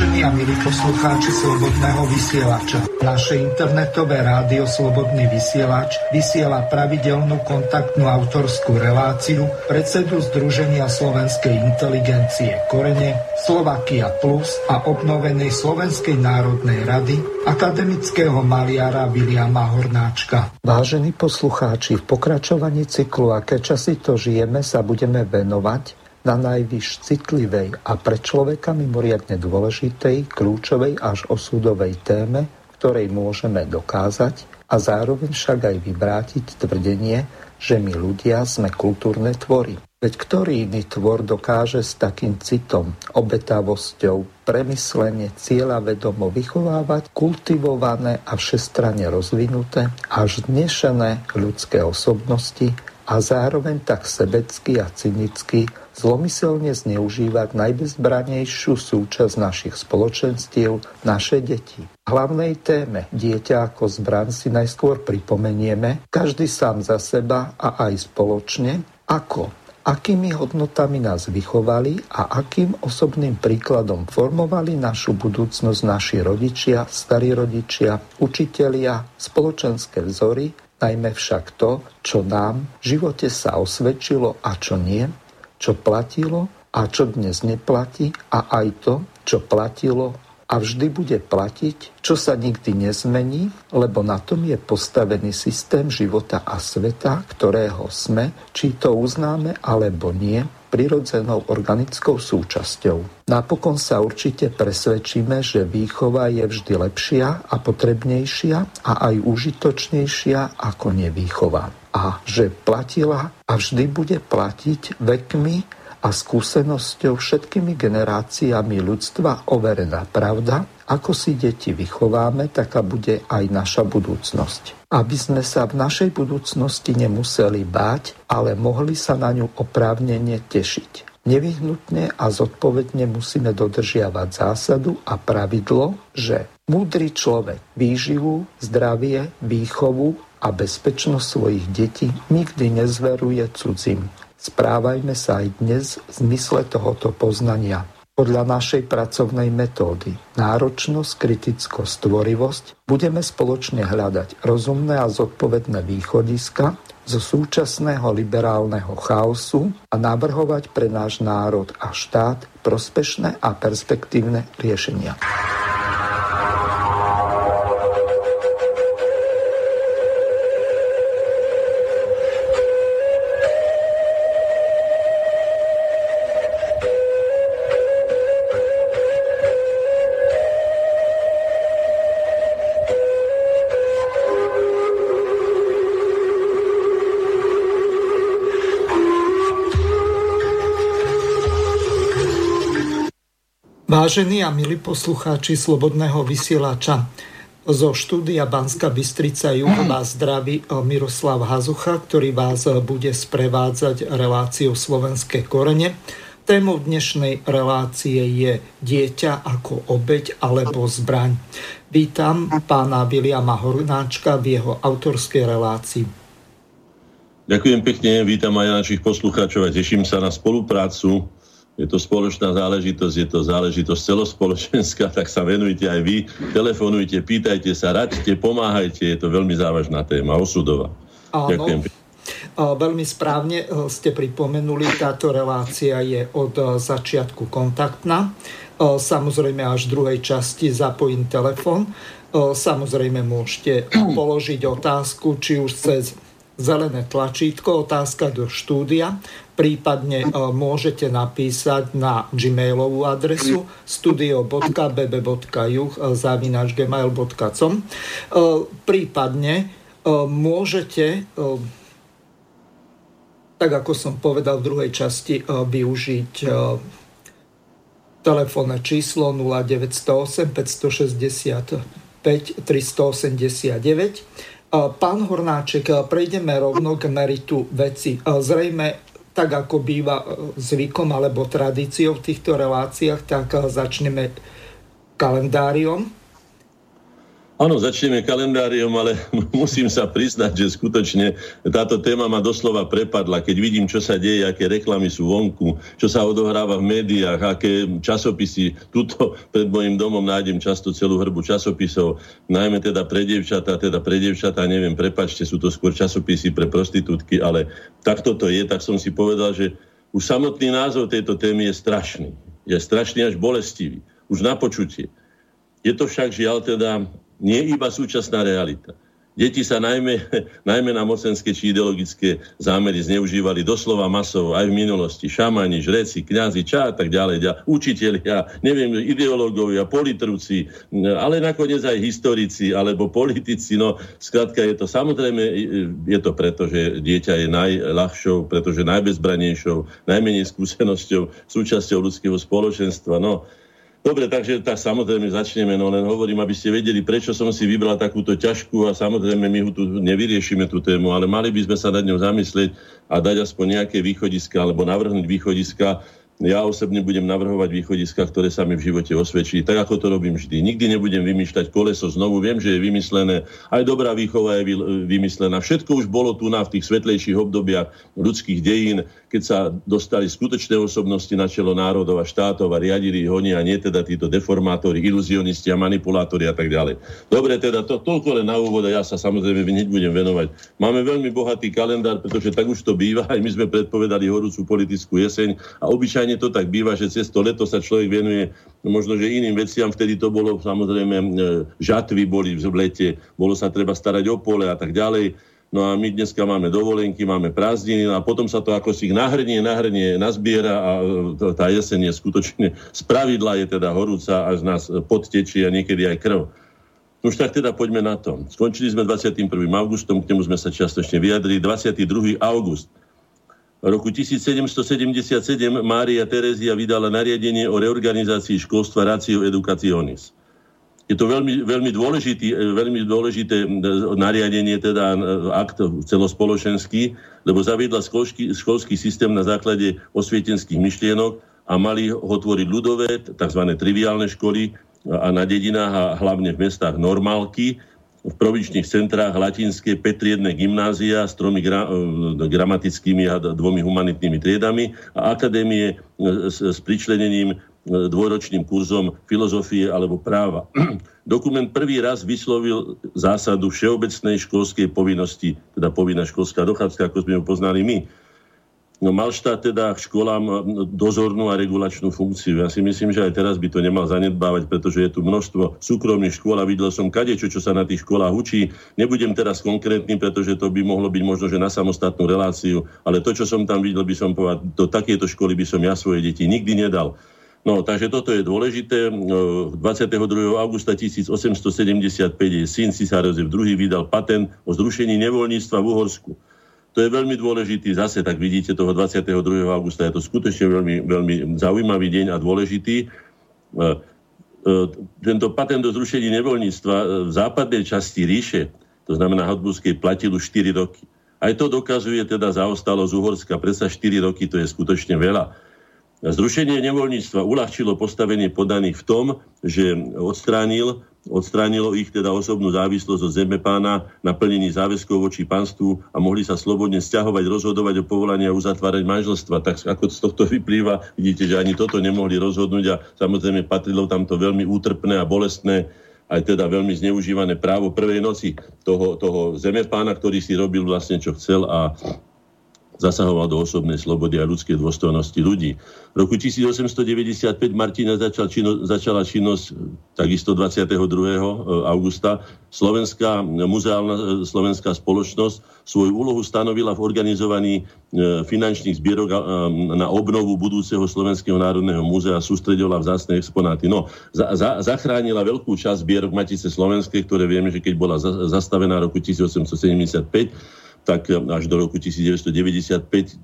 Vážení a milí poslucháči Slobodného vysielača, naše internetové rádio Slobodný vysielač vysiela pravidelnú kontaktnú autorskú reláciu predsedu Združenia slovenskej inteligencie Korene, Slovakia Plus a obnovenej Slovenskej národnej rady akademického maliara Viliama Hornáčka. Vážení poslucháči, v pokračovaní cyklu Aké časy to žijeme sa budeme venovať na najvyš citlivej a pre človeka mimoriadne dôležitej, kľúčovej až osudovej téme, ktorej môžeme dokázať a zároveň však aj vyvrátiť tvrdenie, že my ľudia sme kultúrne tvory. Veď ktorý iný tvor dokáže s takým citom, obetavosťou, premyslene, cieľavedomo vychovávať kultivované a všestranne rozvinuté až dnešné ľudské osobnosti a zároveň tak sebecky a cynicky zlomyselne zneužívať najbezbranejšiu súčasť našich spoločenstiev, naše deti. Hlavnej téme dieťa ako zbraň si najskôr pripomenieme, každý sám za seba a aj spoločne, akými hodnotami nás vychovali a akým osobným príkladom formovali našu budúcnosť naši rodičia, starí rodičia, učitelia, spoločenské vzory, najmä však to, čo nám v živote sa osvedčilo a čo nie, čo platilo a čo dnes neplatí a aj to, čo platilo a vždy bude platiť, čo sa nikdy nezmení, lebo na tom je postavený systém života a sveta, ktorého sme, či to uznáme alebo nie, prirodzenou organickou súčasťou. Napokon sa určite presvedčíme, že výchova je vždy lepšia a potrebnejšia a aj užitočnejšia ako nevýchova. A že platila a vždy bude platiť vekmi a skúsenosťou všetkými generáciami ľudstva overená pravda, ako si deti vychováme, taká bude aj naša budúcnosť. Aby sme sa v našej budúcnosti nemuseli báť, ale mohli sa na ňu oprávnene tešiť. Nevyhnutne a zodpovedne musíme dodržiavať zásadu a pravidlo, že múdry človek výživu, zdravie, výchovu a bezpečnosť svojich detí nikdy nezveruje cudzím. Správajme sa aj dnes v zmysle tohoto poznania. Podľa našej pracovnej metódy náročnosť, kritickosť, tvorivosť budeme spoločne hľadať rozumné a zodpovedné východiska zo súčasného liberálneho chaosu a navrhovať pre náš národ a štát prospešné a perspektívne riešenia. Vážení a milí poslucháči Slobodného vysielača, zo štúdia Banská Bystrica Juh vás zdraví Miroslav Hazucha, ktorý vás bude sprevádzať reláciou Slovenské korene. Témou dnešnej relácie je dieťa ako obeť alebo zbraň. Vítam pána Viliama Hornáčka v jeho autorskej relácii. Ďakujem pekne, vítam aj našich poslucháčov a teším sa na spoluprácu. Je to spoločná záležitosť, je to záležitosť celospoločenská, tak sa venujte aj vy, telefonujte, pýtajte sa, raďte, pomáhajte, je to veľmi závažná téma, osudová. Áno. Ďakujem. Veľmi správne ste pripomenuli, táto relácia je od začiatku kontaktná. Samozrejme až v druhej časti zapojím telefon. Samozrejme môžete položiť otázku, či už cez zelené tlačítko, otázka do štúdia, prípadne môžete napísať na gmailovú adresu studio.bb.juh@gmail.com. Prípadne môžete, tak ako som povedal v druhej časti, využiť telefónne číslo 0908 565 389. Pán Hornáček, prejdeme rovno k meritu veci. Zrejme, tak ako býva zvykom alebo tradíciou v týchto reláciách, tak začneme kalendáriom. Áno, začneme kalendáriom, ale musím sa priznať, že skutočne táto téma ma doslova prepadla. Keď vidím, čo sa deje, aké reklamy sú vonku, čo sa odohráva v médiách, aké časopisy, tuto pred mojim domom nájdem často celú hrbu časopisov, najmä pre dievčatá, neviem, prepáčte, sú to skôr časopisy pre prostitútky, ale takto to je, tak som si povedal, že už samotný názov tejto témy je strašný. Je strašný až bolestivý. Už na počutie. Je to však žiaľ teda nie iba súčasná realita. Deti sa najmä na mocenské či ideologické zámery zneužívali doslova masovo aj v minulosti. Šamani, žreci, kňazi, a tak ďalej. Učitelia, neviem, ideológovia, politruci, ale nakoniec aj historici alebo politici. No, skrátka je to samozrejme, je to preto, že dieťa je najľahšou, pretože najbezbranejšou, najmenej skúsenosťou, súčasťou ľudského spoločenstva. No, dobre, takže tak samozrejme začneme, no len hovorím, aby ste vedeli, prečo som si vybral takúto ťažkú a samozrejme my tu nevyriešime tú tému, ale mali by sme sa nad ňou zamyslieť a dať aspoň nejaké východiska alebo navrhnúť východiska. Ja osobne budem navrhovať východiska, ktoré sa mi v živote osvedčí, tak ako to robím vždy. Nikdy nebudem vymýšľať koleso znovu, viem, že je vymyslené, aj dobrá výchova je vymyslená. Všetko už bolo tu na v tých svetlejších obdobiach ľudských dejín, keď sa dostali skutočné osobnosti na čelo národov a štátov a riadili oni a nie teda títo deformátori, iluzionisti a manipulátori a tak ďalej. Dobre, teda to toľko len na úvod a ja sa samozrejme hneď budem venovať. Máme veľmi bohatý kalendár, pretože tak už to býva, aj my sme predpovedali horúcu politickú jeseň a obyčajne to tak býva, že cez to leto sa človek venuje možno, že iným veciam. Vtedy to bolo samozrejme, žatvy boli v lete, bolo sa treba starať o pole a tak ďalej. No a my dneska máme dovolenky, máme prázdniny a potom sa to ako si ich nahrnie, nazbiera a tá jeseň je skutočne spravidla je teda horúca, až nás podtečí a niekedy aj krv. Už tak teda poďme na to. Skončili sme 21. augustom, k nemu sme sa čiastočne vyjadrili. 22. august. V roku 1777 Mária Terézia vydala nariadenie o reorganizácii školstva Ratio Educationis. Je to veľmi dôležité nariadenie, teda akt celospoločenský, lebo zaviedla školský systém na základe osvietenských myšlienok a mali ho tvoriť ľudové, tzv. Triviálne školy a na dedinách a hlavne v mestách normálky, v provinčných centrách latinské petriedne gymnázia s tromi gramatickými a dvomi humanitnými triedami a akadémie s pričlenením dvojročným kurzom filozofie alebo práva. Dokument prvý raz vyslovil zásadu všeobecnej školskej povinnosti, teda povinná školská dochádzka, ako sme ju poznali my. No mal štát teda školám dozornú a regulačnú funkciu. Ja si myslím, že aj teraz by to nemal zanedbávať, pretože je tu množstvo súkromných škôl a videl som kadečo, čo sa na tých školách učí. Nebudem teraz konkrétny, pretože to by mohlo byť možno, že na samostatnú reláciu, ale to, čo som tam videl, by som povedal, do takejto školy by som ja svoje deti nikdy nedal. No, takže toto je dôležité. 22. augusta 1875 syn cisár Jozef II vydal patent o zrušení nevoľníctva v Uhorsku. To je veľmi dôležitý, zase tak vidíte toho 22. augusta, je to skutočne veľmi zaujímavý deň a dôležitý. Tento patent do zrušení nevoľníctva v západnej časti ríše, to znamená Habsburskej, platil už 4 roky. Aj to dokazuje teda zaostalosť Uhorska, predsa 4 roky to je skutočne veľa. Zrušenie nevoľníctva uľahčilo postavenie podaných v tom, že odstránilo ich teda osobnú závislosť od zemepána na plnení záväzkov voči panstvu a mohli sa slobodne sťahovať, rozhodovať o povolania a uzatvárať manželstva. Tak ako z tohto vyplýva, vidíte, že ani toto nemohli rozhodnúť a samozrejme patrilo tamto veľmi útrpné a bolestné, aj teda veľmi zneužívané právo prvej noci toho zemepána, ktorý si robil vlastne čo chcel a zasahoval do osobnej slobody a ľudskej dôstojnosti ľudí. V roku 1895 Martina začala činnosť takisto 22. augusta. Slovenská muzeálna slovenská spoločnosť svoju úlohu stanovila v organizovaní finančných zbierok na obnovu budúceho Slovenského národného múzea a sústredila vzácne exponáty. No, zachránila veľkú časť zbierok Matice slovenskej, ktoré vieme, že keď bola zastavená v roku 1875, tak až do roku 1995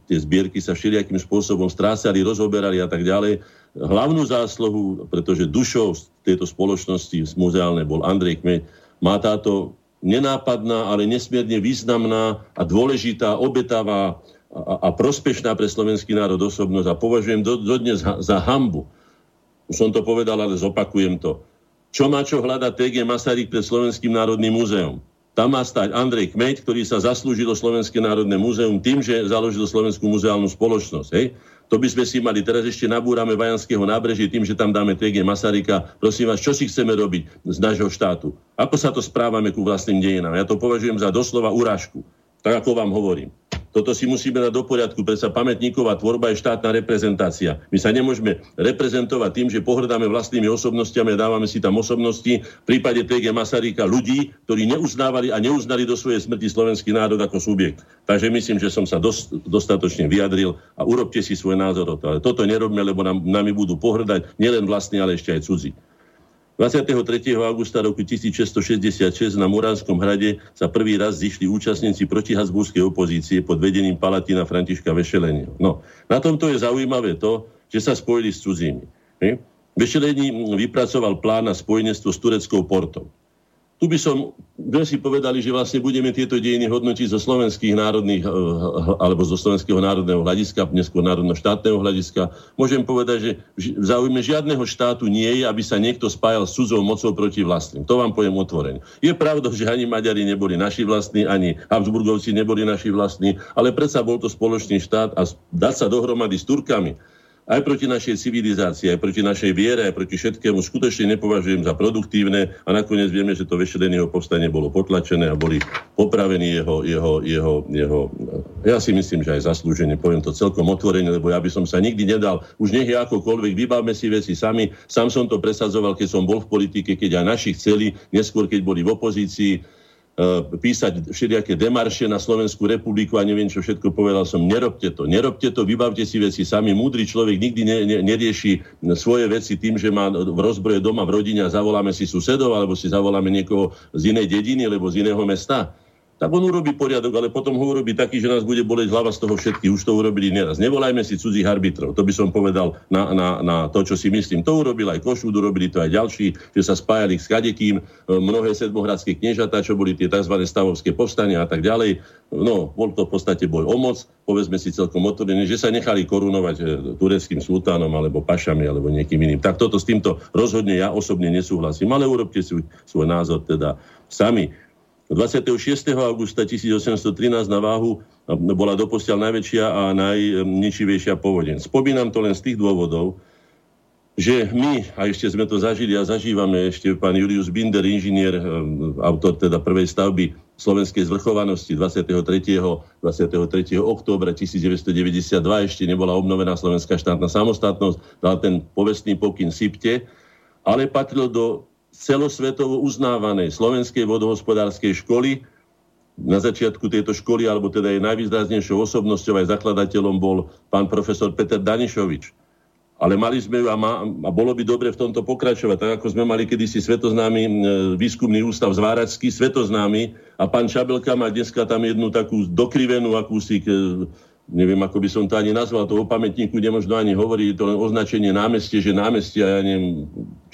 tie zbierky sa všelijakým spôsobom strácali, rozoberali a tak ďalej. Hlavnú zásluhu, pretože dušou tejto spoločnosti muzeálnej bol Andrej Kmeď, má táto nenápadná, ale nesmierne významná a dôležitá, obetavá a prospešná pre slovenský národ osobnosť. A považujem dodnes za hanbu. Už som to povedal, ale zopakujem to. Čo má čo hľadať TG Masaryk pred Slovenským národným múzeom? Tam má stať Andrej Kmeď, ktorý sa zaslúžil o Slovenské národné múzeum tým, že založil Slovenskú muzeálnu spoločnosť. Hej? To by sme si mali. Teraz ešte nabúrame Vajanského nábreží tým, že tam dáme TG Masaryka. Prosím vás, čo si chceme robiť z nášho štátu? Ako sa to správame ku vlastným dejinám? Ja to považujem za doslova urážku. Tak ako vám hovorím. Toto si musíme dať do poriadku, pretože pamätníková tvorba je štátna reprezentácia. My sa nemôžeme reprezentovať tým, že pohrdáme vlastnými osobnostiami a dávame si tam osobnosti. V prípade TG Masaryka ľudí, ktorí neuznávali a neuznali do svojej smrti slovenský národ ako subjekt. Takže myslím, že som sa dostatočne vyjadril a urobte si svoj názor o to. Ale toto nerobme, lebo nami budú pohrdať nielen vlastní, ale ešte aj cudzí. 23. augusta roku 1666 na Moravskom hrade sa prvý raz zišli účastníci protihasburskej opozície pod vedením palatína Františka Vešeleného. No, na tomto je zaujímavé to, že sa spojili s cudzími. Vešelení vypracoval plán na spojenectvo s tureckou Portou. Tu by sme si povedali, že vlastne budeme tieto dejiny hodnotiť zo slovenských národných, alebo zo slovenského národného hľadiska, neskôr národno-štátneho hľadiska. Môžem povedať, že v záujme žiadneho štátu nie je, aby sa niekto spájal s cudzou mocou proti vlastným. To vám poviem otvorene. Je pravda, že ani Maďari neboli naši vlastní, ani Habsburgovci neboli naši vlastní, ale predsa bol to spoločný štát a dať sa dohromady s Turkami, aj proti našej civilizácii, aj proti našej viere, aj proti všetkému skutočne nepovažujem za produktívne a nakoniec vieme, že to Vešeleného povstanie bolo potlačené a boli popravení jeho ja si myslím, že aj zaslúženie, poviem to celkom otvorene, lebo ja by som sa nikdy nedal, už nech je akokoľvek, vybavme si veci sami, sám som to presadzoval, keď som bol v politike, keď aj naši chceli, neskôr keď boli v opozícii, písať všelijaké demarše na Slovenskú republiku a neviem, čo všetko povedal som. Nerobte to, vybavte si veci sami. Múdry človek nikdy nerieši svoje veci tým, že má v rozbroje doma v rodine a zavoláme si susedov alebo si zavoláme niekoho z inej dediny alebo z iného mesta. Tak on urobí poriadok, ale potom ho urobí taký, že nás bude boleť hlava z toho všetkých. Už to urobili neraz. Nevolajme si cudzích arbitrov. To by som povedal na to, čo si myslím. To urobil aj Košút, urobili to aj ďalší, že sa spájali s kadekým. Mnohé sedmohradské kniežatá, čo boli tie tzv. Stavovské povstania a tak ďalej. No, bol to v podstate boj o moc. Povedzme si celkom otvorene, že sa nechali korunovať tureckým sultánom alebo pašami alebo niekým iným. Tak toto s týmto rozhodne ja osobne nesúhlasím, ale urobte si svoj názor teda sami. 26. augusta 1813 na Váhu bola doposiaľ najväčšia a najničivejšia povodeň. Spomínam to len z tých dôvodov, že my, a ešte sme to zažili a zažívame, ešte pán Julius Binder, inžinier, autor teda prvej stavby slovenskej zvrchovanosti 23. októbra 1992, ešte nebola obnovená slovenská štátna samostatnosť, dal ten povestný pokyn SIPTE, ale patril do celosvetovo uznávanej slovenskej vodohospodárskej školy. Na začiatku tejto školy, alebo teda jej najvýraznejšou osobnosťou aj zakladateľom bol pán profesor Peter Danišovič. Ale mali sme ju a bolo by dobre v tomto pokračovať, tak ako sme mali kedysi svetoznámy výskumný ústav Zváračský, svetoznámy, a pán Čabelka má dneska tam jednu takú dokrivenú akúsi, neviem, ako by som to ani nazval, to o pamätníku nemožno ani hovoriť, to len označenie námestie, že námestia, ja neviem,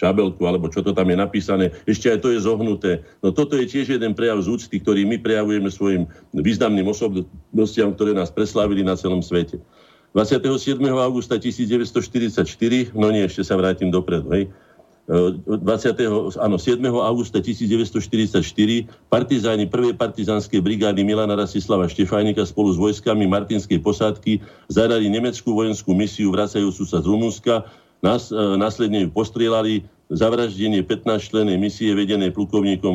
Čabelku, alebo čo to tam je napísané, ešte aj to je zohnuté. No toto je tiež jeden prejav z úcty, ktorý my prejavujeme svojim významným osobnostiam, ktoré nás preslávili na celom svete. 27. augusta 1944, no nie, ešte sa vrátim dopredu, hej. 7. augusta 1944 partizáni 1. partizánskej brigády Milana Rastislava Štefánika spolu s vojskami Martinskej posádky zadali nemeckú vojenskú misiu vracajúcu sa z Rumunska. Následne ju postrieľali. Zavraždenie 15-člennej misie vedenej plukovníkom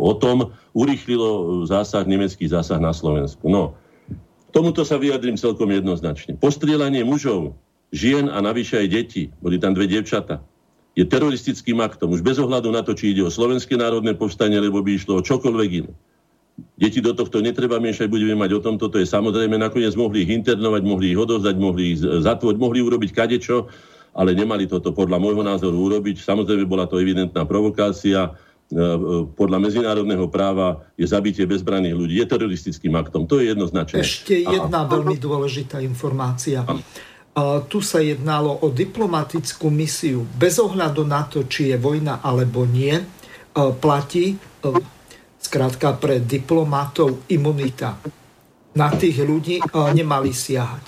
Otom urýchlilo nemecký zásah na Slovensku. No, tomuto sa vyjadrím celkom jednoznačne. Postrieľanie mužov, žien a navyše aj deti, boli tam dve dievčatá, je teroristickým aktom. Už bez ohľadu na to, či ide o Slovenské národné povstanie, lebo by išlo o čokoľvek iné. Deti do tohto netreba miešať, budeme mať o tom, toto je samozrejme, nakoniec mohli ich internovať, mohli ich odovzdať, mohli ich zatvoriť, mohli urobiť kadečo, ale nemali toto podľa môjho názoru urobiť. Samozrejme, bola to evidentná provokácia. Podľa medzinárodného práva je zabitie bezbranných ľudí je teroristickým aktom. To je jednoznačné. Ešte jedna veľmi dôležitá informácia. Tu sa jednalo o diplomatickú misiu. Bez ohľadu na to, či je vojna alebo nie, platí skrátka pre diplomatov imunita. Na tých ľudí nemali siahať.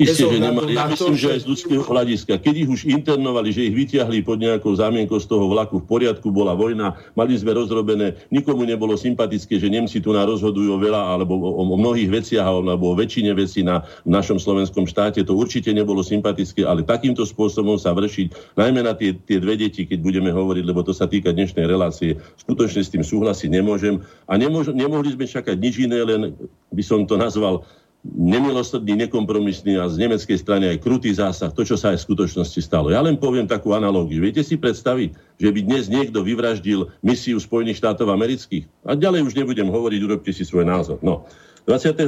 Isté, že nemá, ja myslím, že aj z ľudského hľadiska. Keď ich už internovali, že ich vyťahli pod nejakou zámienkou z toho vlaku, v poriadku, bola vojna, mali sme rozrobené, nikomu nebolo sympatické, že Nemci tu na rozhodujú veľa, alebo o mnohých veciach, alebo o väčšine vecí v našom slovenskom štáte. To určite nebolo sympatické, ale takýmto spôsobom sa vršiť, najmä na tie dve deti, keď budeme hovoriť, lebo to sa týka dnešnej relácie, skutočne s tým súhlasiť nemôžem. A nemohli sme čakať nič iné, len by som to nazval nemilosrdný, nekompromisný a z nemeckej strany aj krutý zásah, to, čo sa aj v skutočnosti stalo. Ja len poviem takú analógiu. Viete si predstaviť, že by dnes niekto vyvraždil misiu Spojených štátov amerických? A ďalej už nebudem hovoriť, urobte si svoj názor. No. 28.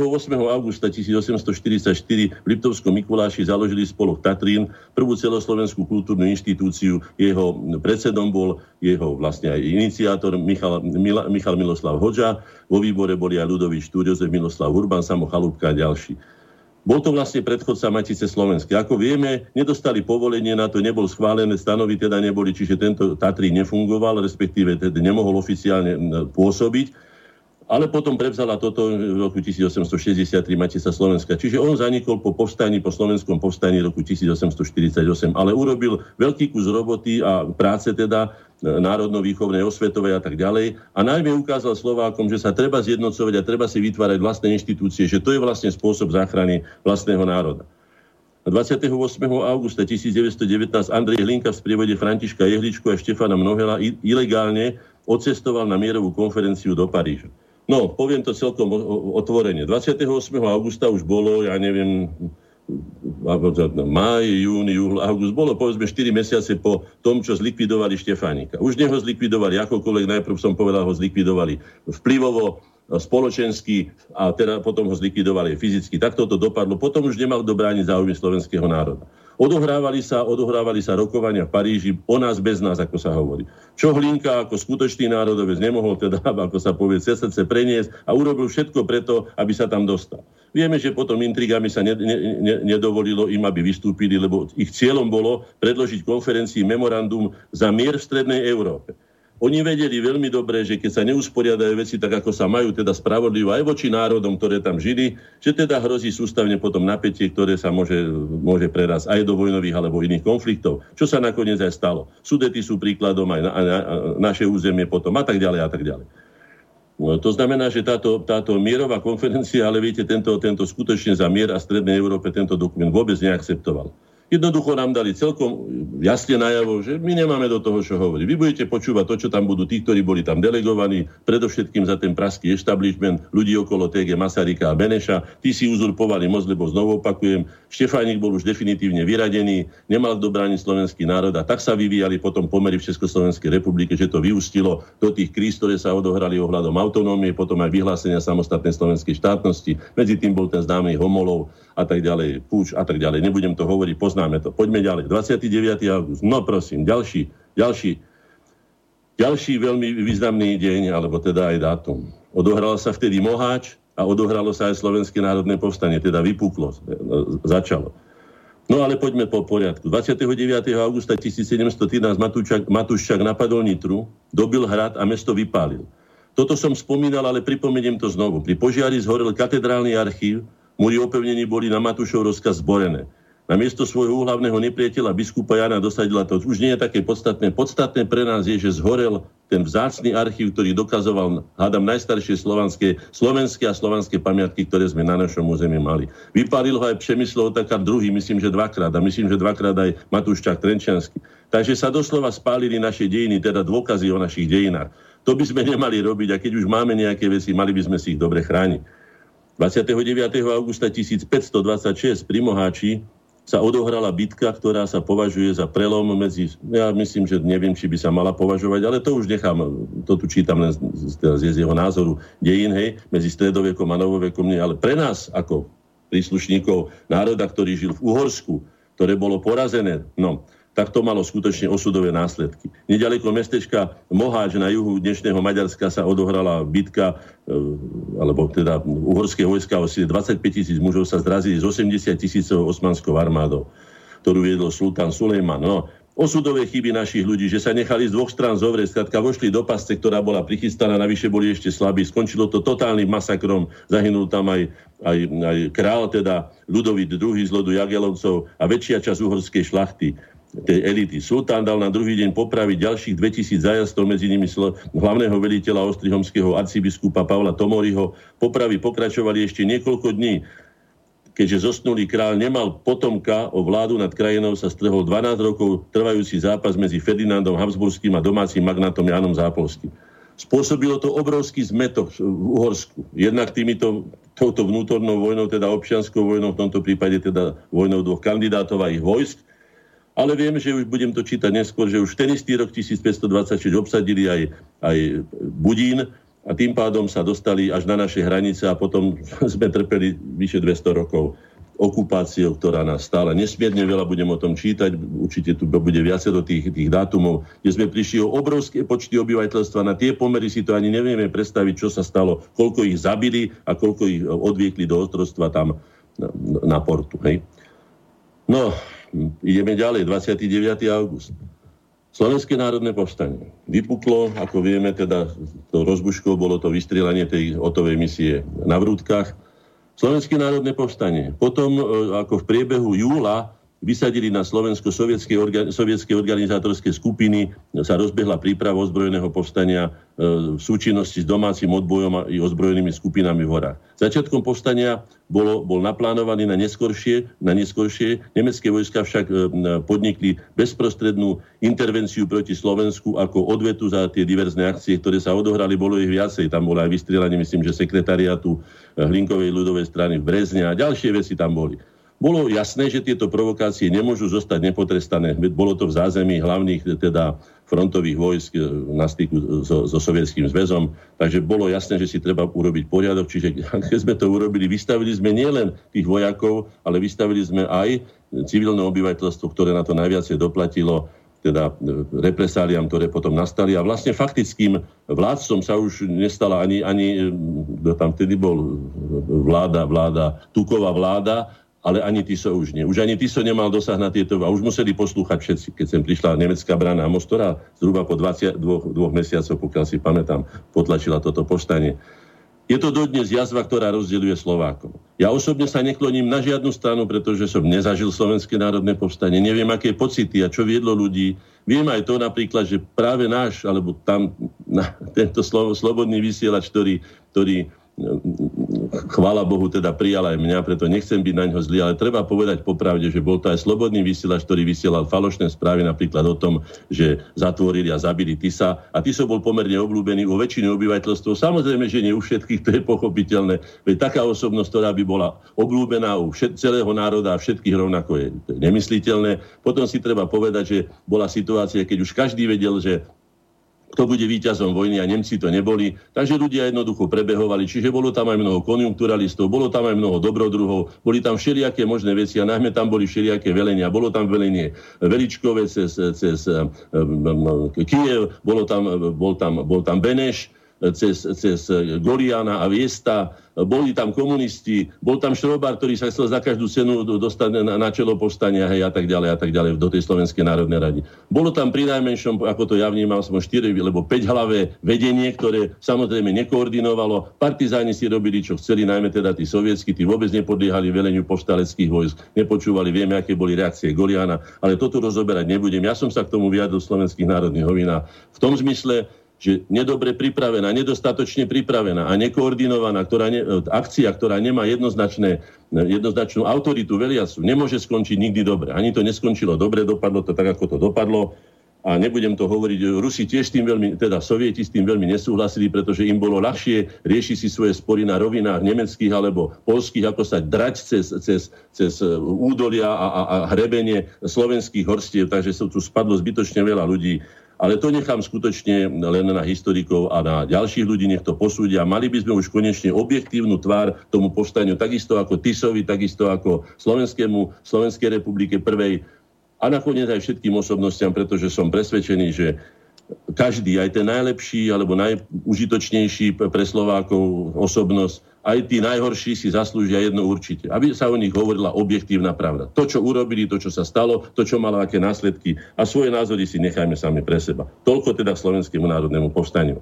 augusta 1844 v Liptovskom Mikuláši založili spolok Tatrín, prvú celoslovenskú kultúrnu inštitúciu. Jeho predsedom bol jeho vlastne aj iniciátor Michal Miloslav Hodža. Vo výbore boli aj Ľudovít Štúr, Jozef Miloslav Urban, Samo Chalúbka a ďalší. Bol to vlastne predchodca Matice slovenskej. Ako vieme, nedostali povolenie na to, nebol schválené, stanovy teda neboli, čiže tento Tatrín nefungoval, respektíve teda nemohol oficiálne pôsobiť. Ale potom prevzala toto v roku 1863 Matica Slovenska. Čiže on zanikol po slovenskom povstaní roku 1848. Ale urobil veľký kus roboty a práce teda národno-výchovnej, osvetovej a tak ďalej. A najmä ukázal Slovákom, že sa treba zjednocovať a treba si vytvárať vlastné inštitúcie, že to je vlastne spôsob záchrany vlastného národa. 28. augusta 1919 Andrej Hlinka v sprievode Františka Jehličku a Štefana Mnohela ilegálne odcestoval na mierovú konferenciu do Paríža. No, poviem to celkom otvorene. 28. augusta už bolo, ja neviem, máj, júni, august, bolo povedzme 4 mesiace po tom, čo zlikvidovali Štefánika. Už neho zlikvidovali akokoľvek, najprv som povedal, ho zlikvidovali vplyvovo, spoločensky a teda potom ho zlikvidovali fyzicky. Takto to dopadlo. Potom už nemal kto brániť záujmy slovenského národa. Odohrávali sa rokovania v Paríži o nás, bez nás, ako sa hovorí. Čo Hlinka ako skutočný národovec nemohol teda, ako sa povie, cez srdce preniesť a urobil všetko preto, aby sa tam dostal. Vieme, že potom intrigami sa nedovolilo im, aby vystúpili, lebo ich cieľom bolo predložiť konferencii memorandum za mier v strednej Európe. Oni vedeli veľmi dobre, že keď sa neusporiadajú veci tak, ako sa majú, teda spravodlivo aj voči národom, ktoré tam žili, že teda hrozí sústavne potom napätie, ktoré sa môže prerásť aj do vojnových alebo iných konfliktov. Čo sa nakoniec aj stalo. Sudety sú príkladom aj naše územie potom a tak ďalej a tak ďalej. No, to znamená, že táto mierová konferencia, ale viete, tento skutočne za mier a strednej Európe tento dokument vôbec neakceptoval. Jednoducho nám dali celkom jasne najavo, že my nemáme do toho, čo hovorí. Vy budete počúvať to, čo tam budú tí, ktorí boli tam delegovaní, predovšetkým za ten praský establishment, ľudí okolo TG Masaryka a Beneša. Tí si uzurpovali moc, lebo znovu opakujem, Štefánik bol už definitívne vyradený, nemal kto brániť slovenský národ a tak sa vyvíjali potom pomery v Československej republike, že to vyústilo do tých kríz, ktoré sa odohrali ohľadom autonómie, potom aj vyhlásenia samostatnej slovenskej štátnosti. Medzi tým bol ten známy Homolov a tak ďalej, púč a tak ďalej. Nebudem to hovoriť, poznáme to. Poďme ďalej. 29. august. No prosím, ďalší veľmi významný deň, alebo teda aj dátum. Odohral sa vtedy Moháč a odohralo sa aj Slovenské národné povstanie, teda vypuklo, začalo. No ale poďme po poriadku. 29. augusta 1713 Matúščak napadol Nitru, dobil hrad a mesto vypálil. Toto som spomínal, ale pripomeniem to znovu. Pri požiari zhorel katedrálny archív, múri opevnení boli na Matúšov rozkaz zborené. Na miesto svojho úhlavného nepriateľa biskupa Jana dosadila to. Už nie je také podstatné. Podstatné pre nás je, že zhorel ten vzácny archív, ktorý dokazoval, hádam, najstaršie slovenské a slovanské pamiatky, ktoré sme na našom území mali. Vypálil ho aj Přemyslov Otakar II, myslím, že dvakrát. A myslím, že dvakrát aj Matúščak Trenčiansky. Takže sa doslova spálili naše dejiny, teda dôkazy o našich dejinách. To by sme nemali robiť a keď už máme nejaké veci, mali by sme si ich dobre chrániť. 29. augusta 1526 pri Moháči sa odohrala bitka, ktorá sa považuje za prelom medzi... Ja myslím, že neviem, či by sa mala považovať, ale to už nechám, to tu čítam len z jeho názoru dejín, hej, medzi stredovekom a novovekom, nie, ale pre nás, ako príslušníkov národa, ktorý žil v Uhorsku, ktoré bolo porazené, no, tak to malo skutočne osudové následky. Neďaleko mestečka Moháč na juhu dnešného Maďarska sa odohrala bitka, alebo teda uhorské vojska o sile 25 000 mužov sa zrazili z 80 000 osmanskou armádou, ktorú viedol sultán Sulejman. No, osudové chyby našich ľudí, že sa nechali z dvoch strán zovrieť, skrátka vošli do pasce, ktorá bola prichystaná, navyše boli ešte slabí. Skončilo to totálnym masakrom, zahynul tam aj král, teda Ľudovít II z lodu Jagelloncov a väčšia časť uhorskej šlachty, tej elity. Sultán dal na druhý deň popraviť ďalších 2000 zajazdov, medzi nimi hlavného veliteľa ostrihomského arcibiskupa Pavla Tomoriho. Popravy pokračovali ešte niekoľko dní. Keďže zosnulý kráľ nemal potomka, o vládu nad krajinou sa strhol 12 rokov trvajúci zápas medzi Ferdinandom Habsburským a domácim magnátom Jánom Zápolským. Spôsobilo to obrovský zmetok v Uhorsku. Jednak touto vnútornou vojnou, teda občianskou vojnou, v tomto prípade teda vojnou dvoch kandidátov a ich vojsk. Ale viem, že už budem to čítať neskôr, že už ten istý rok 1526 obsadili aj Budín, a tým pádom sa dostali až na naše hranice a potom sme trpeli vyše 200 rokov okupáciou, ktorá nás stála. Nesmierne veľa budem o tom čítať, určite tu bude viacero tých dátumov, kde sme prišli o obrovské počty obyvateľstva. Na tie pomery si to ani nevieme predstaviť, čo sa stalo, koľko ich zabili a koľko ich odviekli do otroctva tam na portu. Hej? No, ideme ďalej, 29. august. Slovenské národné povstanie vypuklo, ako vieme, teda to rozbuškou bolo to vystrelanie tej Otovej misie na Vrútkach. Slovenské národné povstanie. Potom, ako v priebehu júla, vysadili na Slovensko sovietské organizátorské skupiny, sa rozbehla príprava ozbrojeného povstania v súčinnosti s domácim odbojom a ozbrojenými skupinami v horách. Začiatkom povstania bol naplánovaný na neskoršie. Nemecké vojska však podnikli bezprostrednú intervenciu proti Slovensku ako odvetu za tie diverzné akcie, ktoré sa odohrali, bolo ich viacej. Tam bolo aj vystrelanie, myslím, že sekretariátu Hlinkovej ľudovej strany v Brezne a ďalšie veci tam boli. Bolo jasné, že tieto provokácie nemôžu zostať nepotrestané. Bolo to v zázemí hlavných teda frontových vojsk na styku so Sovietským zväzom. Takže bolo jasné, že si treba urobiť poriadok. Čiže keď sme to urobili, vystavili sme nielen tých vojakov, ale vystavili sme aj civilné obyvateľstvo, ktoré na to najviacej doplatilo, teda represáliám, ktoré potom nastali. A vlastne faktickým vládcom sa už nestala ani tam vtedy bol vláda, Tukova vláda, ale ani Tiso už nie. Už ani Tiso nemal dosah na tieto a už museli poslúchať všetci. Keď sem prišla nemecká brana Mostora, zhruba po 22 mesiacoch, pokiaľ si pamätám, potlačila toto povstanie. Je to dodnes jazva, ktorá rozdeľuje Slovákov. Ja osobne sa nekloním na žiadnu stranu, pretože som nezažil Slovenské národné povstanie. Neviem, aké pocity a čo viedlo ľudí. Viem aj to napríklad, že práve náš, alebo tam tento slobodný vysielač, ktorý chvála Bohu, teda prijala aj mňa, preto nechcem byť na ňo zlý, ale treba povedať popravde, že bol to aj slobodný vysielač, ktorý vysielal falošné správy napríklad o tom, že zatvorili a zabili Tisa. A Tiso bol pomerne obľúbený u väčšiny obyvateľstva. Samozrejme, že nie u všetkých, to je pochopiteľné. Veď taká osobnosť, ktorá by bola obľúbená u celého národa a všetkých rovnako, je nemysliteľné. Potom si treba povedať, že bola situácia, keď už každý vedel, že kto bude víťazom vojny a Nemci to neboli. Takže ľudia jednoducho prebehovali. Čiže bolo tam aj mnoho konjunkturalistov, bolo tam aj mnoho dobrodruhov, boli tam všelijaké možné veci a najmä tam boli všelijaké velenia. Bolo tam velenie Veličkové cez Kyjev, bol tam Beneš, cez Goliana a Viesta, boli tam komunisti, bol tam Šrobár, ktorý sa chcel za každú cenu dostať na čelo povstania, hej, a tak ďalej, do tej Slovenskej národnej rady. Bolo tam pri najmenšom, ako to ja vnímam, som 4 alebo 5 hlavé vedenie, ktoré samozrejme nekoordinovalo. Partizáni si robili, čo chceli, najmä teda tí sovietskí, tí vôbec nepodliehali veleniu povstaleckých vojsk, nepočúvali, vieme, aké boli reakcie Goliana, ale toto rozoberať nebudem. Ja som sa k tomu vyjadril v Slovenských národných novinách v tom zmysle, že nedobre pripravená, nedostatočne pripravená a nekoordinovaná akcia, ktorá nemá jednoznačnú autoritu veliacu, nemôže skončiť nikdy dobre. Ani to neskončilo dobre, dopadlo to tak, ako to dopadlo. A nebudem to hovoriť, Rusi tiež Sovieti s tým veľmi nesúhlasili, pretože im bolo ľahšie riešiť si svoje spory na rovinách nemeckých alebo poľských, ako sa drať cez údolia a hrebenie slovenských horstiev, takže sa tu spadlo zbytočne veľa ľudí. Ale to nechám skutočne len na historikov a na ďalších ľudí, nech to posúdia. Mali by sme už konečne objektívnu tvár tomu povstaniu, takisto ako Tisovi, takisto ako Slovenskej republike prvej a nakoniec aj všetkým osobnostiam, pretože som presvedčený, že každý, aj ten najlepší alebo najužitočnejší pre Slovákov osobnosť aj tí najhorší si zaslúžia jedno určite. Aby sa o nich hovorila objektívna pravda. To, čo urobili, to, čo sa stalo, to, čo malo aké následky. A svoje názory si nechajme sami pre seba. Toľko teda Slovenskému národnému povstaniu.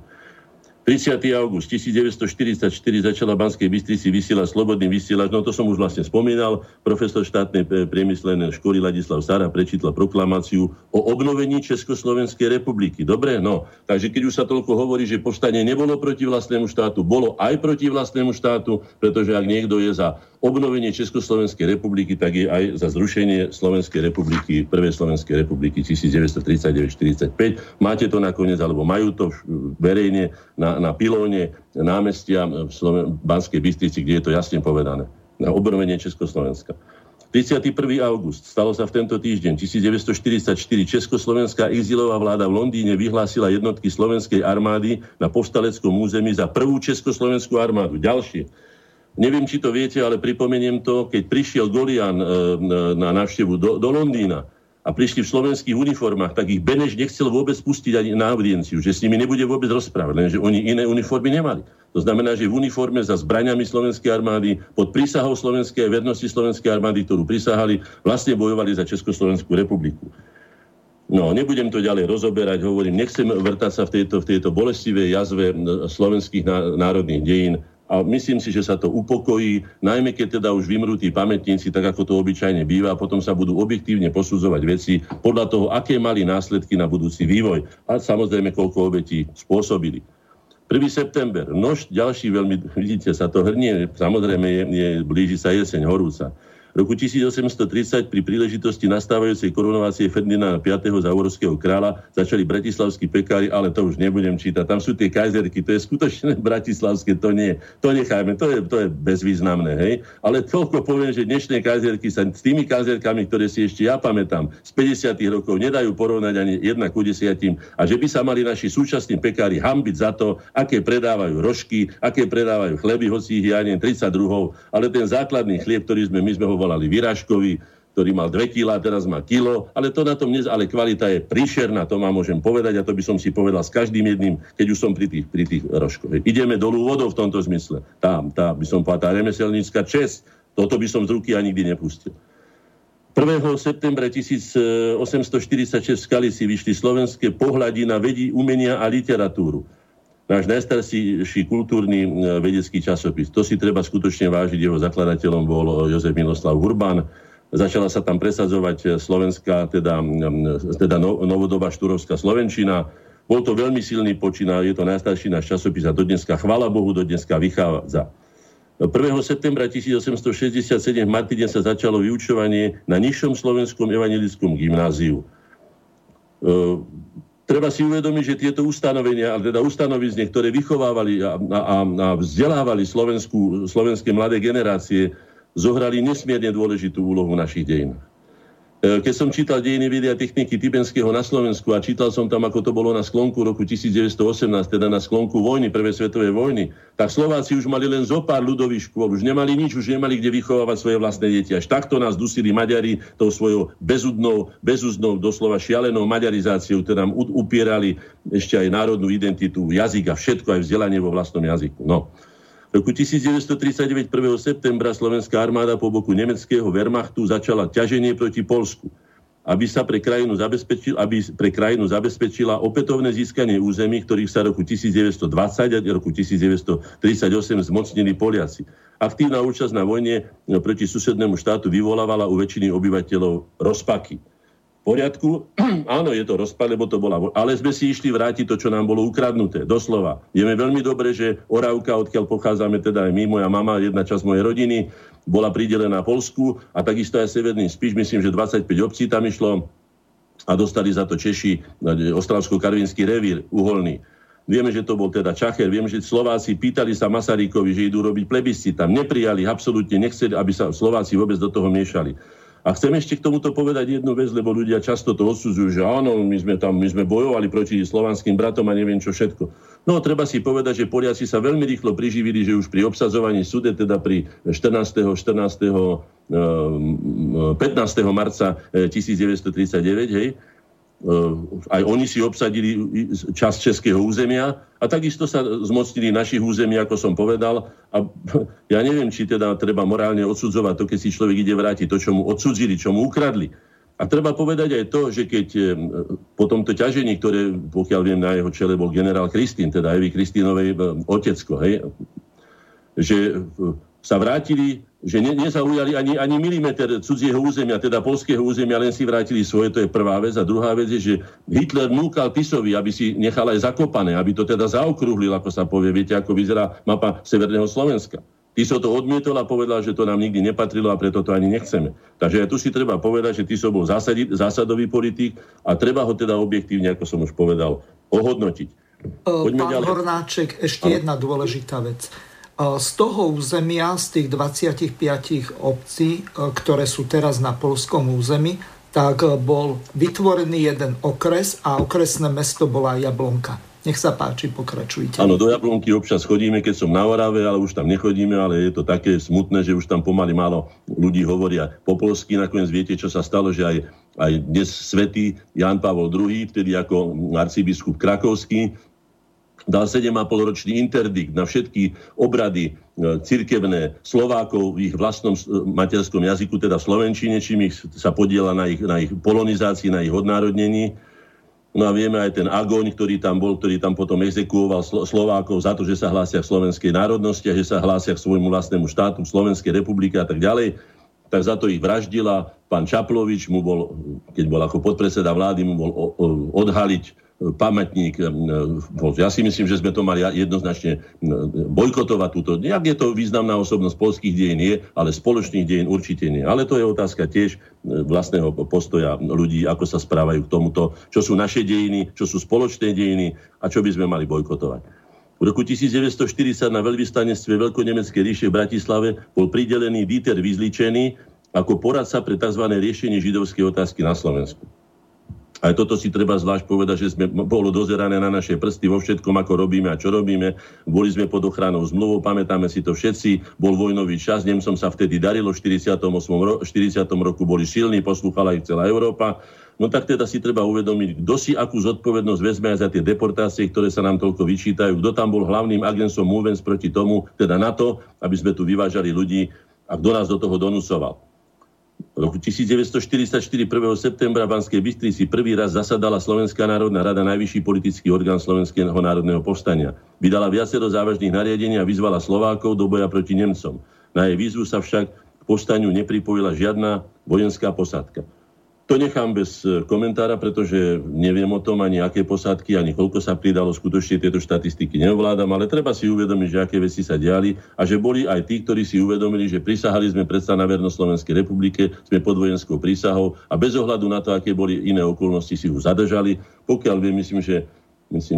30. august 1944 začala v Banskej Bystrici vysielať slobodný vysielač. No to som už vlastne spomínal. Profesor štátnej priemyselnej školy Ladislav Sára prečítal proklamáciu o obnovení Československej republiky. Dobre, no. Takže keď už sa toľko hovorí, že povstanie nebolo proti vlastnému štátu, bolo aj proti vlastnému štátu, pretože ak niekto je za obnovenie Československej republiky, tak je aj za zrušenie Slovenskej republiky, prvej Slovenskej republiky 1939-45. Máte to nakoniec, alebo majú to verejne na pilóne námestia v Banskej Bystrici, kde je to jasne povedané. Na obnovenie Československa. 31. august. Stalo sa v tento týždeň 1944. Československá exilová vláda v Londýne vyhlásila jednotky slovenskej armády na povstaleckom území za prvú československú armádu. Ďalšie. Neviem, či to viete, ale pripomeniem to, keď prišiel Golián na návštevu do Londýna a prišli v slovenských uniformách, tak ich Beneš nechcel vôbec pustiť ani na audienciu, že s nimi nebude vôbec rozprávať, lenže oni iné uniformy nemali. To znamená, že v uniforme za zbraňami slovenskej armády, pod prísahou slovenskej vernosti slovenskej armády, ktorú prisahali, vlastne bojovali za Československú republiku. No, nebudem to ďalej rozoberať, hovorím, nechcem vrtať sa v tejto bolestivej jazve slovenských národných dejín. A myslím si, že sa to upokojí, najmä keď teda už vymrú tí pamätníci, tak ako to obyčajne býva, potom sa budú objektívne posudzovať veci podľa toho, aké mali následky na budúci vývoj a samozrejme, koľko obetí spôsobili. 1. september, množ ďalší veľmi, vidíte, sa to hrnie, samozrejme blíži sa jeseň horúca. Roku 1830 pri príležitosti nastávajúcej korunovácie Ferdinanda V. závorského kráľa začali bratislavskí pekári, ale to už nebudem čítať. Tam sú tie kajzerky, to je skutočné bratislavské, to nie. To nechajme, to je bezvýznamné, hej. Ale toľko poviem, že dnešné kajzerky sa s tými kajzerkami, ktoré si ešte ja pamätám, z 50. rokov nedajú porovnať ani 1:10 a že by sa mali naši súčasní pekári hanbiť za to, aké predávajú rožky, aké predávajú chleby, hoci ich ja neviem 32, ale ten základný chlieb, ktorý my sme ho volali Vyrážkovi, ktorý mal 2 kg, teraz má kilo, ale to na tom dnes, ale kvalita je príšerná, to vám môžem povedať a to by som si povedal s každým jedným, keď už som pri tých rožkoch. Ideme dolu vodou v tomto zmysle. Tá by som povedal, tá remeselnícka česť, toto by som z ruky ani nikdy nepustil. 1. septembra 1846 v Skalici vyšli slovenské pohľady na vedy, umenia a literatúru. Náš najstarší kultúrny vedecký časopis. To si treba skutočne vážiť. Jeho zakladateľom bol Jozef Miloslav Urban. Začala sa tam presadzovať slovenská, teda novodobá štúrovská slovenčina. Bol to veľmi silný počin, je to najstarší náš časopis a dodneska, chvála Bohu, dodneska vychádza. 1. septembra 1867 v Martine sa začalo vyučovanie na nižšom slovenskom evanjelickom gymnáziu. Treba si uvedomiť, že tieto ustanovenia, ale teda ustanovizne, ktoré vychovávali a vzdelávali slovenské mladé generácie, zohrali nesmierne dôležitú úlohu v našich dejinách. Keď som čítal Dejiny vedy a techniky Tybenského na Slovensku a čítal som tam, ako to bolo na sklonku roku 1918, teda na sklonku vojny, prvej svetovej vojny, tak Slováci už mali len zo pár ľudových škôl, už nemali nič, už nemali kde vychovávať svoje vlastné deti. Až takto nás dusili Maďari tou svojou bezúzdnou, doslova šialenou maďarizáciou, ktorá nám upierali ešte aj národnú identitu, jazyk a všetko, aj vzdelanie vo vlastnom jazyku. No. V roku 1939, 1. septembra, slovenská armáda po boku nemeckého Wehrmachtu začala ťaženie proti Poľsku, aby pre krajinu zabezpečila opätovné získanie území, ktorých sa roku 1920 a roku 1938 zmocnili Poliaci. Aktívna účasť na vojne proti susednému štátu vyvolávala u väčšiny obyvateľov rozpaky. V poriadku, áno, je to rozpad, lebo to bola... Ale sme si išli vrátiť to, čo nám bolo ukradnuté, doslova. Vieme veľmi dobre, že Oravka, odkiaľ pochádzame, teda aj my, moja mama, jedna časť mojej rodiny, bola pridelená Poľsku a takisto aj Severný Spiš, myslím, že 25 obcí tam išlo a dostali za to Češi Ostravsko-Karvinský revír uholný. Vieme, že to bol teda Čacher, vieme, že Slováci pýtali sa Masarykovi, že idú robiť plebiscit, tam neprijali, absolútne nechceli, aby sa Slováci vôbec do toho miešali. A chcem ešte k tomuto povedať jednu vec, lebo ľudia často to odsudzujú, že áno, my sme bojovali proti slovanským bratom a neviem čo všetko. No, treba si povedať, že Poliaci sa veľmi rýchlo priživili, že už pri obsadzovaní Sudet, teda pri 15. marca 1939, hej, Aj oni si obsadili časť českého územia a takisto sa zmocnili našich území, ako som povedal. A ja neviem, či teda treba morálne odsudzovať to, keď si človek ide vrátiť to, čo mu odsudzili, čo mu ukradli. A treba povedať aj to, že keď po tomto ťažení, ktoré, pokiaľ viem, na jeho čele bol generál Kristín, teda Evy Kristínovej otecko, hej, že sa vrátili, že nezaujali ani milimeter cudzieho územia, teda poľského územia, len si vrátili svoje, to je prvá vec. A druhá vec je, že Hitler núkal Tisovi, aby si nechal aj Zakopané, aby to teda zaokrúhlil, ako sa povie, viete, ako vyzerá mapa Severného Slovenska. Tiso to odmietol a povedal, že to nám nikdy nepatrilo a preto to ani nechceme. Takže aj tu si treba povedať, že Tiso bol zásadový politik a treba ho teda objektívne, ako som už povedal, ohodnotiť. Poďme ďalej. Pán Hornáček, ešte jedna dôležitá vec. Z toho územia, z tých 25 obcí, ktoré sú teraz na poľskom území, tak bol vytvorený jeden okres a okresné mesto bola Jablonka. Nech sa páči, pokračujte. Áno, do Jablonky občas chodíme, keď som na Orave, ale už tam nechodíme, ale je to také smutné, že už tam pomaly málo ľudí hovoria po poľsky. Nakoniec viete, čo sa stalo, že aj dnes svätý Ján Pavol II, vtedy ako arcibiskup krakovský, dal 7,5-ročný interdikt na všetky obrady cirkevné Slovákov v ich vlastnom materskom jazyku, teda v slovenčine, čím ich sa podiela na ich polonizácii, na ich odnárodnení. No a vieme aj ten Agoň, ktorý tam bol, ktorý tam potom exekuoval Slovákov za to, že sa hlásia k slovenskej národnosti a že sa hlásia k svojmu vlastnému štátu, Slovenskej republike a tak ďalej. Tak za to ich vraždila. Pán Čaplovič mu bol, keď bol ako podpredseda vlády, mu bol odhaliť pamätník. Ja si myslím, že sme to mali jednoznačne bojkotovať túto. Jak je to významná osobnosť poľských dejín je, ale spoločných dejín určite nie. Ale to je otázka tiež vlastného postoja ľudí, ako sa správajú k tomuto, čo sú naše dejiny, čo sú spoločné dejiny a čo by sme mali bojkotovať. V roku 1940 na veľvyslanectve Veľkonemeckej ríše v Bratislave bol pridelený Dieter Vyzličený ako poradca pre tzv. Riešenie židovskej otázky na Slovensku. Aj toto si treba zvlášť povedať, že bolo dozerané na naše prsty vo všetkom, ako robíme a čo robíme. Boli sme pod ochranou zmluvou, pamätáme si to všetci. Bol vojnový čas, Nemcom sa vtedy darilo, v 40. roku boli silní, poslúchala ich celá Európa. No tak teda si treba uvedomiť, kto si akú zodpovednosť vezme aj za tie deportácie, ktoré sa nám toľko vyčítajú. Kto tam bol hlavným agentom movens proti tomu, teda na to, aby sme tu vyvážali ľudí a kto nás do toho donucoval. V roku 1944, 1. septembra v Banskej Bystrici prvý raz zasadala Slovenská národná rada, najvyšší politický orgán Slovenského národného povstania. Vydala viacero závažných nariadení a vyzvala Slovákov do boja proti Nemcom. Na jej výzvu sa však k povstaniu nepripojila žiadna vojenská posádka. To nechám bez komentára, pretože neviem o tom ani aké posádky, ani koľko sa pridalo. Skutočne tieto štatistiky neovládam, ale treba si uvedomiť, že aké veci sa diali a že boli aj tí, ktorí si uvedomili, že prisahali sme predsa na vernosť Slovenskej republike, sme pod vojenskou prísahou a bez ohľadu na to, aké boli iné okolnosti, si ju zadržali. Pokiaľ viem, myslím,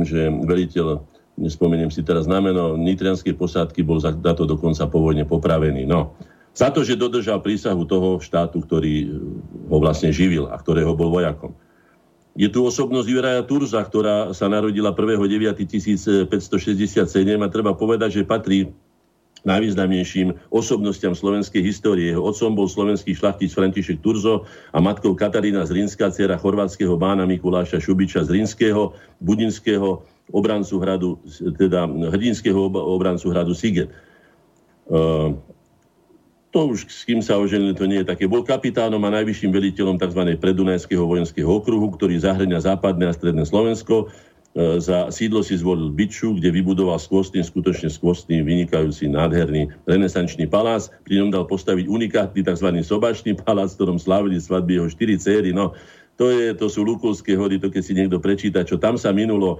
že veliteľ, nespomeniem si teraz na meno, nitrianskej posádky bol za to dokonca povojne popravený. No. Za to, že dodržal prísahu toho štátu, ktorý ho vlastne živil a ktorého bol vojakom. Je tu osobnosť Juraja Turza, ktorá sa narodila 1.9.1567 a treba povedať, že patrí najvýznamnejším osobnostiam slovenskej histórie. Jeho otcom bol slovenský šľachtic František Turzo a matkou Katarína Zrinská, dcéra chorvátskeho bána Mikuláša Šubiča Zrinského, budinského obrancu hradu, teda hrdinského obrancu hradu Siget. To už s kým sa oženil, to nie je také. Bol kapitánom a najvyšším veliteľom tzv. Predunajského vojenského okruhu, ktorý zahŕňa západné a stredné Slovensko. Za sídlo si zvolil Byču, kde vybudoval skutočne skvostný, vynikajúci, nádherný renesančný palác. Pri ňom dal postaviť unikátny tzv. Sobačný palác, v ktorom slávili svadby jeho 4 céry. No, to sú Lukovské hody, to keď si niekto prečíta, čo tam sa minulo,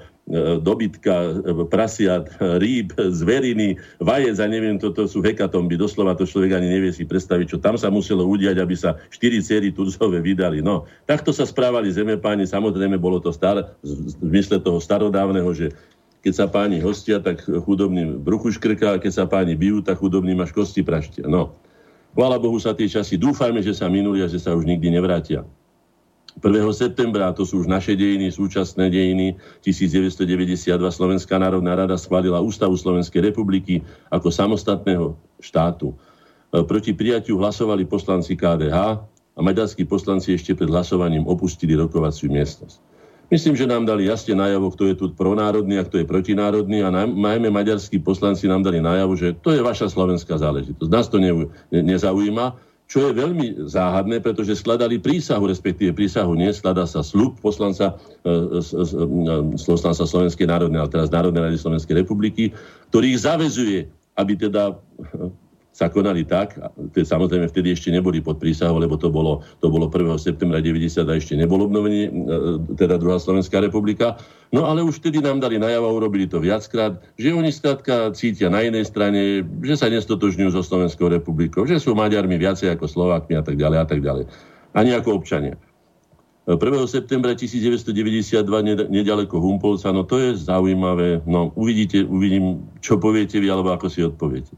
dobytka, prasiat, rýb, zveriny, vajec a neviem, to sú hekatomby, doslova to človek ani nevie si predstaviť, čo tam sa muselo udiať, aby sa 4 céry Turzove vydali. No, takto sa správali zemepáni, samozrejme bolo to v mysle toho starodávneho, že keď sa páni hostia, tak chudobným bruchu škrká, keď sa páni bijú, tak chudobným až kosti praštia. No, chvála Bohu sa tie časy, dúfajme, že sa minuli a že sa už nikdy nevrátia. 1. septembra, to sú už naše dejiny, súčasné dejiny, 1992 Slovenská národná rada schválila Ústavu Slovenskej republiky ako samostatného štátu. Proti prijatiu hlasovali poslanci KDH a maďarskí poslanci ešte pred hlasovaním opustili rokovaciu miestnosť. Myslím, že nám dali jasne najavo, kto je tu pronárodný a kto je protinárodný a najmä maďarskí poslanci nám dali najavo, že to je vaša slovenská záležitosť. Nás to nezaujíma, čo je veľmi záhadné, pretože skladali prísahu, respektíve prísahu neskladá sa sľub poslanca Slovenskej národnej, ale teraz Národnej rady Slovenskej republiky, ktorý ich zavezuje, aby teda sa konali tak, samozrejme vtedy ešte neboli pod prísahou, lebo to bolo 1. septembra 90 a ešte nebolo obnovenie, teda druhá Slovenská republika. No ale už vtedy nám dali najavo, urobili to viackrát, že oni skrátka cítia na jednej strane, že sa nestotožňujú so Slovenskou republikou, že sú Maďarmi viacej ako Slovákmi a tak ďalej a tak ďalej. Ani ako občania. 1. septembra 1992 nedaleko Humpolca, no to je zaujímavé. No uvidím, čo poviete vy, alebo ako si odpoviete.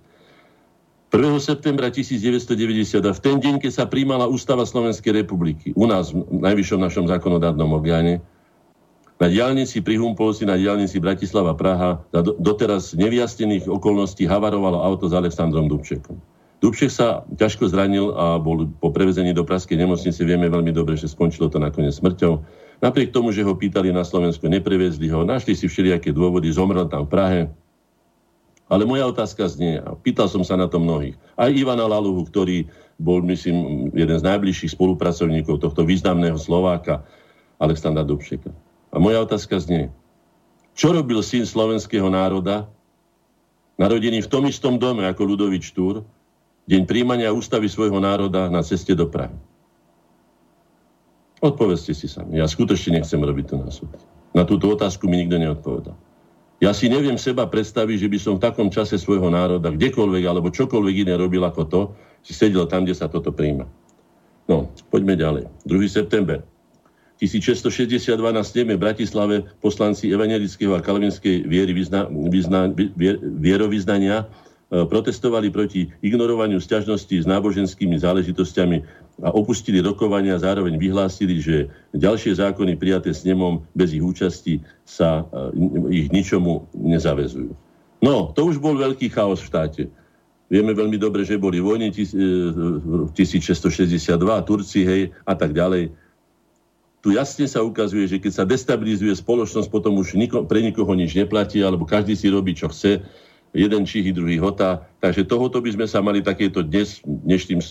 1. septembra 1990, v ten deň, keď sa príjmala ústava Slovenskej republiky, u nás, v najvyššom našom zákonodárnom orgáne, na diaľnici pri Humpolci, na diaľnici Bratislava-Praha, za doteraz nevyjasnených okolností havarovalo auto s Alexandrom Dubčekom. Dubček sa ťažko zranil a bol po prevezení do pražskej nemocnice, vieme veľmi dobre, že skončilo to nakoniec smrťou. Napriek tomu, že ho pýtali na Slovensku, nepreviezli ho, našli si všelijaké dôvody, zomrel tam v Prahe. Ale moja otázka znie, a pýtal som sa na to mnohých, aj Ivana Laluhu, ktorý bol, myslím, jeden z najbližších spolupracovníkov tohto významného Slováka, Alexandra Dubčeka. A moja otázka znie, čo robil syn slovenského národa, narodený v tom istom dome ako Ľudovít Štúr, deň príjmania ústavy svojho národa na ceste do Prahy? Odpovedzte si sami. Ja skutočne nechcem robiť to na súd. Na túto otázku mi nikto neodpovedal. Ja si neviem seba predstaviť, že by som v takom čase svojho národa, kdekoľvek alebo čokoľvek iné robil ako to, si sedel tam, kde sa toto príjma. No, poďme ďalej. 2. september 1662 na sneme v Bratislave poslanci evangelického a kalvinskej vierovyznania protestovali proti ignorovaniu sťažností s náboženskými záležitosťami a opustili rokovania a zároveň vyhlásili, že ďalšie zákony prijaté snemom bez ich účasti sa ich ničomu nezavezujú. No, to už bol veľký chaos v štáte. Vieme veľmi dobre, že boli vojny 1662, Turci, hej, a tak ďalej. Tu jasne sa ukazuje, že keď sa destabilizuje spoločnosť, potom už pre nikoho nič neplatí, alebo každý si robí, čo chce, jeden Čichy, druhý Hota. Takže tohoto by sme sa mali takéto dnešným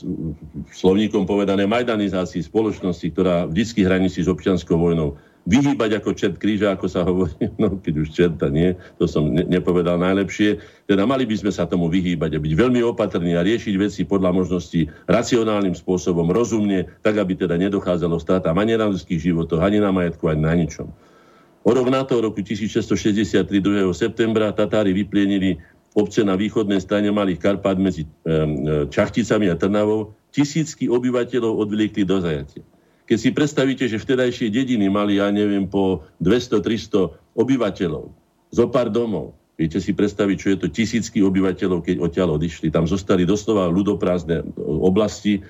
slovníkom povedané majdanizácii spoločnosti, ktorá vždycky hraničí s občianskou vojnou. Vyhýbať ako čert kríža, ako sa hovorí, no keď už čerta nie, to som nepovedal najlepšie. Teda mali by sme sa tomu vyhýbať a byť veľmi opatrní a riešiť veci podľa možností racionálnym spôsobom, rozumne, tak aby teda nedochádzalo stratám ani na ľudských životoch, ani na majetku, ani na ničom. O rok na to, roku 1663, 2. septembra, Tatári vyplienili obce na východnej strane Malých Karpát medzi Čachticami a Trnavou, tisícky obyvateľov odvliekli do zajatia. Keď si predstavíte, že vtedajšie dediny mali, ja neviem, po 200-300 obyvateľov, zo pár domov, viete si predstaviť, čo je to tisícky obyvateľov, keď odtiaľ odišli. Tam zostali doslova ľudoprázdne oblasti,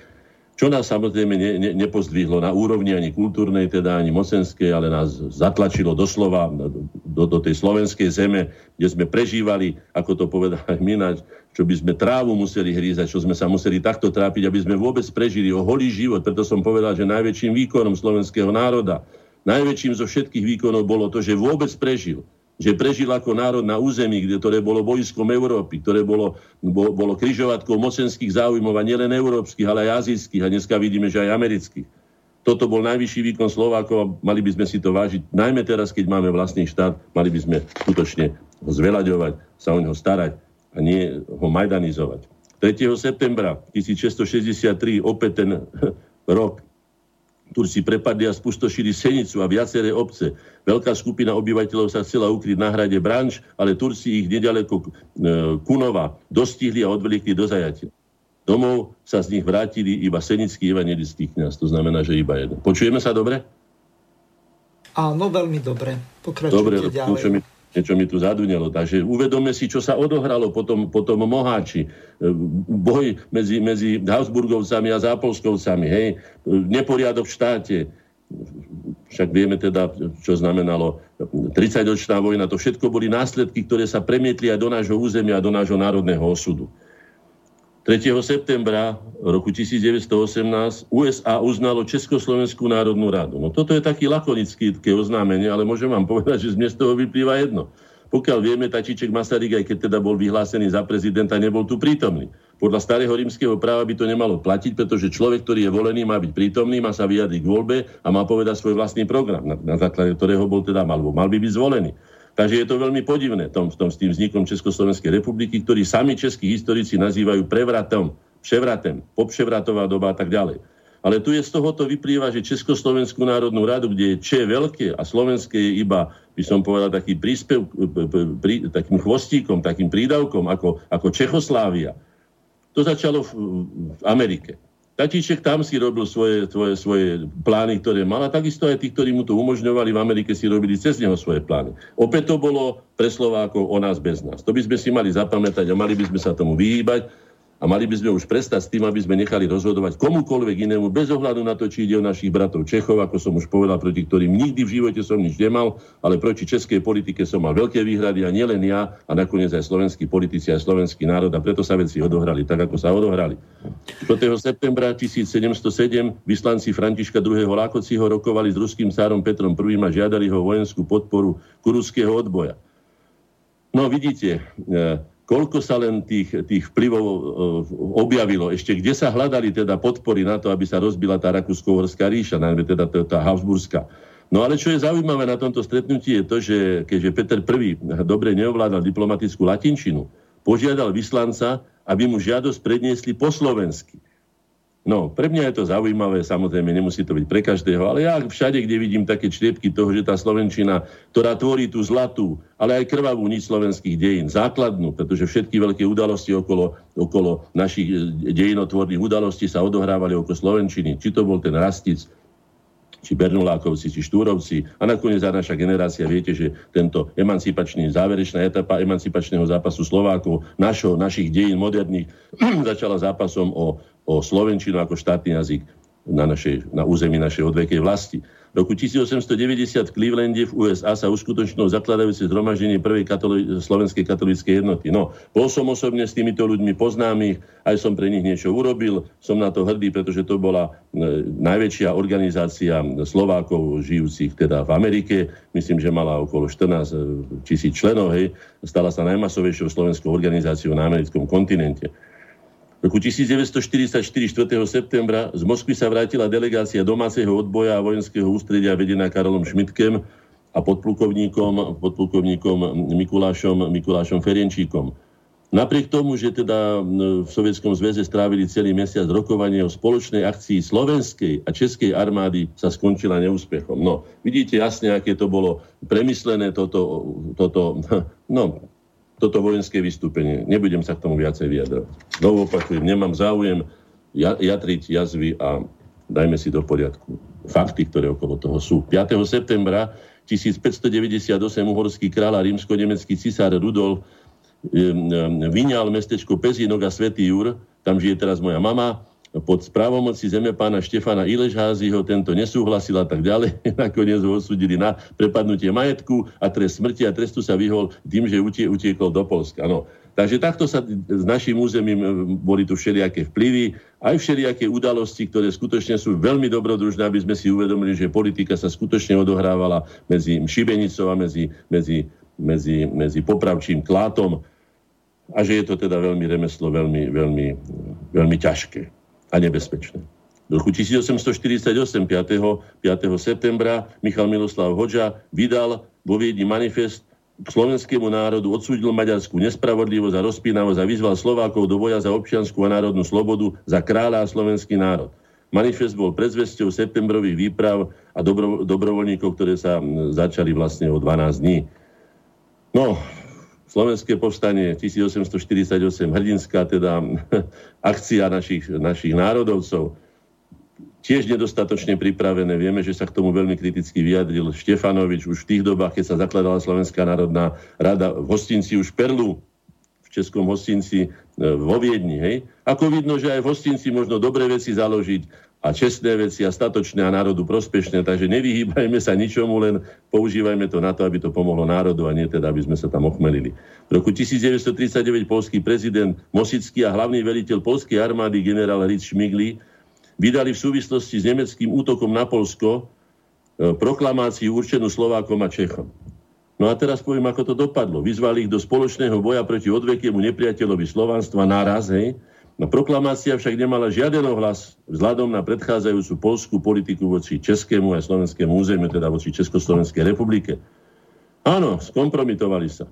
čo nás samozrejme nepozdvihlo na úrovni ani kultúrnej, teda ani mocenskej, ale nás zatlačilo doslova do tej slovenskej zeme, kde sme prežívali, ako to povedal Mináč, čo by sme trávu museli hrízať, čo sme sa museli takto trápiť, aby sme vôbec prežili o holý život. Preto som povedal, že najväčším výkonom slovenského národa, najväčším zo všetkých výkonov bolo to, že vôbec prežil. Že prežil ako národ na území, ktoré bolo bojskom Európy, ktoré bolo križovatkou mocenských záujmov a nielen európskych, ale aj azijských a dneska vidíme, že aj amerických. Toto bol najvyšší výkon Slovákov a mali by sme si to vážiť, najmä teraz, keď máme vlastný štát, mali by sme skutočne ho zvelaďovať, sa o neho starať a nie ho majdanizovať. 3. septembra 1663, opäť ten rok, Turci prepadli a spustošili Senicu a viaceré obce. Veľká skupina obyvateľov sa chcela ukryť na hrade Branč, ale Turci ich nedaleko Kunova dostihli a odvliekli do zajatia. Domov sa z nich vrátili iba senický evangelický kňaz, to znamená, že iba jeden. Počujeme sa dobre? Áno, veľmi dobre. Pokračujte dobre, ďalej. Dobre, niečo mi tu zadunelo. Takže uvedome si, čo sa odohralo po tom Moháči. Boj medzi Habsburgovcami a Zápolskovcami. Hej. Neporiadok v štáte. Však vieme teda, čo znamenalo 30-ročná vojna. To všetko boli následky, ktoré sa premietli aj do nášho územia a do nášho národného osudu. 3. septembra roku 1918 USA uznalo Československú národnú radu. No toto je taký lakonický oznámenie, ale môžem vám povedať, že z toho vyplýva jedno. Pokiaľ vieme, Tačíček Masaryk, aj keď teda bol vyhlásený za prezidenta, nebol tu prítomný. Podľa starého rímskeho práva by to nemalo platiť, pretože človek, ktorý je volený, má byť prítomný, má sa vyjadriť k voľbe a má povedať svoj vlastný program, na základe ktorého bol teda mal by byť zvolený. Takže je to veľmi podivné s tým vznikom Československej republiky, ktorý sami českí historici nazývajú prevratom, převratem, popševratová doba a tak ďalej. Ale tu je z tohoto vyplýva, že Československú národnú radu, kde je Č veľké a slovenské je iba, by som povedal, taký takým chvostíkom, takým prídavkom ako Čechoslavia. To začalo v Amerike. Tatíček tam si robil svoje plány, ktoré mal, a takisto aj tí, ktorí mu to umožňovali v Amerike, si robili cez neho svoje plány. Opäť to bolo pre Slovákov o nás bez nás. To by sme si mali zapamätať a mali by sme sa tomu vyhýbať a mali by sme už prestať s tým, aby sme nechali rozhodovať komukoľvek inému, bez ohľadu na to, či ide o našich bratov Čechov, ako som už povedal, proti ktorým nikdy v živote som nič nemal, ale proti českej politike som mal veľké výhrady, a nielen ja, a nakoniec aj slovenskí politici, aj slovenský národ, a preto sa veci odohrali tak, ako sa odohrali. 4. septembra 1707 vyslanci Františka II. Lákociho rokovali s ruským cárom Petrom I. a žiadali ho vojenskú podporu kuruckého odboja. No vidíte, koľko sa len tých vplyvov objavilo. Ešte kde sa hľadali teda podpory na to, aby sa rozbila tá rakúsko-uhorská ríša, najmä teda tá habsburská. No ale čo je zaujímavé na tomto stretnutí je to, že keďže Peter I. dobre neovládal diplomatickú latinčinu, požiadal vyslanca, aby mu žiadosť predniesli po slovensky. No, pre mňa je to zaujímavé, samozrejme, nemusí to byť pre každého, ale ja všade, kde vidím také čriepky toho, že tá slovenčina, ktorá tvorí tú zlatú, ale aj krvavú niť slovenských dejín, základnú, pretože všetky veľké udalosti okolo našich dejinotvorných udalostí sa odohrávali okolo slovenčiny. Či to bol ten Rastic, či Bernulákovci, či Štúrovci, a nakoniec aj naša generácia, viete, že tento záverečná etapa emancipačného zápasu Slovákov, našich dejín moderných, začala zápasom o slovenčinu ako štátny jazyk na území našej odvekej vlasti. V roku 1890 v Clevelande v USA sa uskutočnilo zakladajúce zhromaždenie prvej slovenskej katolíckej jednoty. No, bol som osobne s týmito ľuďmi, poznám ich, aj som pre nich niečo urobil, som na to hrdý, pretože to bola najväčšia organizácia Slovákov žijúcich teda v Amerike. Myslím, že mala okolo 14,000 členov, hej. Stala sa najmasovejšou slovenskou organizáciou na americkom kontinente. V roku 1944, 4. septembra, z Moskvy sa vrátila delegácia domáceho odboja a vojenského ústredia vedená Karolom Šmitkem a podplukovníkom Mikulášom Ferenčíkom. Napriek tomu, že teda v Sovietskom zväze strávili celý mesiac rokovanie o spoločnej akcii slovenskej a českej armády, sa skončila neúspechom. No, vidíte jasne, aké to bolo premyslené toto vojenské vystúpenie. Nebudem sa k tomu viacej vyjadrovať. Znovu opakujem, nemám záujem jatriť jazvy a dajme si do poriadku fakty, ktoré okolo toho sú. 5. septembra 1598 uhorský kráľ a rímsko-nemecký cisár Rudolf vyňal mestečko Pezinok a Svätý Jur, tam žije teraz moja mama, pod správomocí zeme pána Štefana Iležházyho, tento nesúhlasil a tak ďalej. Nakoniec ho odsúdili na prepadnutie majetku a trest smrti, a trestu sa vyhol tým, že utiekol do Poľska. No. Takže takto sa s našim územím boli tu všelijaké vplyvy, aj všelijaké udalosti, ktoré skutočne sú veľmi dobrodružné, aby sme si uvedomili, že politika sa skutočne odohrávala medzi Šibenicou a medzi Popravčím Klátom, a že je to teda veľmi remeslo, veľmi ťažké a nebezpečné. V roku 1848, 5. septembra, Michal Miloslav Hodža vydal vo Viedni manifest k slovenskému národu, odsúdil maďarskú nespravodlivosť a rozpínavosť a vyzval Slovákov do boja za občiansku a národnú slobodu, za kráľa a slovenský národ. Manifest bol predzvesťou septembrových výprav a dobrovoľníkov, ktoré sa začali vlastne o 12 dní. No, Slovenské povstanie 1848, hrdinská teda akcia našich národovcov, tiež nedostatočne pripravené. Vieme, že sa k tomu veľmi kriticky vyjadril Štefanovič už v tých dobách, keď sa zakladala Slovenská národná rada v hostinci už Perlu, v českom hostinci vo Viedni. Hej? Ako vidno, že aj v hostinci možno dobré veci založiť a a čestné veci a statočné a národu prospešné, takže nevyhýbajme sa ničomu, len používajme to na to, aby to pomohlo národu a nie teda, aby sme sa tam ochmelili. V roku 1939 poľský prezident Mosický a hlavný veliteľ poľskej armády generál Hryc Šmigli vydali v súvislosti s nemeckým útokom na Poľsko proklamáciu určenú Slovákom a Čechom. No a teraz poviem, ako to dopadlo. Vyzvali ich do spoločného boja proti odvekému nepriateľovi slovanstva naraz, hej. No, proklamácia však nemala žiaden ohlas vzhľadom na predchádzajúcu poľskú politiku voči českému a slovenskému územiu, teda voči Československej republike. Áno, skompromitovali sa.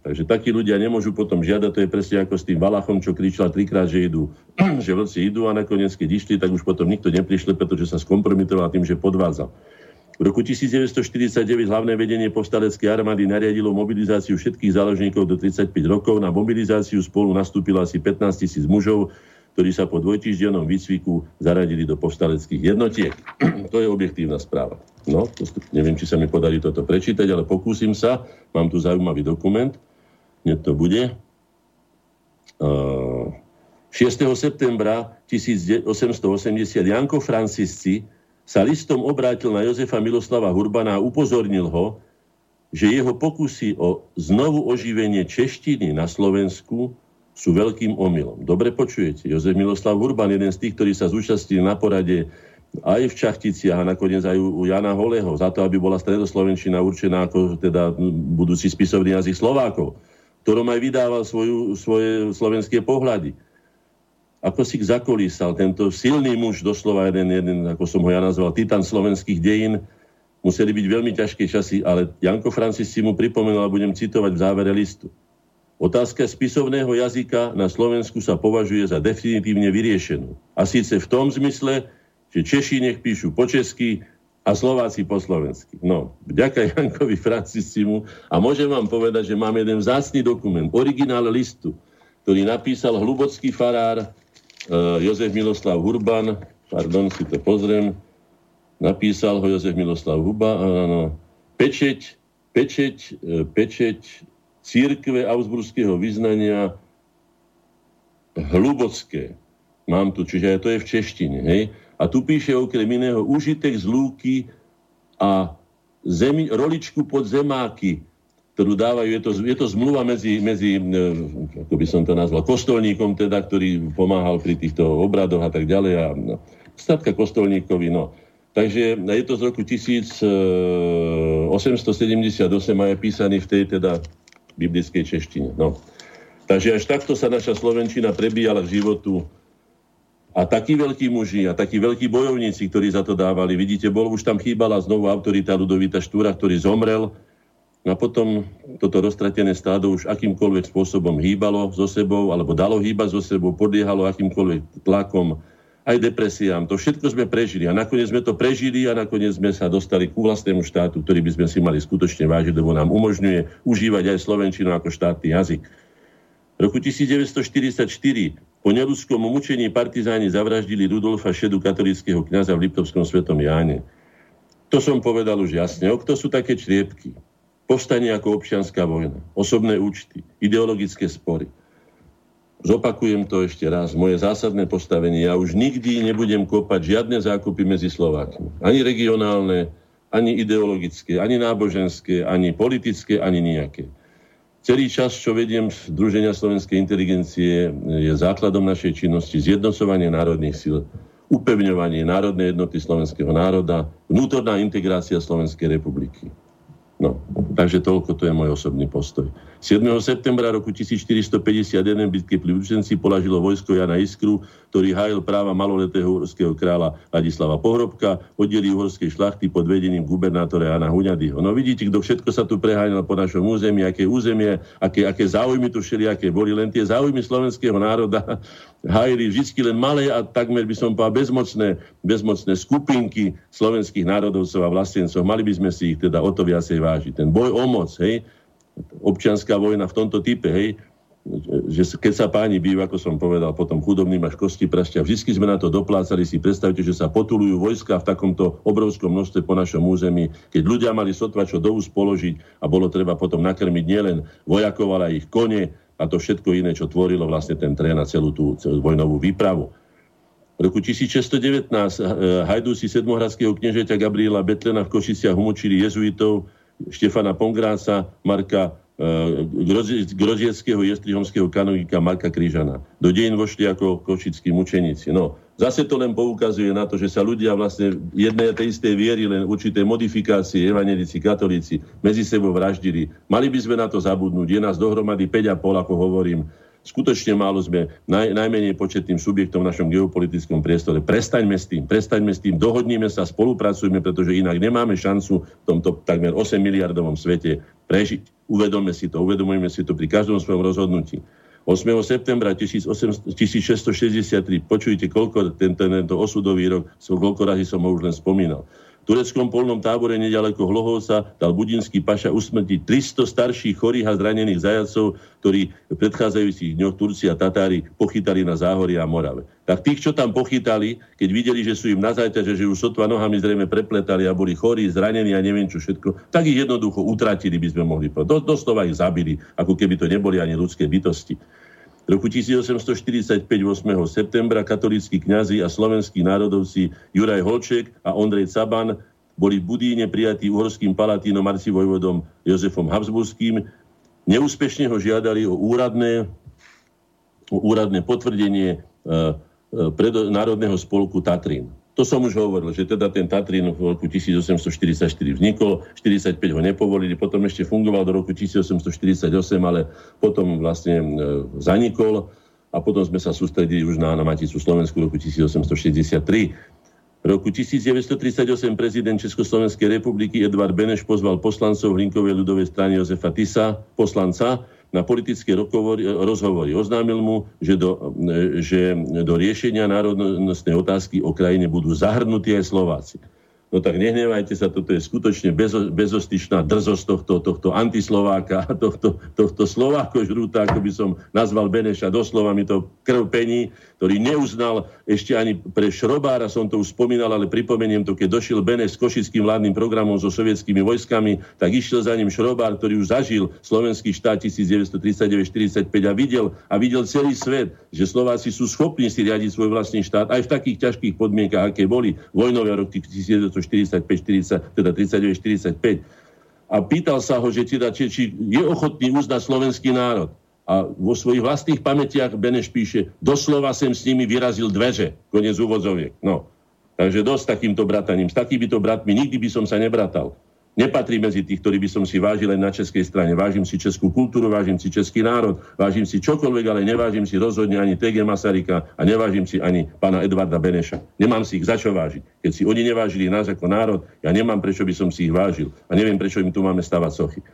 Takže takí ľudia nemôžu potom žiadať, to je presne ako s tým Valachom, čo kričal trikrát, že idú, že vlci idú a nakoniec, keď išli, tak už potom nikto neprišli, pretože sa skompromitoval tým, že podvádzal. V roku 1949 hlavné vedenie povstaleckej armády nariadilo mobilizáciu všetkých záložníkov do 35 rokov. Na mobilizáciu spolu nastúpilo asi 15 000 mužov, ktorí sa po dvojtýždennom výcviku zaradili do povstaleckých jednotiek. To je objektívna správa. No, neviem, či sa mi podarí toto prečítať, ale pokúsim sa. Mám tu zaujímavý dokument. Hneď to bude. 6. septembra 1880 Janko Francisci sa listom obrátil na Jozefa Miloslava Hurbana a upozornil ho, že jeho pokusy o znovu oživenie češtiny na Slovensku sú veľkým omylom. Dobre počujete, Jozef Miloslav Hurban, jeden z tých, ktorí sa zúčastnili na porade aj v Čachticiach a nakoniec aj u Jana Holeho, za to, aby bola stredoslovenčina určená ako teda budúci spisovný jazyk Slovákov, ktorom aj vydával svoje slovenské pohľady. Ako si zakolísal tento silný muž, doslova jeden, ako som ho ja nazval, titan slovenských dejín. Museli byť veľmi ťažké časy, ale Janko Francisci mu pripomenul, a budem citovať v závere listu. Otázka spisovného jazyka na Slovensku sa považuje za definitívne vyriešenú. A síce v tom zmysle, že Češi nech píšu po česky a Slováci po slovensky. No, vďaka Jankovi Franciscimu. A môžem vám povedať, že mám jeden vzácny dokument, originál listu, ktorý napísal hlubocký farár Jozef Miloslav Hurban, pardon, si to pozriem, napísal ho Jozef Miloslav Hurban, áno, pečeť církve augsburského vyznania hlubocké. Mám tu, čiže aj to je v češtine, hej? A tu píše okrem iného užitek z lúky a roličku pod zemáky, ktorú dávajú, je to zmluva medzi ako by som to nazval, kostolníkom teda, ktorý pomáhal pri týchto obradoch a tak ďalej a no, statka kostolníkovi, no. Takže je to z roku 1878 a je písaný v tej teda biblickej češtine, no. Takže až takto sa naša slovenčina prebíjala k životu a takí veľkí muži a takí veľkí bojovníci, ktorí za to dávali, vidíte, bol už tam chýbala znovu autorita Ľudovíta Štúra, ktorý zomrel. A potom toto roztratené stádo už akýmkoľvek spôsobom hýbalo so sebou, alebo dalo hýbať so sebou, podliehalo akýmkoľvek tlakom, aj depresiám. To všetko sme prežili. A nakoniec sme to prežili a nakoniec sme sa dostali ku vlastnému štátu, ktorý by sme si mali skutočne vážiť, lebo nám umožňuje užívať aj slovenčinu ako štátny jazyk. V roku 1944 po neľudskom mučení partizáni zavraždili Rudolfa Šedu, katolíckeho kňaza v Liptovskom Svetom Jáne. To som povedal už jasne. O kto sú také čriepky? Povstanie ako občianska vojna, osobné účty, ideologické spory. Zopakujem to ešte raz, moje zásadné postavenie. Ja už nikdy nebudem kopať žiadne zákupy medzi Slovákmi. Ani regionálne, ani ideologické, ani náboženské, ani politické, ani nejaké. Celý čas, čo vediem z Združenia slovenskej inteligencie, je základom našej činnosti zjednocovanie národných síl, upevňovanie národnej jednoty slovenského národa, vnútorná integrácia Slovenskej republiky. No, takže toľko, to je môj osobný postoj. 7. septembra roku 1451 v bitke pri Lučenci položilo vojsko Jana Iskru, ktorý hájil práva maloletého uhorského kráľa Ladislava Pohrobka, oddiely uhorskej šlachty pod vedením gubernátora Jana Huňadyho. No vidíte, kto všetko sa tu preháňal po našom území, aké územie, aké záujmy tu všelijaké boli, len tie záujmy slovenského národa hájili vždycky len malé a takmer by som povedal bezmocné skupinky slovenských národovcov a vlastencov. Mali by sme si ich teda o to viacej vážiť. Ten boj o moc, hej, občianska vojna v tomto type, hej, že keď sa páni býva, ako som povedal, potom chudobný máš kosti prašťa. Vždycky sme na to doplácali, si predstavte, že sa potulujú vojska v takomto obrovskom množstve po našom území, keď ľudia mali sotva čo do úst položiť a bolo treba potom nakrmiť nielen vojakov, ale aj ich kone a to všetko iné, čo tvorilo vlastne ten trén a celú tú vojnovú výpravu. V roku 1619 hajdúci sedmohradského kniežaťa Gabriela Betlena v Košiciach umočili jezuitov Štefana Pongráca, Marka grozieckého jestrihomského kanonika Marka Kryžana. Do dejín vošli ako košickí mučeníci. No, zase to len poukazuje na to, že sa ľudia vlastne jednej a tej istej viery, len určité modifikácie, evanjelici, katolíci, medzi sebou vraždili. Mali by sme na to zabudnúť. Je nás dohromady 5,5, ako hovorím. Skutočne málo sme najmenej početným subjektom v našom geopolitickom priestore. Prestaňme s tým, dohodnime sa, spolupracujme, pretože inak nemáme šancu v tomto takmer 8 miliardovom svete prežiť. Uvedomujeme si to pri každom svojom rozhodnutí. 8. septembra 1663, počujte, koľko tento osudový rok, koľko razy som ho už len spomínal. V tureckom polnom tábore nedaleko Hlohovca dal budinský paša usmrtiť 300 starších chorých a zranených zajacov, ktorí v predchádzajúcich dňoch Turci a Tatári pochytali na Záhorie a Morave. Tak tých, čo tam pochytali, keď videli, že sú im na zajťaže, že už sotva nohami zrejme prepletali a boli chorí, zranení a neviem čo všetko, tak ich jednoducho utratili, by sme mohli povedať. Doslova ich zabili, ako keby to neboli ani ľudské bytosti. V roku 1845, 8. septembra, katolícki kňazi a slovenskí národovci Juraj Holček a Ondrej Caban boli v Budíne prijatí uhorským palatínom arcivojvodom Jozefom Habsburským. Neúspešne ho žiadali o úradné potvrdenie národného spolku Tatrín. To som už hovoril, že teda ten Tatrín v roku 1844 vznikol, 45 ho nepovolili, potom ešte fungoval do roku 1848, ale potom vlastne zanikol a potom sme sa sústredili už na Maticu Slovensku v roku 1863. V roku 1938 prezident Československej republiky Edvard Beneš pozval poslancov Hlinkovej ľudovej strany Jozefa Tisa, poslanca, na politické rozhovory. Oznámil mu, že do riešenia národnostnej otázky o krajine budú zahrnutí aj Slováci. No tak nehnevajte sa, toto je skutočne bezostyšná drzosť tohto antislováka, tohto Slováko-žrúta, ako by som nazval Beneša, doslova mi to krv pení, ktorý neuznal ešte ani pre Šrobára, som to už spomínal, ale pripomeniem to, keď došiel Beneš s košickým vládnym programom so sovietskými vojskami, tak išiel za ním Šrobár, ktorý už zažil slovenský štát 1939-45 a videl celý svet, že Slováci sú schopní si riadiť svoj vlastný štát aj v takých ťažkých podmienkach, aké boli vojnové roky 1945, a pýtal sa ho, že teda, či je ochotný uznať slovenský národ. A vo svojich vlastných pamätiach Beneš píše, doslova sem s nimi vyrazil dveže, koniec úvodzoviek. No, takže dosť takýmto brataním. S takýmito bratmi nikdy by som sa nebratal. Nepatrí medzi tých, ktorí by som si vážil len na českej strane. Vážim si českú kultúru, vážim si český národ, vážim si čokoľvek, ale nevážim si rozhodne ani T.G. Masaryka a nevážim si ani pána Edvarda Beneša. Nemám si ich za čo vážiť. Keď si oni nevážili nás ako národ, ja nemám, prečo by som si ich vážil. A neviem, prečo im tu máme stavať sochy.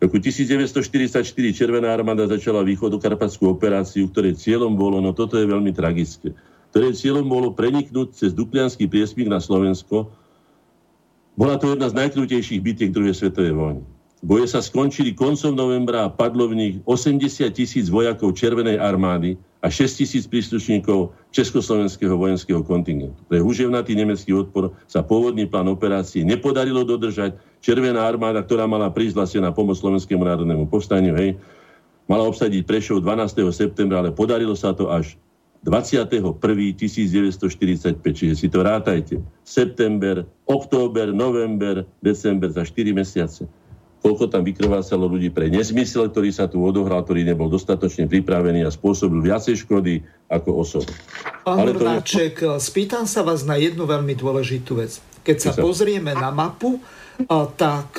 V roku 1944 Červená armáda začala východokarpatskú operáciu, ktorej cieľom bolo, no toto je veľmi tragické, ktorej cieľom bolo preniknúť cez Dukliansky priesmík na Slovensko. Bola to jedna z najkrutejších bitiek druhej svetovej vojny. Boje sa skončili koncom novembra a padlo v nich 80,000 vojakov Červenej armády a 6,000 príslušníkov československého vojenského kontingentu. Pre huževnatý nemecký odpor sa pôvodný plán operácie nepodarilo dodržať. Červená armáda, ktorá mala prísť vlastne na pomoc Slovenskému národnému povstaniu, mala obsadiť Prešov 12. septembra, ale podarilo sa to až 21. 1945, čiže si to rátajte. September, október, november, december, za 4 mesiace. Koľko tam vykrvácalo ľudí pre nezmysel, ktorý sa tu odohral, ktorý nebol dostatočne pripravený a spôsobil viacej škody ako osob. Pán Hornáček, spýtam sa vás na jednu veľmi dôležitú vec. Keď sa pozrieme na mapu, tak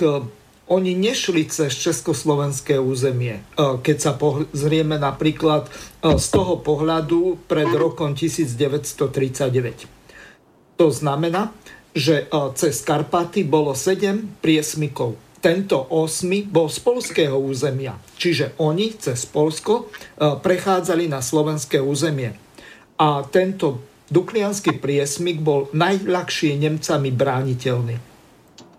oni nešli cez československé územie. Keď sa pozrieme napríklad z toho pohľadu pred rokom 1939. To znamená, že cez Karpaty bolo 7 priesmykov. Tento 8 bol z poľského územia. Čiže oni cez Poľsko prechádzali na slovenské územie. A tento Dukliansky priesmyk bol najľahšie Nemcami brániteľný.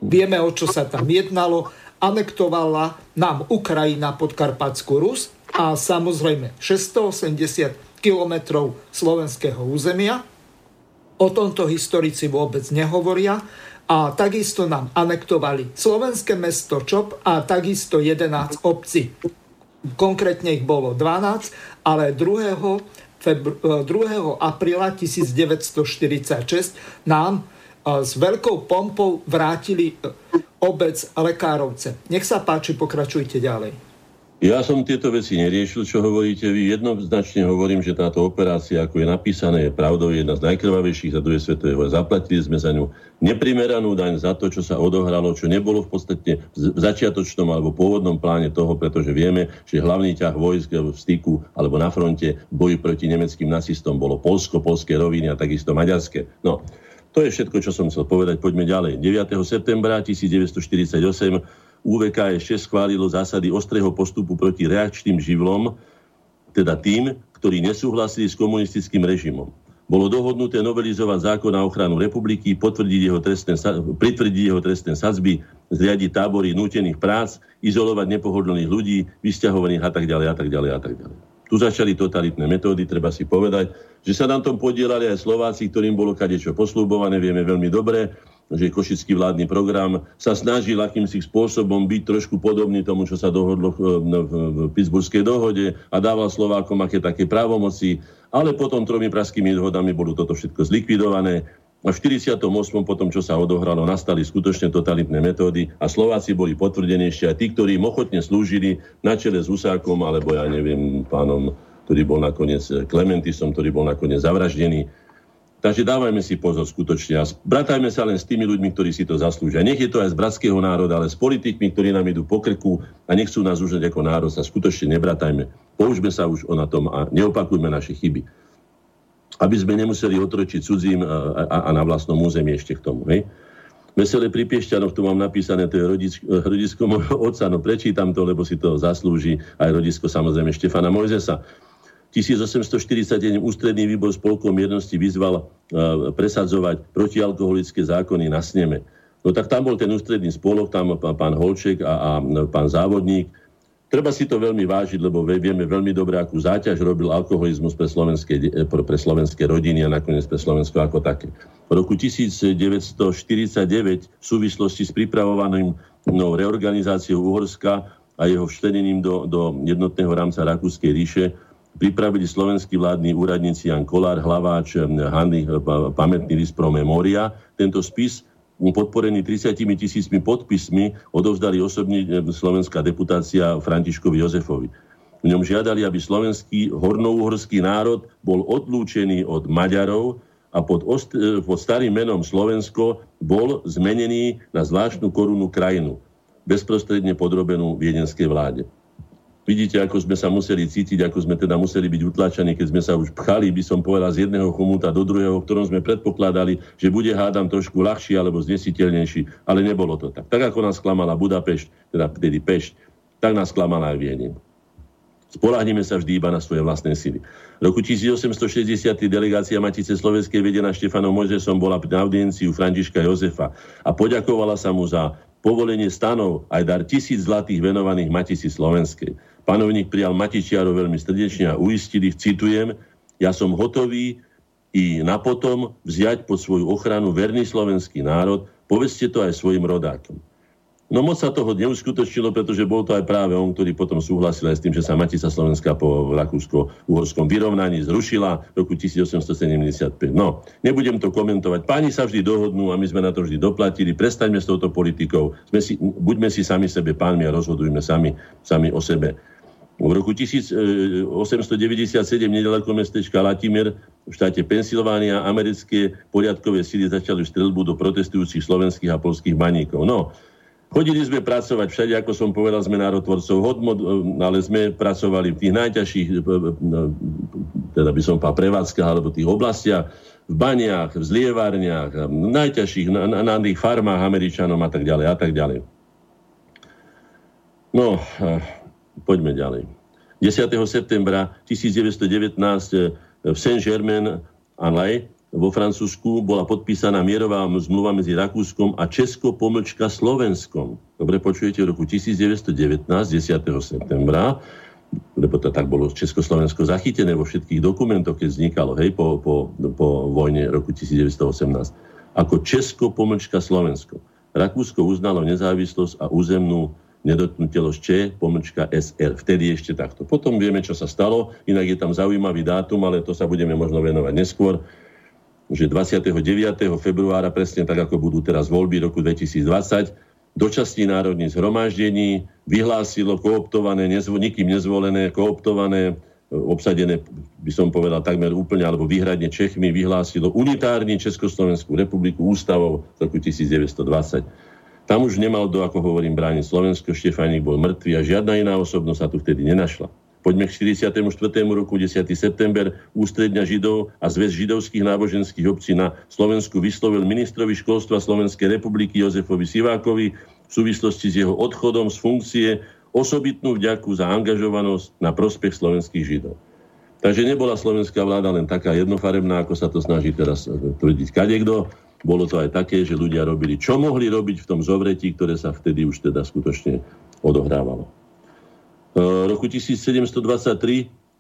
Vieme, o čo sa tam jednalo. Anektovala nám Ukrajina Podkarpatskú Rus a samozrejme 680 kilometrov slovenského územia. O tomto historici vôbec nehovoria. A takisto nám anektovali slovenské mesto Čop a takisto 11 obcí. Konkrétne ich bolo 12, ale 2. 2. apríla 1946 nám s veľkou pompou vrátili obec Lekárovce. Nech sa páči, pokračujte ďalej. Ja som tieto veci neriešil, čo hovoríte vy. Jednoznačne hovorím, že táto operácia, ako je napísané, je pravdou jedna z najkrvavejších za druhej svetovej vojny. Zaplatili sme za ňu neprimeranú daň za to, čo sa odohralo, čo nebolo v podstate v začiatočnom alebo pôvodnom pláne toho, pretože vieme, že hlavný ťah vojsk v styku alebo na fronte v boji proti nemeckým nacistom bolo Polsko, polské roviny a takisto maďarské. No, to je všetko, čo som chcel povedať. Poďme ďalej. 9. septembra 1948 UVK ešte schválilo zásady ostrého postupu proti reakčným živlom, teda tým, ktorí nesúhlasili s komunistickým režimom. Bolo dohodnuté novelizovať zákon na ochranu republiky, pritvrdiť jeho trestné sadzby, zriadiť tábory nútených prác, izolovať nepohodlných ľudí, vysťahovaných a tak ďalej. Tu začali totalitné metódy, treba si povedať, že sa na tom podielali aj Slováci, ktorým bolo kadečo posľubované, vieme veľmi dobre, že košický vládny program sa snažil akýmsi spôsobom byť trošku podobný tomu, čo sa dohodlo v Pittsburghskej dohode a dával Slovákom aké také právomoci, ale potom 3 pražskými dohodami bolo toto všetko zlikvidované a v 48. potom, čo sa odohralo, nastali skutočne totalitné metódy a Slováci boli potvrdení ešte aj tí, ktorí im ochotne slúžili na čele s Husákom alebo ja neviem pánom, ktorý bol nakoniec Klementisom, ktorý bol nakoniec zavraždený. Takže dávajme si pozor skutočne a bratajme sa len s tými ľuďmi, ktorí si to zaslúžia. Nech je to aj z bratského národa, ale s politikmi, ktorí nám idú po krku a nechcú nás užať ako národ, sa skutočne nebratajme. Poučme sa už na tom a neopakujme naše chyby. Aby sme nemuseli otročiť cudzím a na vlastnom území ešte k tomu. Hej? Veselé pri Piešťanoch, tu mám napísané, to je rodisko môjho otca, no prečítam to, lebo si to zaslúži aj rodisko samozrejme Štefana Mojzesa. 1841 ústredný výbor spolkom jednosti vyzval presadzovať protialkoholické zákony na sneme. No tak tam bol ten ústredný spolok, tam pán Holček a pán Závodník. Treba si to veľmi vážiť, lebo vieme veľmi dobre, akú záťaž robil alkoholizmus pre slovenské rodiny a nakoniec pre Slovensko ako také. V roku 1949 v súvislosti s pripravovaným reorganizáciou Uhorska a jeho včlenením do jednotného rámca Rakúskej ríše pripravili slovenskí vládni úradníci Jan Kolár, Hlaváč, Hanný, pamätný list pro memoria. Tento spis, podporený 30 000 podpismi, odovzdali osobne slovenská deputácia Františkovi Jozefovi. V ňom žiadali, aby slovenský hornouhorský národ bol odlúčený od Maďarov a pod starým menom Slovensko bol zmenený na zvláštnu korunnú krajinu, bezprostredne podrobenú viedenskej vláde. Vidíte, ako sme sa museli cítiť, ako sme teda museli byť utlačení, keď sme sa už pchali, by som povedal, z jedného chomúta do druhého, v ktorom sme predpokladali, že bude hádam trošku ľahší alebo znesiteľnejší, ale nebolo to tak. Tak ako nás klamala Budapešť, teda vtedy Pešť, tak nás klamala aj Viedeň. Spoľahnime sa vždy iba na svoje vlastné sily. V roku 1860 delegácia Matice slovenskej vedená Štefanom Mojzesom bola na audiencii u Františka Jozefa a poďakovala sa mu za povolenie stanov aj dar 1000 zlatých venovaných Matici slovenskej. Panovník prijal Matičiarov veľmi srdečne a uistil ich, citujem, ja som hotový i napotom vziať pod svoju ochranu verný slovenský národ, povedzte to aj svojim rodákom. No moc sa toho neuskutočnilo, pretože bol to aj práve on, ktorý potom súhlasil aj s tým, že sa Matica slovenská po rakúsko-uhorskom vyrovnaní zrušila v roku 1875. No, nebudem to komentovať. Páni sa vždy dohodnú a my sme na to vždy doplatili. Prestaňme s touto politikou. Buďme si sami sebe pánmi a rozhodujme sami o sebe. V roku 1897 nedaleko mestečka Latimer v štáte Pensylvánia americké poriadkové síly začali streľbu do protestujúcich slovenských a poľských baníkov. No, chodili sme pracovať všade, ako som povedal, sme národtvorcov hodnot, ale sme pracovali v tých najťažších, teda by som povedal, prevádzkach alebo tých oblastiach, v baniach, v zlievárniach, najťažších, na tých farmách Američanom a tak ďalej. No, poďme ďalej. 10. septembra 1919 v Saint-Germain-en-Laye vo Francúzsku bola podpísaná mierová zmluva medzi Rakúskom a Česko-Slovenskom. Dobre počujete, v roku 1919, 10. septembra, lebo to tak bolo Československo zachytené vo všetkých dokumentoch, keď vznikalo, hej, po vojne roku 1918, ako Česko-Slovensko. Rakúsko uznalo nezávislosť a územnú nedotknutelosť /SR. Vtedy ešte takto. Potom vieme, čo sa stalo. Inak je tam zaujímavý dátum, ale to sa budeme možno venovať neskôr. Že 29. februára, presne tak, ako budú teraz voľby roku 2020, dočasní národní zhromaždení vyhlásilo kooptované, nikým nezvolené, kooptované, obsadené, by som povedal, takmer úplne, alebo výhradne Čechmi, vyhlásilo unitárnu Československú republiku ústavou z roku 1920. Tam už nemal do, ako hovorím, brániť Slovensko, Štefánik bol mŕtvý a žiadna iná osobnosť sa tu vtedy nenašla. Poďme k 44. roku, 10. september, Ústredňa židov a Zväz židovských náboženských obcí na Slovensku vyslovil ministrovi školstva Slovenskej republiky Jozefovi Sivákovi v súvislosti s jeho odchodom z funkcie osobitnú vďaku za angažovanosť na prospech slovenských židov. Takže nebola slovenská vláda len taká jednofarebná, ako sa to snaží teraz tvrdiť kadekto. Bolo to aj také, že ľudia robili, čo mohli robiť v tom zovretí, ktoré sa vtedy už teda skutočne odohrávalo. V roku 1723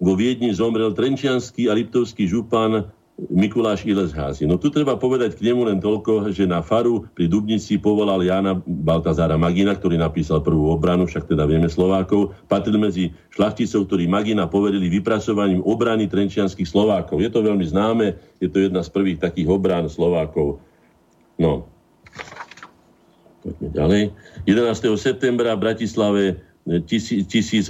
vo Viedni zomrel trenčiansky a liptovský župan Mikuláš Ilezházy. No tu treba povedať k nemu len toľko, že na faru pri Dubnici povolal Jána Baltazára Magina, ktorý napísal prvú obranu, však teda vieme Slovákov. Patril medzi šľachticov, ktorí Magina poverili vypracovaním obrany trenčianskych Slovákov. Je to veľmi známe, je to jedna z prvých takých obrán Slovákov. No, poďme ďalej. 11. septembra v Bratislave 1825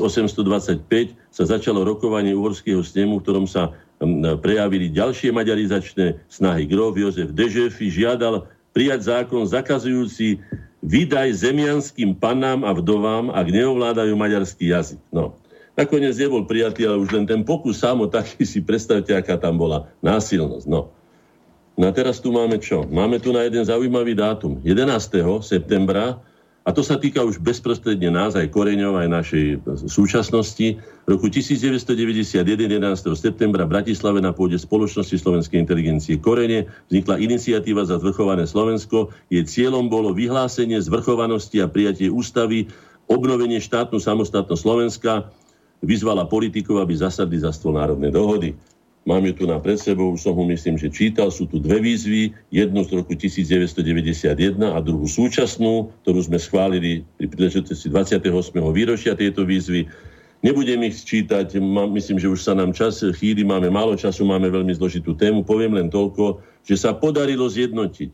sa začalo rokovanie Uhorského snemu, v ktorom sa prejavili ďalšie maďarizačné snahy. Gróf Jozef Dežefi žiadal prijať zákon zakazujúci výdaj zemianským panám a vdovám, ak neovládajú maďarský jazyk. No, nakoniec nebol prijatý, ale už len ten pokus sám o taký, si predstavte, aká tam bola násilnosť. No. No a teraz tu máme čo? Máme tu na jeden zaujímavý dátum. 11. septembra. A to sa týka už bezprostredne nás, aj koreňov, aj našej súčasnosti. V roku 1991, 11. septembra v Bratislave na pôde Spoločnosti slovenskej inteligencie Korene vznikla iniciatíva za zvrchované Slovensko. Jej cieľom bolo vyhlásenie zvrchovanosti a prijatie ústavy, obnovenie štátnu samostatnosť Slovenska. Vyzvala politikov, aby zasadli za stôl národnej dohody. Mám ju tu na pred sebou, som ho myslím, že čítal. Sú tu dve výzvy, jednu z roku 1991 a druhú súčasnú, ktorú sme schválili pri príležitosti 28. výročia tejto výzvy. Nebudem ich čítať, myslím, že už sa nám čas chýli, máme málo času, máme veľmi zložitú tému. Poviem len toľko, že sa podarilo zjednotiť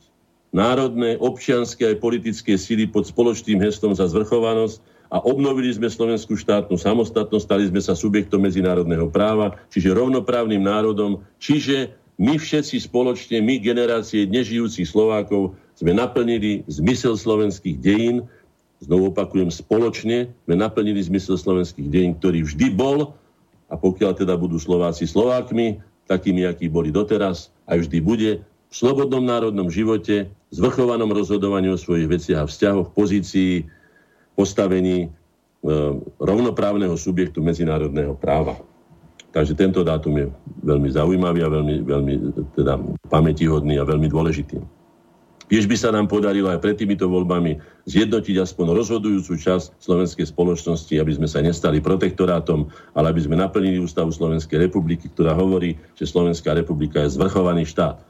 národné, občianske aj politické síly pod spoločným heslom za zvrchovanosť a obnovili sme slovenskú štátnu samostatnosť, stali sme sa subjektom medzinárodného práva, čiže rovnoprávnym národom, čiže my všetci spoločne, my generácie nežijúcich Slovákov, sme naplnili zmysel slovenských dejín, znovu opakujem, spoločne sme naplnili zmysel slovenských dejín, ktorý vždy bol, a pokiaľ teda budú Slováci Slovákmi, takými, akí boli doteraz, aj vždy bude, v slobodnom národnom živote, zvrchovanom rozhodovaní o svojich veciach a vzťahoch, pozícii, postavení rovnoprávneho subjektu medzinárodného práva. Takže tento dátum je veľmi zaujímavý a veľmi teda pamätihodný a veľmi dôležitý. Jež by sa nám podarilo aj pred týmito voľbami zjednotiť aspoň rozhodujúcu časť slovenskej spoločnosti, aby sme sa nestali protektorátom, ale aby sme naplnili ústavu Slovenskej republiky, ktorá hovorí, že Slovenská republika je zvrchovaný štát.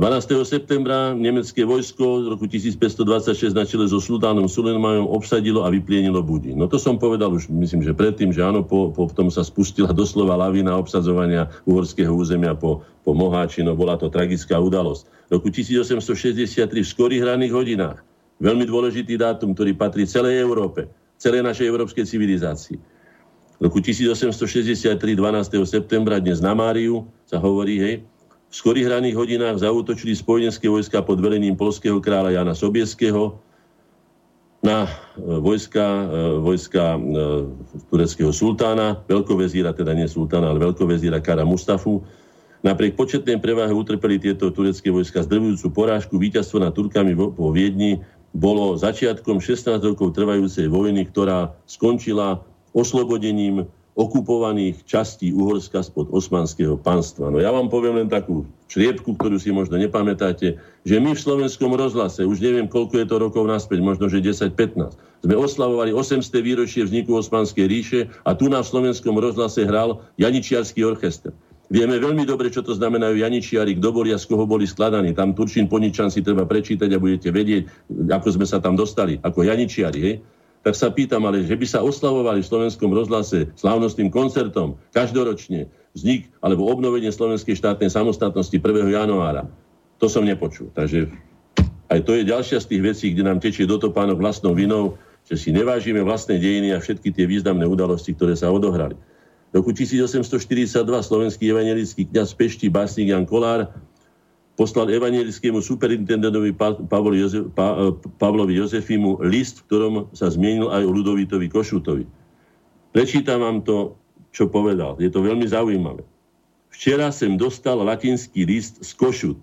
12. septembra nemecké vojsko z roku 1526 na čele so sultánom Sulejmanom obsadilo a vyplienilo Budín. No to som povedal už, myslím, že predtým, že áno, po tom sa spustila doslova lavína obsadzovania uhorského územia po Moháči, no bola to tragická udalosť. V roku 1863 v skorých ranných hodinách, veľmi dôležitý dátum, ktorý patrí celej Európe, celej našej európskej civilizácii. V roku 1863, 12. septembra, dnes na Máriu, sa hovorí, hej, v skorých ranných hodinách zaútočili spojenecké vojska pod velením poľského kráľa Jana Sobieského na vojska tureckého sultána, veľkovezíra, teda nie sultána, ale veľkovezíra Kara Mustafu. Napriek početnej prevahe utrpeli tieto turecké vojska zdrvujúcu porážku. Víťazstvo nad Turkami vo Viedni bolo začiatkom 16 rokov trvajúcej vojny, ktorá skončila oslobodením okupovaných častí Uhorska spod osmanského panstva. No ja vám poviem len takú čriepku, ktorú si možno nepamätáte, že my v Slovenskom rozhlase, už neviem, koľko je to rokov naspäť, možno, že 10-15, sme oslavovali 800. výročie vzniku Osmanskej ríše a tu na Slovenskom rozhlase hral Janičiarsky orchester. Vieme veľmi dobre, čo to znamenajú Janičiari, kto boli a z koho boli skladaní. Tam Turčín Poničan si treba prečítať a budete vedieť, ako sme sa tam dostali, ako Janičiari, hej? tak sa pýtam, ale že by sa oslavovali v Slovenskom rozhlase slávnostným koncertom každoročne vznik alebo obnovenie slovenskej štátnej samostatnosti 1. januára. To som nepočul. Takže aj to je ďalšia z tých vecí, kde nám tečie do topánok vlastnou vinou, že si nevážime vlastné dejiny a všetky tie významné udalosti, ktoré sa odohrali. V roku 1842 slovenský evangelický kňaz Pešti básnik Jan Kolár poslal evanjelickému superintendentovi Pavlovi Jozefimu list, v ktorom sa zmienil aj o Ľudovitovi Košutovi. Prečítam vám to, čo povedal. Je to veľmi zaujímavé. Včera sem dostal latinský list z Košut,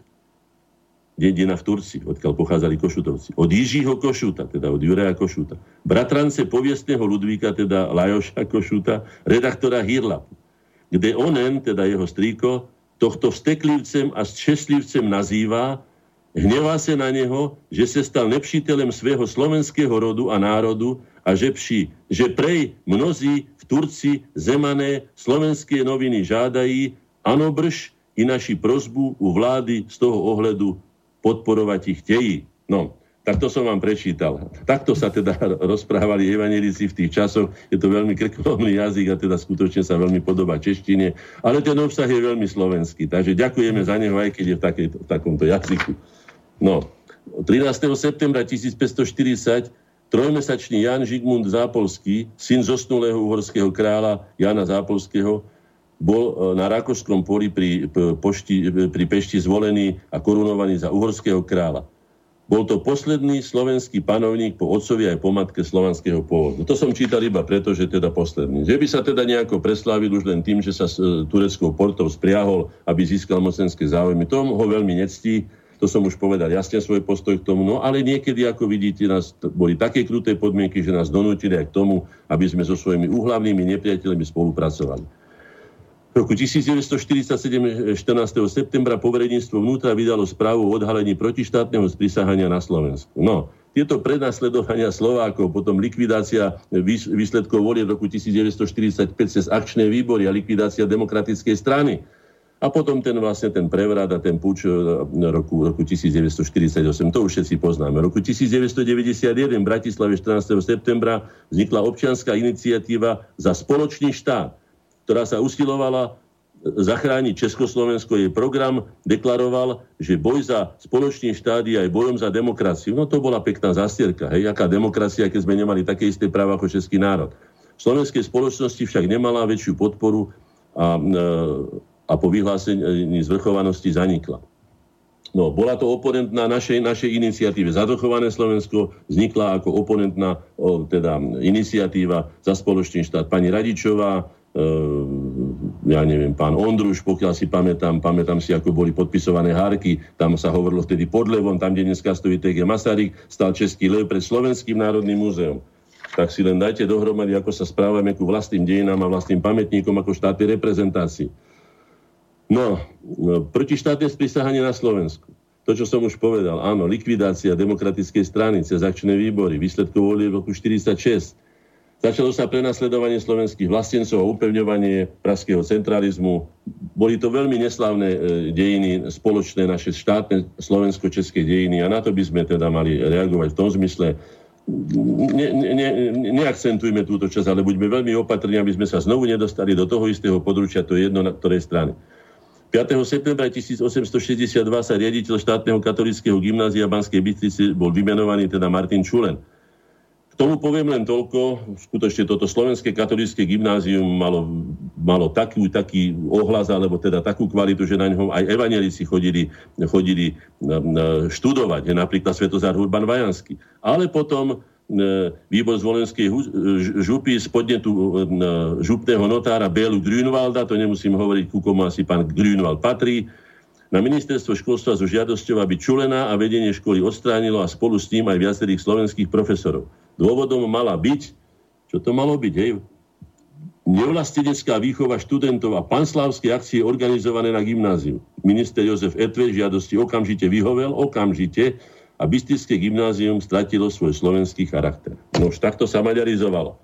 dedina v Turcii, odkiaľ pochádzali Košutovci. Od Jižího Košuta, teda od Juraja Košuta. Bratrance poviestneho Ludvíka, teda Lajoša Košuta, redaktora Hírlapu, kde onen, teda jeho strýko, tohto vsteklivcem a čestlivcem nazýva, hnevá se na neho, že se stal nepšitelem svého slovenského rodu a národu a že prej mnozí v Turci zemané slovenské noviny žádají, ano brž i naši prosbu u vlády z toho ohledu podporovať ich tejí. No, tak to som vám prečítal. Takto sa teda rozprávali evanjelici v tých časoch. Je to veľmi krkolomný jazyk a teda skutočne sa veľmi podobá češtine. Ale ten obsah je veľmi slovenský. Takže ďakujeme za neho, aj keď je v takomto jazyku. No, 13. septembra 1540 trojmesačný Jan Žigmund Zápolský, syn zosnulého uhorského kráľa Jana Zápolského, bol na Rakošskom poli pri Pešti zvolený a korunovaný za uhorského kráľa. Bol to posledný slovenský panovník po otcovi aj po matke slovanského pôvodu. To som čítal iba preto, že teda posledný. Že by sa teda nejako preslávil už len tým, že sa s tureckou portou spriahol, aby získal mocenské záujmy. Tom ho veľmi nectí, to som už povedal jasne svoj postoj k tomu, no ale niekedy, ako vidíte, nás boli také kruté podmienky, že nás donútili aj k tomu, aby sme so svojimi úhlavnými nepriateľmi spolupracovali. V roku 1947, 14. septembra, povereníctvo vnútra vydalo správu o odhalení protištátneho sprisahania na Slovensku. No, tieto prenasledovania Slovákov, potom likvidácia výsledkov volie v roku 1945 cez akčné výbory a likvidácia demokratickej strany. A potom ten prevrat a ten puč roku 1948, to už všetci poznáme. V roku 1991 v Bratislave 14. septembra vznikla občianska iniciatíva Za spoločný štát, ktorá sa usilovala zachrániť Československo. Jej program deklaroval, že boj za spoločný štát je aj bojom za demokraciu. No to bola pekná zastierka, hej, aká demokracia, keď sme nemali také isté práva ako český národ. V slovenskej spoločnosti však nemala väčšiu podporu a po vyhlásení zvrchovanosti zanikla. No, bola to oponentná našej iniciatíve Za dochované Slovensko, vznikla ako oponentná iniciatíva Za spoločný štát. Pani Radičová, ja neviem, pán Ondruš, pokiaľ si pamätám si, ako boli podpisované hárky, tam sa hovorilo vtedy pod levom, tam, kde dneska stojí TG Masaryk, stal Český lev pred Slovenským národným múzeom. Tak si len dajte dohromady, ako sa správame ku vlastným dejinám a vlastným pamätníkom ako štátnej reprezentácii. No, protištátne sprisahanie na Slovensku. To, čo som už povedal, áno, likvidácia demokratickej strany cez akčné výbory, výsledkov volieb v roku 1946, začalo sa prenasledovanie slovenských vlastencov a upevňovanie pražského centralizmu. Boli to veľmi neslávne dejiny, spoločné naše štátne slovensko-české dejiny a na to by sme teda mali reagovať v tom zmysle. Neakcentujme túto časť, ale buďme veľmi opatrní, aby sme sa znovu nedostali do toho istého područia, to je jedno na ktorej strane. 5. septembra 1862 sa riaditeľ štátneho katolického gymnázia Banskej Bystrici bol vymenovaný teda Martin Čulen. Tomu poviem len toľko, skutočne toto slovenské katolícke gymnázium malo taký ohlas, alebo teda takú kvalitu, že na ňom aj evanjelici chodili študovať, napríklad Svetozár Hurban Vajanský. Ale potom výbor z volenskej župy z podnetu župného notára Bélu Grünwalda, to nemusím hovoriť, ku komu asi pán Grünwald patrí, na ministerstvo školstva so žiadosťou, aby Čulena a vedenie školy odstránilo a spolu s ním aj viacerých slovenských profesorov. Dôvodom mala byť, čo to malo byť, hej, nevlastenecká výchova študentov a panslávske akcie organizované na gymnáziu. Minister Jozef Etve žiadosti okamžite vyhovel, a bystrické gymnázium stratilo svoj slovenský charakter. No už takto sa maďarizovalo.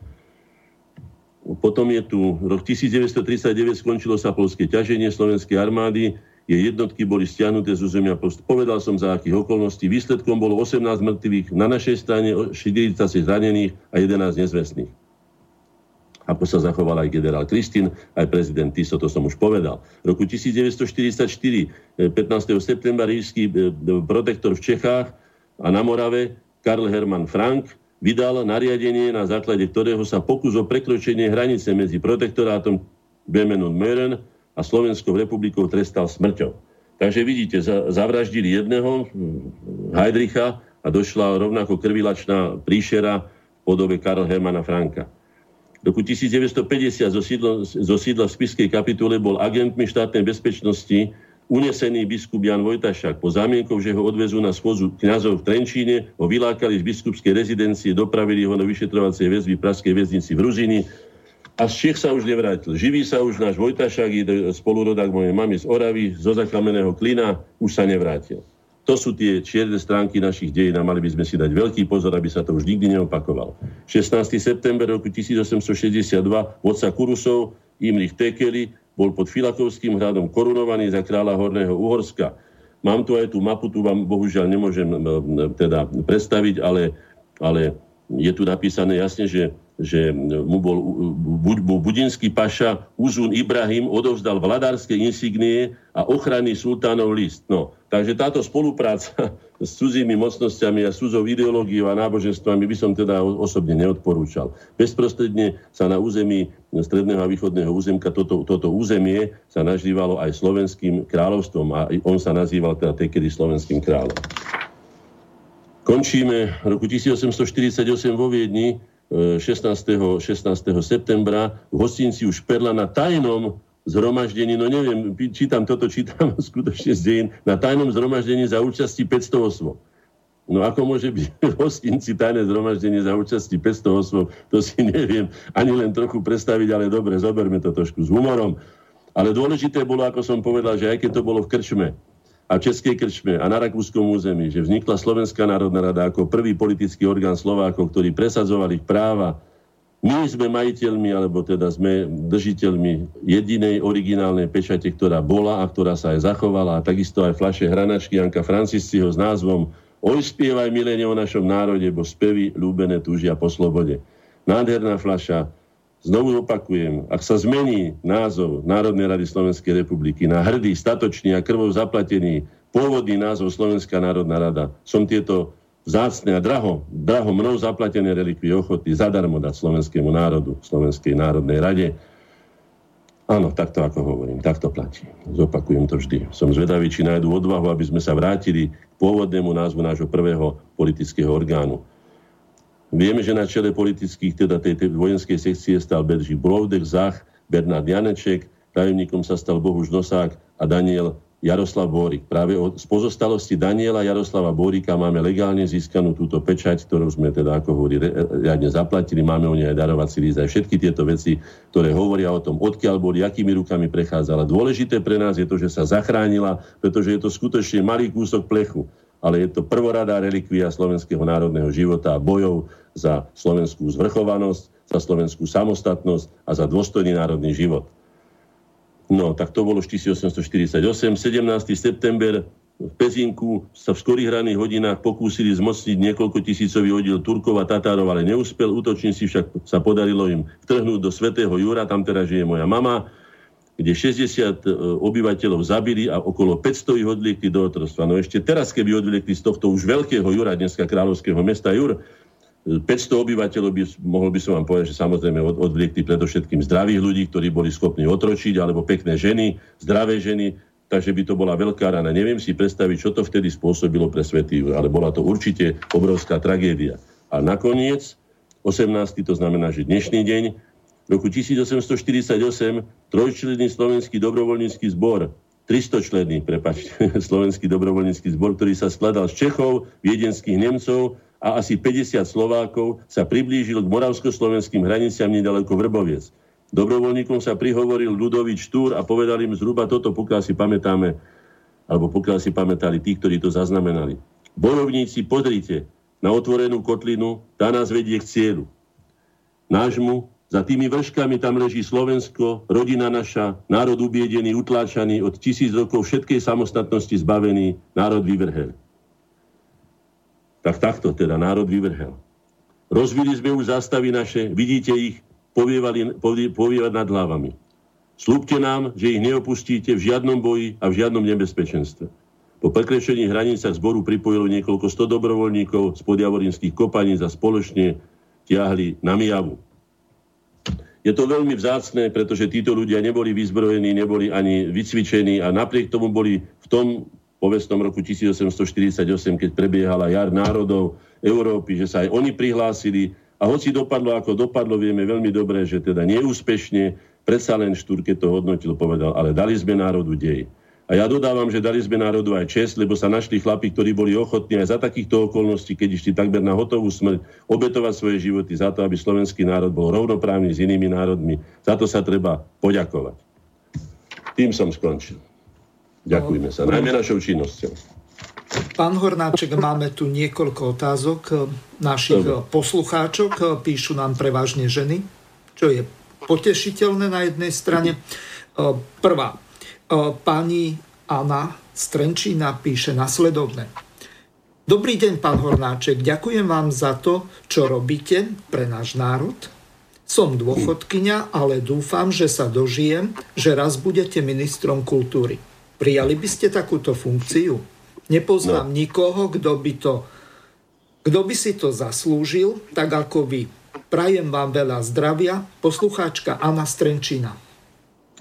Potom je tu rok 1939, skončilo sa poľské ťaženie slovenskej armády, Jej jednotky boli stiahnuté z územia postu. Povedal som za akých okolností. Výsledkom bolo 18 mŕtvych, na našej strane 46 zranených a 11 nezvestných. Ako sa zachoval aj generál Kristín, aj prezident Tiso, to som už povedal. V roku 1944, 15. septembra, ríšsky protektor v Čechách a na Morave, Karl Hermann Frank, vydal nariadenie, na základe ktorého sa pokus o prekročenie hranice medzi protektorátom Böhmen und Mähren a Slovenskou republikou trestal smrťou. Takže vidíte, zavraždili jedného, Heidricha, a došla rovnako krvilačná príšera v podobe Karla Hermanna Franka. V roku 1950 zo sídla v Spišskej kapitule bol agentmi štátnej bezpečnosti unesený biskup Jan Vojtašák. Po zámienkov, že ho odvezú na schôdzu kňazov v Trenčíne, ho vylákali z biskupskej rezidencie, dopravili ho do vyšetrovacej väzby pražskej väznici v Ružini. A z Čech sa už nevrátil. Živí sa už náš Vojtašák, spolurodák mojej mamy z Oravy, zo zaklameného Klina, už sa nevrátil. To sú tie čierne stránky našich dejín a mali by sme si dať veľký pozor, aby sa to už nikdy neopakovalo. 16. september roku 1862 vodca Kurusov, Imrich Tekeli, bol pod Filakovským hradom korunovaný za kráľa Horného Uhorska. Mám tu aj tú mapu, tu vám bohužiaľ nemôžem teda predstaviť, ale je tu napísané jasne, že mu bol budinský paša Uzun Ibrahim odovzdal vladárske insignie a ochranný sultánov list. No, takže táto spolupráca s cudzými mocnosťami a cudzou ideológiou a náboženstvami by som teda osobne neodporúčal. Bezprostredne sa na území stredného a východného územka toto územie sa nazývalo aj Slovenským kráľovstvom a on sa nazýval teda tekedy Slovenským kráľom. Končíme roku 1848 vo Viedni 16. septembra v hostinciu Šperla na tajnom zhromaždení, no neviem, čítam skutočne z dejín, na tajnom zhromaždení za účasti 500 osôb. No ako môže byť v hostinci tajné zhromaždenie za účasti 500 osôb, to si neviem ani len trochu predstaviť, ale dobre, zoberme to trošku s humorom. Ale dôležité bolo, ako som povedal, že aj keď to bolo v krčme, a v českej krčme a na rakúskom území, že vznikla Slovenská národná rada ako prvý politický orgán Slovákov, ktorí presadzovali práva. My sme majiteľmi, alebo teda sme držiteľmi jedinej originálnej pečate, ktorá bola a ktorá sa aj zachovala, a takisto aj fľaše hranačky Janka Francisciho s názvom Oj, spievaj, milenie, o našom národe, bo spevy ľúbené túžia po slobode. Nádherná fľaša. Znovu opakujem, ak sa zmení názov Národnej rady Slovenskej republiky na hrdý, statočný a krvou zaplatený pôvodný názov Slovenská národná rada, som tieto vzácne a draho mnou zaplatené relikvie ochoty zadarmo dať slovenskému národu, Slovenskej národnej rade. Áno, takto ako hovorím, takto platí. Zopakujem to vždy. Som zvedavý, či nájdu odvahu, aby sme sa vrátili k pôvodnému názvu nášho prvého politického orgánu. Vieme, že na čele politických, teda tej vojenskej sekcie stal Bedřich Brovdek, Zach, Bernard Janeček, tajomníkom sa stal Bohuš Nosák a Daniel Jaroslav Bórik. Práve z pozostalosti Daniela Jaroslava Bórika máme legálne získanú túto pečať, ktorú sme teda, ako hovorí, riadne zaplatili. Máme o nej aj darovací líst, aj všetky tieto veci, ktoré hovoria o tom, odkiaľ boli, akými rukami prechádzala. Dôležité pre nás je to, že sa zachránila, pretože je to skutočne malý kúsok plechu, ale je to prvoradá relikvia slovenského národného života a bojov za slovenskú zvrchovanosť, za slovenskú samostatnosť a za dôstojný národný život. No, tak to bolo 1848. 17. september v Pezinku sa v skorých ranných hodinách pokúsili zmocniť niekoľko tisícový oddiel Turkov a Tatárov, ale neúspel. Útočníci však sa podarilo im vtrhnúť do Svätého Jura, tam teraz žije moja mama, kde 60 obyvateľov zabili a okolo 500 ich odvliekli do otroctva. No ešte teraz, keby odvliekli z tohto už veľkého Jura, dneska kráľovského mesta Jur, 500 obyvateľov, mohol by som vám povedať, že samozrejme odvliekli predovšetkým zdravých ľudí, ktorí boli schopní otročiť, alebo pekné ženy, zdravé ženy, takže by to bola veľká rana. Neviem si predstaviť, čo to vtedy spôsobilo pre Svätý Jur, ale bola to určite obrovská tragédia. A nakoniec, 18., to znamená, že dnešný deň, v roku 1848 trojčlenný slovenský dobrovoľnícky zbor, 300-členný slovenský dobrovoľnícky zbor, ktorý sa skladal z Čechov, viedenských Nemcov a asi 50 Slovákov, sa priblížil k moravsko-slovenským hraniciam nedaleko Vrboviec. Dobrovoľníkom sa prihovoril Ľudovič Štúr a povedal im zhruba toto, pokiaľ si pamätali tí, ktorí to zaznamenali. Bojovníci, pozrite na otvorenú kotlinu, tá nás vedie k cieľu. Nášmu Za tými vrškami tam leží Slovensko, rodina naša, národ ubiedený, utláčaný, od 1000 rokov všetkej samostatnosti zbavený, národ vyvrhel. Tak takto teda, národ vyvrhel. Rozvili sme už zástavy naše, vidíte ich, povievať nad hlavami. Slúbte nám, že ich neopustíte v žiadnom boji a v žiadnom nebezpečenstve. Po prekrešení hraníc sa zboru pripojilo niekoľko 100 dobrovoľníkov spod javorinských kopaní a spoločne tiahli na Myjavu. Je to veľmi vzácne, pretože títo ľudia neboli vyzbrojení, neboli ani vycvičení a napriek tomu boli v tom povestnom roku 1848, keď prebiehala jar národov Európy, že sa aj oni prihlásili a hoci dopadlo, ako dopadlo, vieme veľmi dobre, že teda neúspešne, predsa len Štúr, keď to hodnotil, povedal, ale dali sme národu dej. A ja dodávam, že dali sme národu aj čest, lebo sa našli chlapi, ktorí boli ochotní aj za takýchto okolností, keď išli takmer na hotovú smrť, obetovať svoje životy za to, aby slovenský národ bol rovnoprávny s inými národmi. Za to sa treba poďakovať. Tým som skončil. Ďakujeme sa. Najmä našou činnosťou. Pán Hornáček, máme tu niekoľko otázok našich poslucháčok. Píšu nám prevažne ženy, čo je potešiteľné na jednej strane. Prvá. Pani Anna z Trenčína píše nasledovne. Dobrý deň, pán Hornáček. Ďakujem vám za to, čo robíte pre náš národ. Som dôchodkyňa, ale dúfam, že sa dožijem, že raz budete ministrom kultúry. Prijali by ste takúto funkciu? Nepoznám nikoho, kto by si to zaslúžil, tak ako vy. Prajem vám veľa zdravia. Poslucháčka Anna z Trenčína.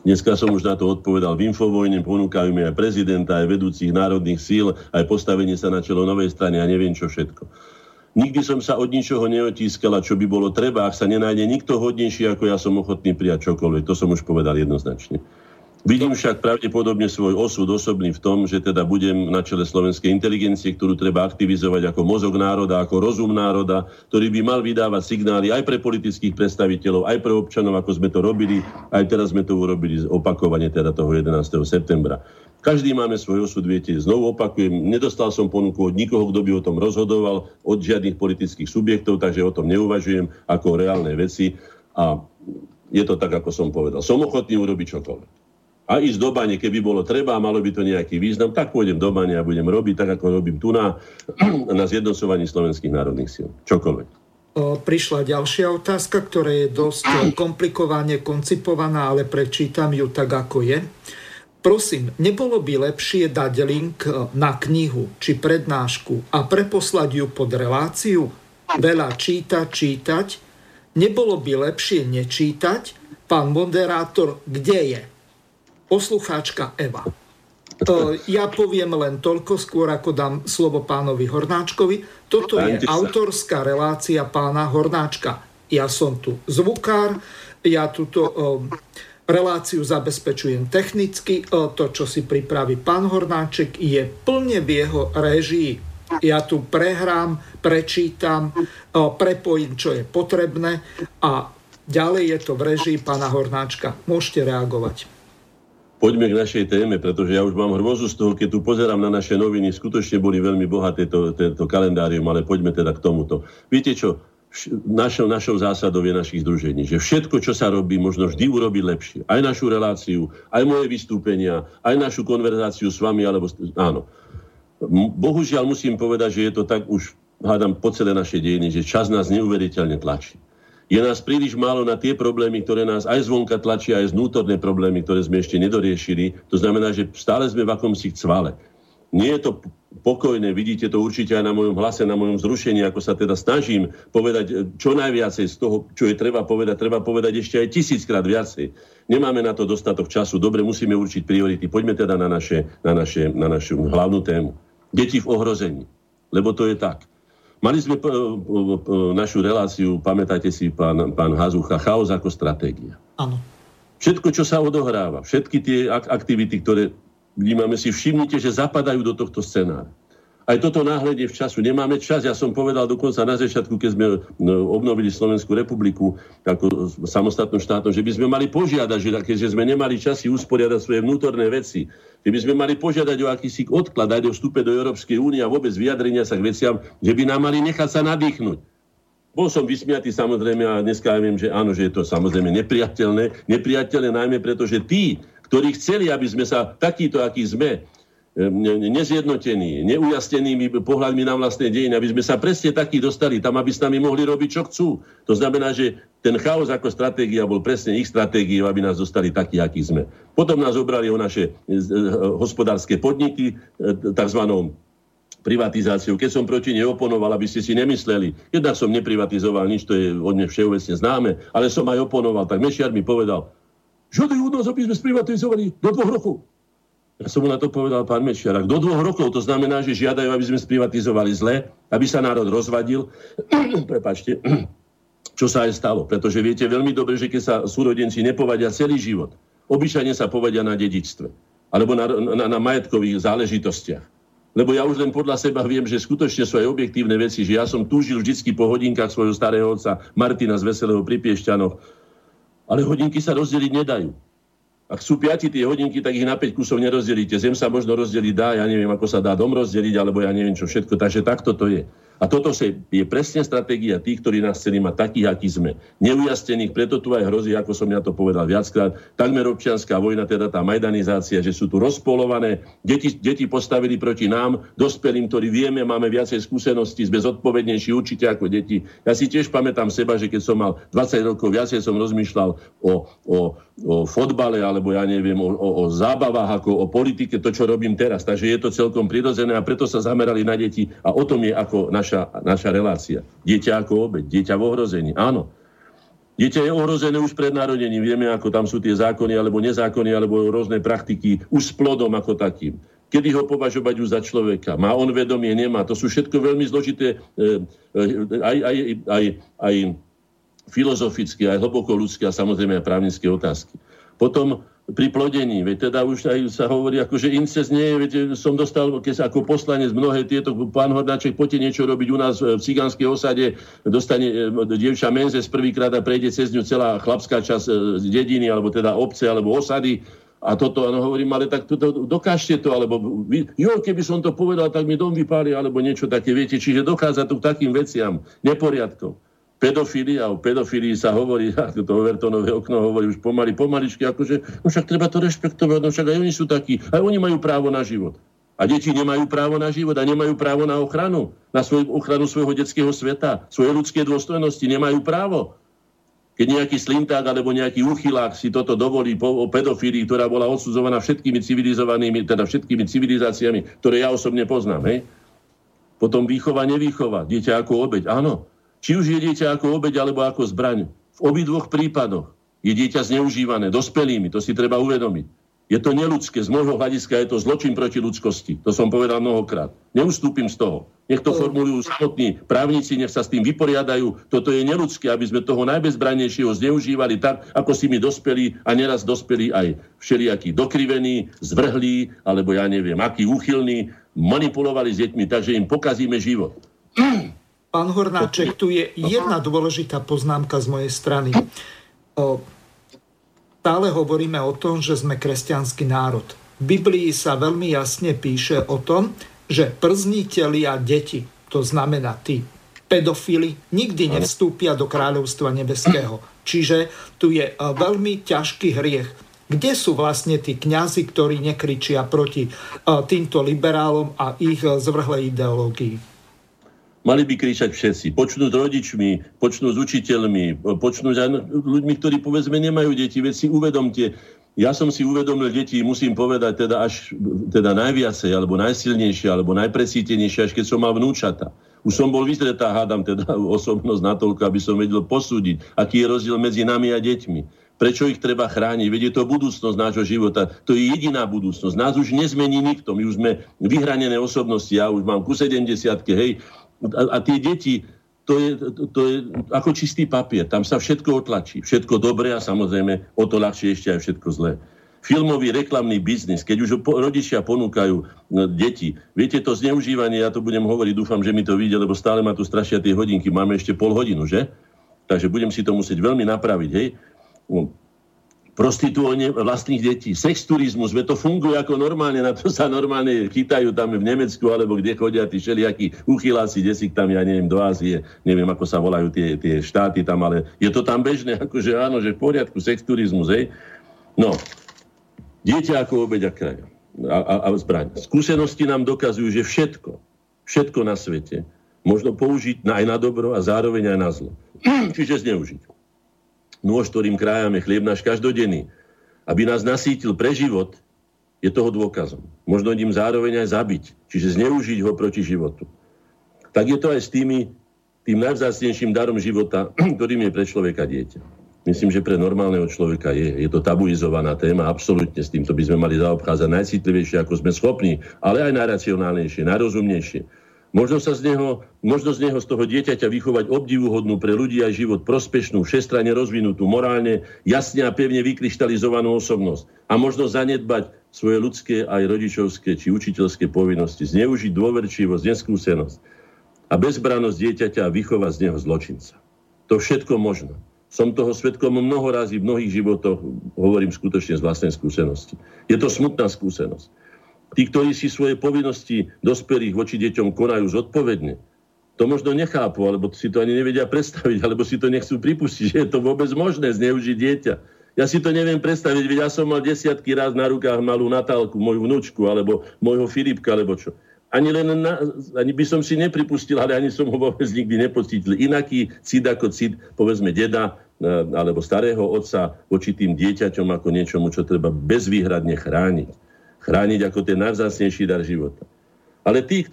Dneska som už na to odpovedal. V Infovojne ponúkajme aj prezidenta, aj vedúcich národných síl, aj postavenie sa na čelo novej strany a neviem čo všetko. Nikdy som sa od ničoho neotískala, čo by bolo treba, ak sa nenájde nikto hodnejší, ako ja som ochotný prijať čokoľvek. To som už povedal jednoznačne. Vidím však pravdepodobne svoj osud osobný v tom, že teda budem na čele slovenskej inteligencie, ktorú treba aktivizovať ako mozog národa, ako rozum národa, ktorý by mal vydávať signály aj pre politických predstaviteľov, aj pre občanov, ako sme to robili, aj teraz sme to urobili opakovane teda toho 11. septembra. Každý máme svoj osud, viete, znovu opakujem, nedostal som ponuku od nikoho, kto by o tom rozhodoval, od žiadnych politických subjektov, takže o tom neuvažujem ako o reálnej veci a je to tak, ako som povedal. Som ochotný urobiť čokoľvek. A ísť do bane, keby bolo treba, malo by to nejaký význam, tak pôjdem do bane a budem robiť, tak ako robím tu na zjednocovaní slovenských národných síl. Čokoľvek. Prišla ďalšia otázka, ktorá je dosť komplikovane koncipovaná, ale prečítam ju tak, ako je. Prosím, nebolo by lepšie dať link na knihu či prednášku a preposlať ju pod reláciu? Veľa čítať. Nebolo by lepšie nečítať? Pán moderátor, kde je? Poslucháčka Eva. Ja poviem len toľko, skôr ako dám slovo pánovi Hornáčkovi. Toto je autorská relácia pána Hornáčka. Ja som tu zvukár, ja túto reláciu zabezpečujem technicky. To, čo si pripraví pán Hornáček, je plne v jeho réžii. Ja tu prehrám, prečítam, prepojím, čo je potrebné a ďalej je to v réžii pána Hornáčka. Môžete reagovať. Poďme k našej téme, pretože ja už mám hrôzu z toho, keď tu pozerám na naše noviny, skutočne boli veľmi bohaté to kalendárium, ale poďme teda k tomuto. Viete čo, našou zásadou je našich združení, že všetko, čo sa robí, možno vždy urobiť lepšie. Aj našu reláciu, aj moje vystúpenia, aj našu konverzáciu s vami, alebo áno. Bohužiaľ musím povedať, že je to tak už, hádam, po celé naše dejiny, že čas nás neuveriteľne tlačí. Je nás príliš málo na tie problémy, ktoré nás aj zvonka tlačia, aj vnútorné problémy, ktoré sme ešte nedoriešili. To znamená, že stále sme v akomsi cvale. Nie je to pokojné, vidíte to určite aj na mojom hlase, na mojom zrušení, ako sa teda snažím povedať čo najviacej z toho, čo je treba povedať ešte aj 1000-krát viacej. Nemáme na to dostatok času, dobre, musíme určiť priority. Poďme teda na našu hlavnú tému. Deti v ohrození, lebo to je tak. Mali sme našu reláciu, pamätáte si, pán Hazucha, chaos ako stratégia. Áno. Všetko, čo sa odohráva, všetky tie aktivity, ktoré vnímame, si všimnite, že zapadajú do tohto scenára. Aj toto náhľadie v času. Nemáme čas, ja som povedal dokonca na začiatku, keď sme obnovili Slovenskú republiku ako samostatnú štátom, že by sme mali požiadať, že keďže sme nemali čas si usporiadať svoje vnútorné veci, že by sme mali požiadať o akýsi odklad aj o vstupe do Európskej únie a vôbec vyjadrenia sa k veciam, že by nám mali nechať sa nadýchnuť. Bol som vysmiatý samozrejme a dneska ja viem, že áno, že je to samozrejme nepriateľné najmä preto, že tí, ktorí chceli, aby sme sa takíto, akí sme, nezjednotení, neujasnenými pohľadmi na vlastné dejiny, aby sme sa presne takí dostali tam, aby s nami mohli robiť, čo chcú. To znamená, že ten chaos ako stratégia bol presne ich stratégiou, aby nás dostali takí, akí sme. Potom nás obrali o naše hospodárske podniky, takzvanou privatizáciu. Keď som proti neoponoval, aby ste si nemysleli. Jednak som neprivatizoval nič, to je od nej všeobecne známe, ale som aj oponoval. Tak Mešiar mi povedal, že to je od nás, aby sme sprivatizovali do 2 rokov. Ja som mu na to povedal, pán Mečiar, do 2 rokov, to znamená, že žiadajú, aby sme sprivatizovali zle, aby sa národ rozvadil. Prepáčte, čo sa aj stalo. Pretože viete veľmi dobre, že keď sa súrodenci nepovadia celý život, obyčajne sa povedia na dedičstve alebo na majetkových záležitostiach. Lebo ja už len podľa seba viem, že skutočne sú aj objektívne veci, že ja som túžil vždycky po hodinkách svojho starého otca Martina z Veselého pri Piešťanoch, ale hodinky sa rozdeliť nedajú. Ak sú 5 tie hodinky, tak ich na 5 kusov nerozdelíte. Zem sa možno rozdeliť dá, ja neviem, ako sa dá dom rozdeliť, alebo ja neviem čo všetko. Takže takto to je. A toto je presne stratégia tých, ktorí nás chceli mať takých, akí sme. Neujasnených, preto tu aj hrozí, ako som ja to povedal viackrát, takmer občianská vojna, teda tá majdanizácia, že sú tu rozpolované. Deti postavili proti nám, dospelým, ktorí vieme, máme viacej skúseností, sme zodpovednejší určite ako deti. Ja si tiež pamätám seba, že keď som mal 20 rokov, viacej som rozmýšľal o fotbale, alebo ja neviem, o zábavách, ako o politike, to, čo robím teraz. Takže je to celkom prirodzené a preto sa zamerali na deti a o tom je ako naša relácia. Dieťa ako obeť, dieťa v ohrození, áno. Dieťa je ohrozené už pred narodením, vieme, ako tam sú tie zákony, alebo nezákony, alebo rôzne praktiky, už s plodom ako takým. Kedy ho považovať už za človeka? Má on vedomie, nemá? To sú všetko veľmi zložité, aj filozofické, aj hlboko ľudské a samozrejme aj právnické otázky. Potom pri plodení, veď teda už aj sa hovorí, ako že incest nie je, veď som dostal, keď ako poslanec mnohé tieto, pán Hornáček, poďte niečo robiť u nás v cigánskej osade, dostane dievča menzes prvýkrát a prejde cez ňu celá chlapská časť dediny, alebo teda obce, alebo osady. A toto, ano, hovorím, ale tak toto, dokážte to, alebo keby som to povedal, tak mi dom vypáli, alebo niečo také, viete, čiže dochádza to k takým veciam, neporiadkom. Pedofilia, o pedofilii sa hovorí, ako to Overtonové okno hovorí už pomaličky, akože však treba to rešpektovať, však aj oni sú takí, aj oni majú právo na život. A deti nemajú právo na život a nemajú právo na ochranu, na ochranu svojho detského sveta, svoje ľudské dôstojnosti, nemajú právo. Keď nejaký slinták alebo nejaký uchylák si toto dovolí o pedofilii, ktorá bola odsudzovaná všetkými civilizáciami, ktoré ja osobne poznám, hej? Potom výchova, nevýchova, dieťa ako obeť, áno. Či už je dieťa ako obeť, alebo ako zbraň. V obidvoch prípadoch je dieťa zneužívané dospelými, to si treba uvedomiť. Je to neľudské, z môjho hľadiska je to zločin proti ľudskosti. To som povedal mnohokrát. Neustúpim z toho. Nech to formulujú samotní právnici, nech sa s tým vyporiadajú. Toto je neľudské, aby sme toho najbezbrannejšieho zneužívali tak, ako si my dospeli a neraz dospeli aj všelijakí dokrivení, zvrhlí, alebo ja neviem, akí úchylní, manipulovali s deťmi, takže im pokazíme život. Pán Hornáček, tu je jedna dôležitá poznámka z mojej strany. Stále hovoríme o tom, že sme kresťanský národ. V Biblii sa veľmi jasne píše o tom, že prznitelia deti, to znamená tí pedofili, nikdy nevstúpia do kráľovstva nebeského. Čiže tu je veľmi ťažký hriech. Kde sú vlastne tí kňazi, ktorí nekričia proti týmto liberálom a ich zvrhlej ideológii? Mali by kričať všetci. Počnú s rodičmi, počnú s učiteľmi, počnú s ľuďmi, ktorí povedzme nemajú deti. Veď si uvedomte. Ja som si uvedomil deti, musím povedať, teda až teda najviacej, alebo najsilnejšie, alebo najpresítenejšie, až keď som mal vnúčata. Už som bol vyzretá, hádam teda osobnosť natoľko, aby som vedel posúdiť, aký je rozdiel medzi nami a deťmi. Prečo ich treba chrániť? Veď je to budúcnosť nášho života. To je jediná budúcnosť. Nás už nezmení nikto. My už sme vyhranené osobnosti. Ja už mám ku 70-ke, hej. A tie deti, to je ako čistý papier. Tam sa všetko otlačí. Všetko dobré a samozrejme o to ľahšie ešte aj všetko zlé. Filmový, reklamný biznis, keď už rodičia ponúkajú deti. Viete, to zneužívanie, ja to budem hovoriť, dúfam, že mi to vyjde, lebo stále ma tu strašia tie hodinky. Máme ešte pol hodinu, že? Takže budem si to musieť veľmi napraviť, hej? prostitúovanie vlastných detí. Sex turizmus, to funguje ako normálne, na to sa normálne chytajú tam v Nemecku, alebo kde chodia tí všelijakí uchyláci, desík tam, ja neviem, do Ázie, neviem, ako sa volajú tie štáty tam, ale je to tam bežné, akože áno, že v poriadku, sex turizmus, hej. No, dieťa ako obeď a kraja a zbraň. Skúsenosti nám dokazujú, že všetko na svete možno použiť aj na dobro a zároveň aj na zlo. Čiže zneužiť. Nôž, ktorým krájame chlieb náš každodenný, aby nás nasýtil pre život, je toho dôkazom. Možno ním zároveň aj zabiť, čiže zneužiť ho proti životu. Tak je to aj s tým najvzácnejším darom života, ktorým je pre človeka dieťa. Myslím, že pre normálneho človeka je to tabuizovaná téma, absolútne s týmto by sme mali zaobchádzať najcitlivejšie, ako sme schopní, ale aj najracionálnejšie, najrozumnejšie. Možno z toho dieťaťa vychovať obdivuhodnú pre ľudí aj život prospešnú, všestranne rozvinutú, morálne, jasne a pevne vykryštalizovanú osobnosť. A možno zanedbať svoje ľudské, aj rodičovské či učiteľské povinnosti, zneužiť dôverčivosť, neskúsenosť a bezbrannosť dieťaťa a vychovať z neho zločinca. To všetko možno. Som toho svedkom mnoho razy v mnohých životoch, hovorím skutočne z vlastnej skúsenosti. Je to smutná skúsenosť. Tí, ktorí si svoje povinnosti dospelých voči deťom konajú zodpovedne, to možno nechápu, alebo si to ani nevedia predstaviť, alebo si to nechcú pripustiť, že je to vôbec možné zneužiť dieťa. Ja si to neviem predstaviť, veď ja som mal desiatky raz na rukách malú Natálku, moju vnúčku, alebo môjho Filipka, alebo čo. Ani by som si nepripustil, ale ani som ho vôbec nikdy nepocítil. Inaký cit ako cit, povedzme, deda alebo starého otca voči tým dieťaťom ako niečomu, čo treba bezvýhradne chrániť ako ten najvzácnejší dar života. Ale tí,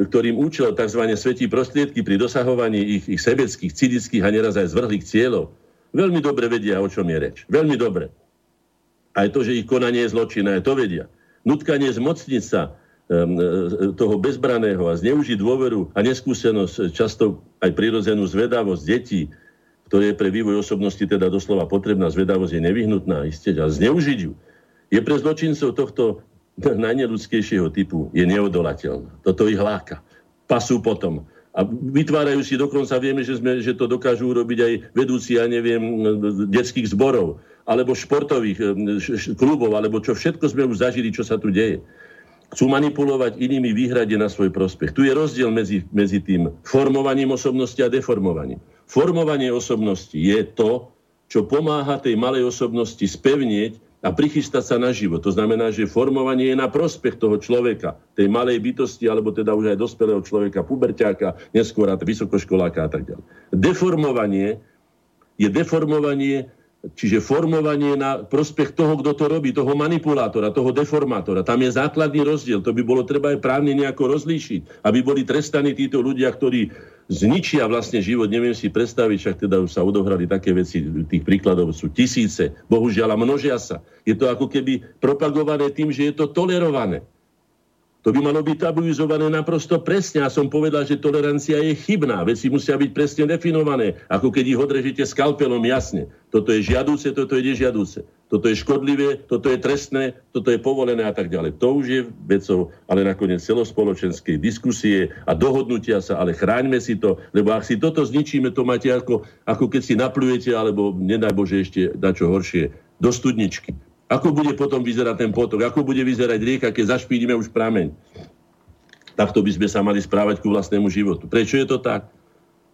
ktorým účel tzv. Svätí prostriedky pri dosahovaní ich sebeckých, cynických a neraz aj zvrhlých cieľov, veľmi dobre vedia, o čom je reč. Veľmi dobre. Aj to, že ich konanie je zločin, aj to vedia. Nutkanie zmocniť sa toho bezbraného a zneužiť dôveru a neskúsenosť, často aj prirodzenú zvedavosť detí, ktoré je pre vývoj osobnosti teda doslova potrebná, zvedavosť je nevyhnutná, iste, a zneužiť ju je pre zločincov tohto najneľudskejšieho typu je neodolateľná. Toto ich láka. Pasú potom. A vytvárajú si dokonca, vieme, že to dokážu urobiť aj vedúci, ja neviem, detských zborov, alebo športových klubov, alebo čo všetko sme už zažili, čo sa tu deje. Chcú manipulovať inými výhrade na svoj prospech. Tu je rozdiel medzi tým formovaním osobnosti a deformovaním. Formovanie osobnosti je to, čo pomáha tej malej osobnosti spevnieť a prichystať sa na život. To znamená, že formovanie je na prospech toho človeka, tej malej bytosti, alebo teda už aj dospelého človeka, puberťáka, neskôr vysokoškoláka a tak ďalej. Deformovanie je deformovanie, čiže formovanie na prospech toho, kto to robí, toho manipulátora, toho deformátora. Tam je základný rozdiel. To by bolo treba aj právne nejako rozlíšiť, aby boli trestaní títo ľudia, ktorí zničia vlastne život. Neviem si predstaviť, však teda už sa odohrali také veci, tých príkladov sú tisíce, bohužiaľ, a množia sa. Je to ako keby propagované tým, že je to tolerované. To by malo byť tabuizované naprosto presne. A som povedal, že tolerancia je chybná. Veci musia byť presne definované, ako keď ich odrežete skalpelom, jasne. Toto je žiaduce, toto je nežiaduce. Toto je škodlivé, toto je trestné, toto je povolené a tak ďalej. To už je vecou, ale nakoniec celospoločenskej diskusie a dohodnutia sa, ale chráňme si to, lebo ak si toto zničíme, to máte ako keď si naplujete, alebo nedaj Bože ešte na čo horšie, do studničky. Ako bude potom vyzerať ten potok? Ako bude vyzerať rieka, keď zašpínime už prameň? Takto by sme sa mali správať ku vlastnému životu. Prečo je to tak?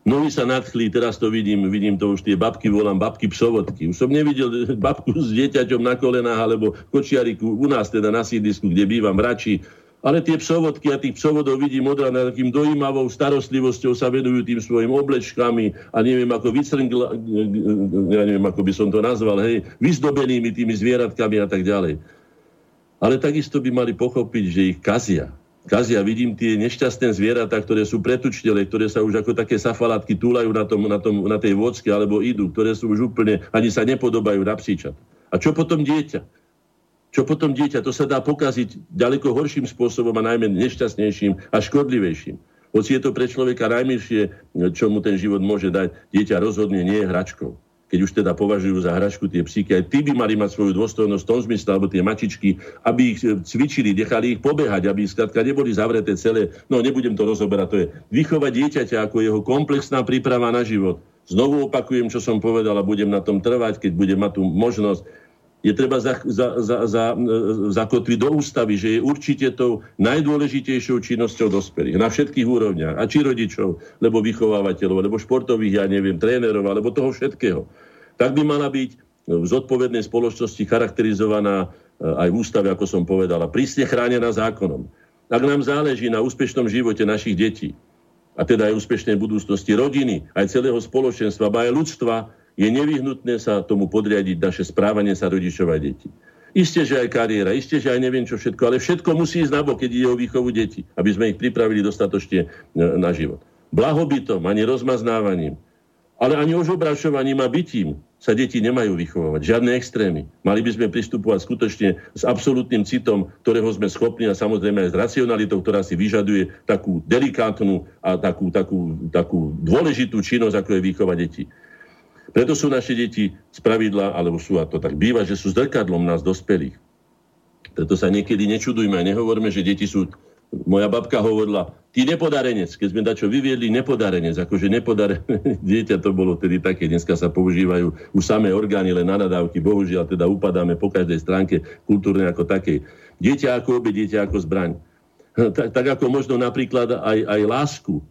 Mnohí sa nadchli, teraz to vidím to už tie babky, volám babky psovodky. Už som nevidel babku s dieťaťom na kolenách, alebo kočiariku u nás teda na sídlisku, kde bývam, Rači. Ale tie psovodky a tých psovodov vidím od rána, takým dojímavou starostlivosťou sa venujú tým svojim oblečkami a neviem, ako by som to nazval, hej, vyzdobenými tými zvieratkami a tak ďalej. Ale takisto by mali pochopiť, že ich kazia. Vidím tie nešťastné zvieratá, ktoré sú pretučnele, ktoré sa už ako také safalátky túlajú na tej vôcke alebo idú, ktoré sú už úplne, ani sa nepodobajú na psíčat. A čo potom dieťa? To sa dá pokaziť ďaleko horším spôsobom a najmä nešťastnejším a škodlivejším. Hoci je to pre človeka najmilšie, čo mu ten život môže dať, dieťa rozhodne nie je hračkou. keď už teda považujú za hračku tie psíky, aj tí by mali mať svoju dôstojnosť v tom zmysle, alebo tie mačičky, aby ich cvičili, nechali ich pobehať, aby skrátka neboli zavreté celé. No nebudem to rozoberať, to je vychovať dieťaťa ako jeho komplexná príprava na život. Znovu opakujem, čo som povedal, a budem na tom trvať, keď budem mať tú možnosť. Je treba zakotviť do ústavy, že je určite tou najdôležitejšou činnosťou dospelých na všetkých úrovniach. A či rodičov, lebo vychovávateľov, alebo športových, trénerov, alebo toho všetkého. Tak by mala byť v zodpovednej spoločnosti charakterizovaná aj v ústave, ako som povedala, prísne chránená zákonom. Ak nám záleží na úspešnom živote našich detí, a teda aj úspešnej budúcnosti rodiny, aj celého spoločenstva, aj ľudstva, je nevyhnutné sa tomu podriadiť naše správanie sa rodičov a detí. Isté, že aj kariéra, isté, že aj neviem čo všetko, ale všetko musí ísť nabok, keď ide o výchovu detí, aby sme ich pripravili dostatočne na život. Blahobytom, ani rozmaznávaním, ale ani ožobrašovaním a bytím sa deti nemajú vychovávať. Žiadne extrémy. Mali by sme pristupovať skutočne s absolútnym citom, ktorého sme schopní, a samozrejme aj s racionalitou, ktorá si vyžaduje takú delikátnu a takú dôležitú činnosť, ako je výchova detí. Preto sú naše deti spravidla, alebo sú, a to tak býva, že sú zrkadlom nás dospelých. Preto sa niekedy nečudujme a nehovorme, že deti sú... Moja babka hovorila, ty nepodarenec, keď sme dačo vyviedli, nepodarenec, akože nepodarenec, dieťa to bolo tedy také, dneska sa používajú už samé orgány, len na nadávky, bohužiaľ teda upadáme po každej stránke kultúrne ako takej. Dieťa ako obe, dieťa ako zbraň. Tak ako možno napríklad aj lásku,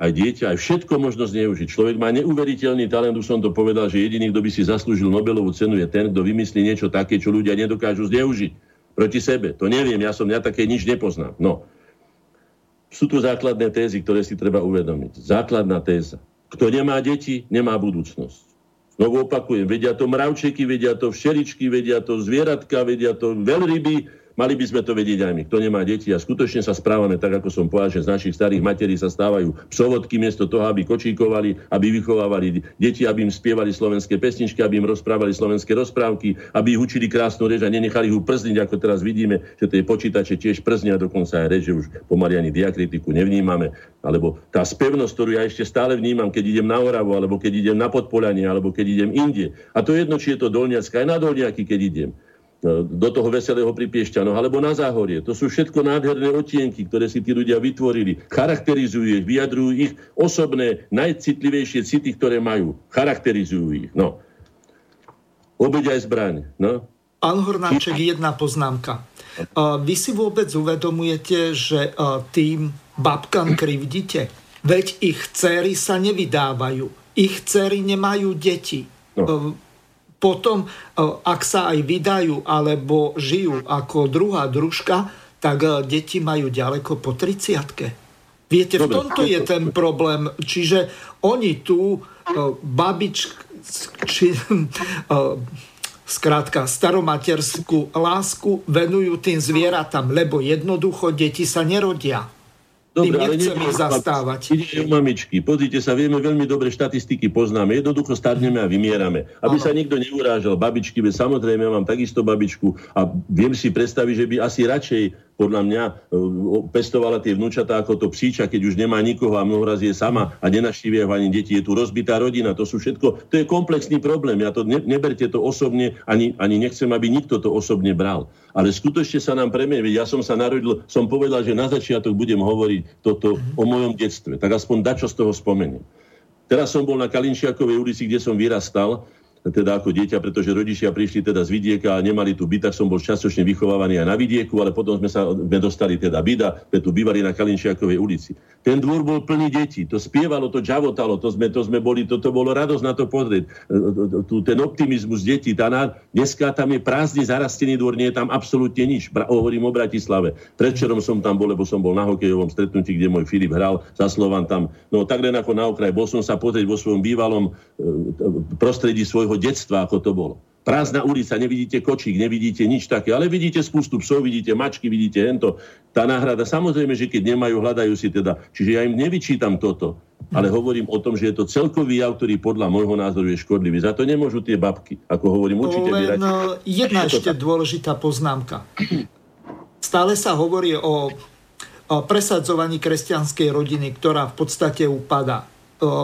aj dieťa, aj všetko možno zneužiť. Človek má neuveriteľný talent, už som to povedal, že jediný, kto by si zaslúžil Nobelovú cenu, je ten, kto vymyslí niečo také, čo ľudia nedokážu zneužiť proti sebe. To neviem, ja také nič nepoznám. No. Sú tu základné tézy, ktoré si treba uvedomiť. Základná téza. Kto nemá deti, nemá budúcnosť. Znovu opakujem, vedia to mravčeky, vedia to všeličky, vedia to zvieratka, vedia to veľryby. Mali by sme to vedieť aj my. Kto nemá deti, a skutočne sa správame tak, ako som povedal, že z našich starých materí sa stávajú psovodky miesto toho, aby kočíkovali, aby vychovávali deti, aby im spievali slovenské pesničky, aby im rozprávali slovenské rozprávky, aby ich učili krásnu reč a nenechali ju przniť, ako teraz vidíme, že tie počítače tiež prznia, dokonca aj reč, že už pomaly ani diakritiku nevnímame, alebo tá spevnosť, ktorú ja ešte stále vnímam, keď idem na Oravu, alebo keď idem na Podpoľanie, alebo keď idem inde. A to jedno, či je to Dolniacka, aj na Dolniaky, keď idem do toho veselého pri Piešťanoch, alebo na Záhorie. To sú všetko nádherné odtienky, ktoré si tí ľudia vytvorili. Charakterizujú ich, vyjadrujú ich osobné, najcitlivejšie city, ktoré majú. Charakterizujú ich. No. Obeď aj zbraň. No. Pán Hornáček, jedna poznámka. Vy si vôbec uvedomujete, že tým babkám krivdíte? Veď ich dcery sa nevydávajú. Ich dcery nemajú deti. No. Potom, ak sa aj vydajú alebo žijú ako druhá družka, tak deti majú ďaleko po 30-tke. Viete, v tomto je ten problém. Čiže oni tu skrátka staromaterskú lásku venujú tým zvieratám, lebo jednoducho deti sa nerodia. Dobre, ale nechceme zastávať. Ide o mamičky. Pozrite sa, vieme veľmi dobre, štatistiky poznáme. Jednoducho starneme a vymierame. Aby sa nikto neurážal. Babičky, samozrejme, ja mám takisto babičku a viem si predstaviť, že by asi radšej podľa mňa pestovala tie vnúčatá ako to psíča, keď už nemá nikoho a mnohoraz je sama a nenaštívia ho ani deti. Je tu rozbitá rodina. To sú všetko. To je komplexný problém. Ja to neberte to osobne, ani nechcem, aby nikto to osobne bral. Ale skutočne sa nám premení. Ja som sa narodil, som povedal, že na začiatok budem hovoriť toto o mojom detstve, tak aspoň dačo z toho spomeniem. Teraz som bol na Kalinčiakovej ulici, kde som vyrastal, teda ako dieťa, pretože rodičia prišli teda z vidieka a nemali tu byt, tak som bol častočne vychovávaný aj na vidieku, ale potom sme dostali teda byt a tu bývali na Kalinčiakovej ulici. Ten dvor bol plný detí, to spievalo, to džavotalo, to bolo radosť na to pozrieť. Ten optimizmus detí, dneska tam je prázdny, zarastený dvor, nie je tam absolútne nič. Hovorím o Bratislave. Predvčerom som tam bol, lebo som bol na hokejovom stretnutí, kde môj Filip hral za Slovan tam. No tak len ako na okraj, bol som sa pozrieť vo svojom bývalom prostredí detstva, ako to bolo. Prázdna ulica, nevidíte kočík, nevidíte nič také, ale vidíte spustu psov, vidíte mačky, vidíte hento. Tá náhrada, samozrejme, že keď nemajú, hľadajú si teda. Čiže ja im nevyčítam toto, ale hovorím o tom, že je to celkový jav, ktorý podľa môjho názoru je škodlivý. Za to nemôžu tie babky, ako hovorím, určite vyrať. Jedna ešte dôležitá poznámka. Stále sa hovorí o presadzovaní kresťanskej rodiny, ktorá v podstate upadá.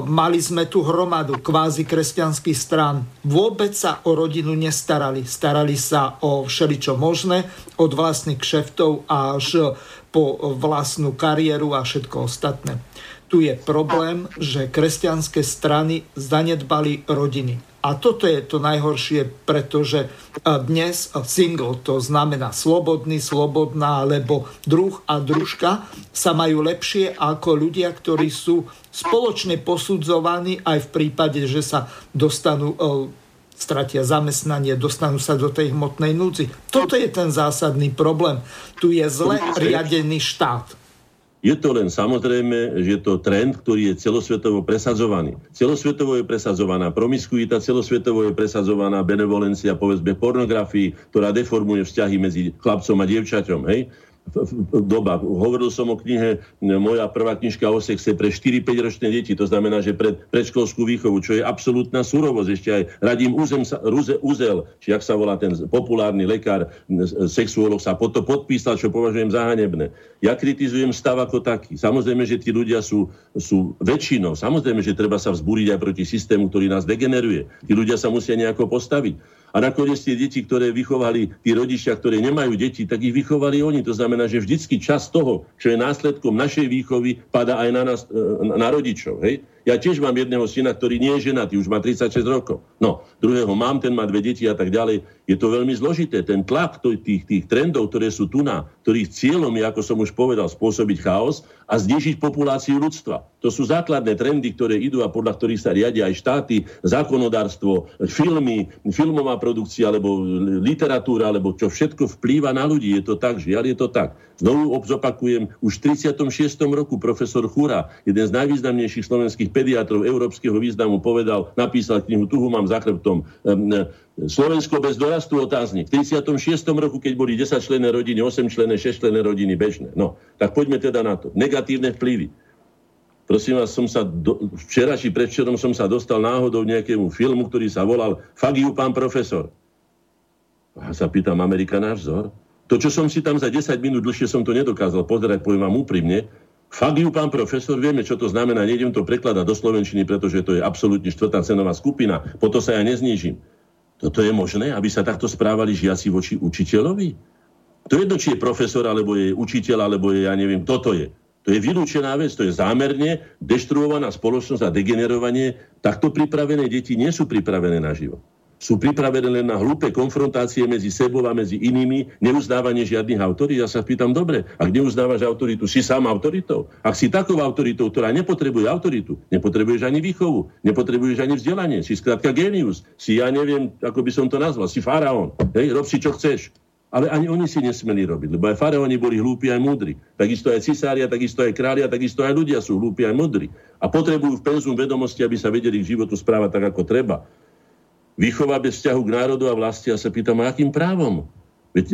mali sme tu hromadu kvázi kresťanských strán. Vôbec sa o rodinu nestarali. Starali sa o všeličo možné, od vlastných kšeftov až po vlastnú kariéru a všetko ostatné. Tu je problém, že kresťanské strany zanedbali rodiny. A toto je to najhoršie, pretože dnes single, to znamená slobodný, slobodná, alebo druh a družka sa majú lepšie ako ľudia, ktorí sú spoločne posudzovaní aj v prípade, že sa dostanú, stratia zamestnanie, dostanú sa do tej hmotnej núdzi. Toto je ten zásadný problém. Tu je zle riadený štát. Je to len samozrejme, že je to trend, ktorý je celosvetovo presadzovaný. Celosvetovo je presadzovaná promiskuita, celosvetovo je presadzovaná benevolencia, povedzme, pornografii, ktorá deformuje vzťahy medzi chlapcom a dievčaťom, hej? Doba. Hovoril som o knihe, moja prvá knižka o sexe pre 4-5 ročné deti, to znamená, že pre predškolskú výchovu, čo je absolútna surovosť. Ešte aj radím Uzel, či jak sa volá ten populárny lekár, sexuolog sa po to podpísal, čo považujem za hanebné. Ja kritizujem stav ako taký. Samozrejme, že tí ľudia sú väčšinou. Samozrejme, že treba sa vzbúriť aj proti systému, ktorý nás degeneruje. Tí ľudia sa musia nejako postaviť. A nakoniec tie deti, ktoré vychovali tí rodičia, ktorí nemajú deti, tak ich vychovali oni. To znamená, že vždycky čas toho, čo je následkom našej výchovy, padá aj na nás, na rodičov. Hej? Ja tiež mám jedného syna, ktorý nie je ženatý, už má 36 rokov. No, druhého mám, ten má 2 deti a tak ďalej. Je to veľmi zložité. Ten tlak tých trendov, ktoré sú tu na, ktorých cieľom je, ako som už povedal, spôsobiť chaos a znížiť populáciu ľudstva. To sú základné trendy, ktoré idú a podľa ktorých sa riadia aj štáty, zákonodárstvo, filmy, filmová produkcia, alebo literatúra, alebo čo všetko vplýva na ľudí. Je to tak, žiaľ, je to tak. Znovu opakujem, už v 36. roku profesor Chura, jeden z najvýznamnejších slovenských pediatrov európskeho významu, povedal, napísal knihu, tu ho mám za chrbtom, Slovensko bez dorastu, otáznik. V 36. roku, keď boli 10-členné rodiny, 8-členné, 6-členné rodiny bežné. No, tak poďme teda na to. Negatívne vplyvy. Prosím vás, predvčerom som sa dostal náhodou nejakému filmu, ktorý sa volal Fuck you, pán profesor. A sa pýtam, Amerikaná vzor? To, čo som si tam za 10 minút dlhšie som to nedokázal pozerať, poviem vám úprimne. Fuck you, pán profesor, vieme, čo to znamená. Nejdem to prekladať do slovenčiny, pretože to je absolútne 4. cenová skupina. Po to sa ja neznížim. Toto je možné, aby sa takto správali žiaci voči učiteľovi? To jedno, či je profesor, alebo je učiteľ, alebo je, ja neviem, toto je. To je vylúčená vec, to je zámerne deštruovaná spoločnosť a degenerovanie. Takto pripravené deti nie sú pripravené na život. Sú pripravené len na hlúpe konfrontácie medzi sebou a medzi inými, neuznávanie žiadnych autorít. Ja sa pýtam, dobre, ak neuznávaš autoritu, si sám autoritou. Ak si takou autoritou, ktorá nepotrebuje autoritu, nepotrebuješ ani výchovu, nepotrebuješ ani vzdelanie, si skrátka génius, si ja neviem, ako by som to nazval, si faraón, hej, rob si, čo chceš. Ale ani oni si nesmeli robiť, lebo aj faraóni boli hlúpi aj múdri. Takisto aj cisária, takisto aj králi a takisto aj ľudia sú hlúpi aj múdri. A potrebujú v penzum vedomosti, aby sa vedeli k životu správať tak, ako treba. Výchova bez vzťahu k národu a vlasti, ja sa pýtam, akým právom? Veď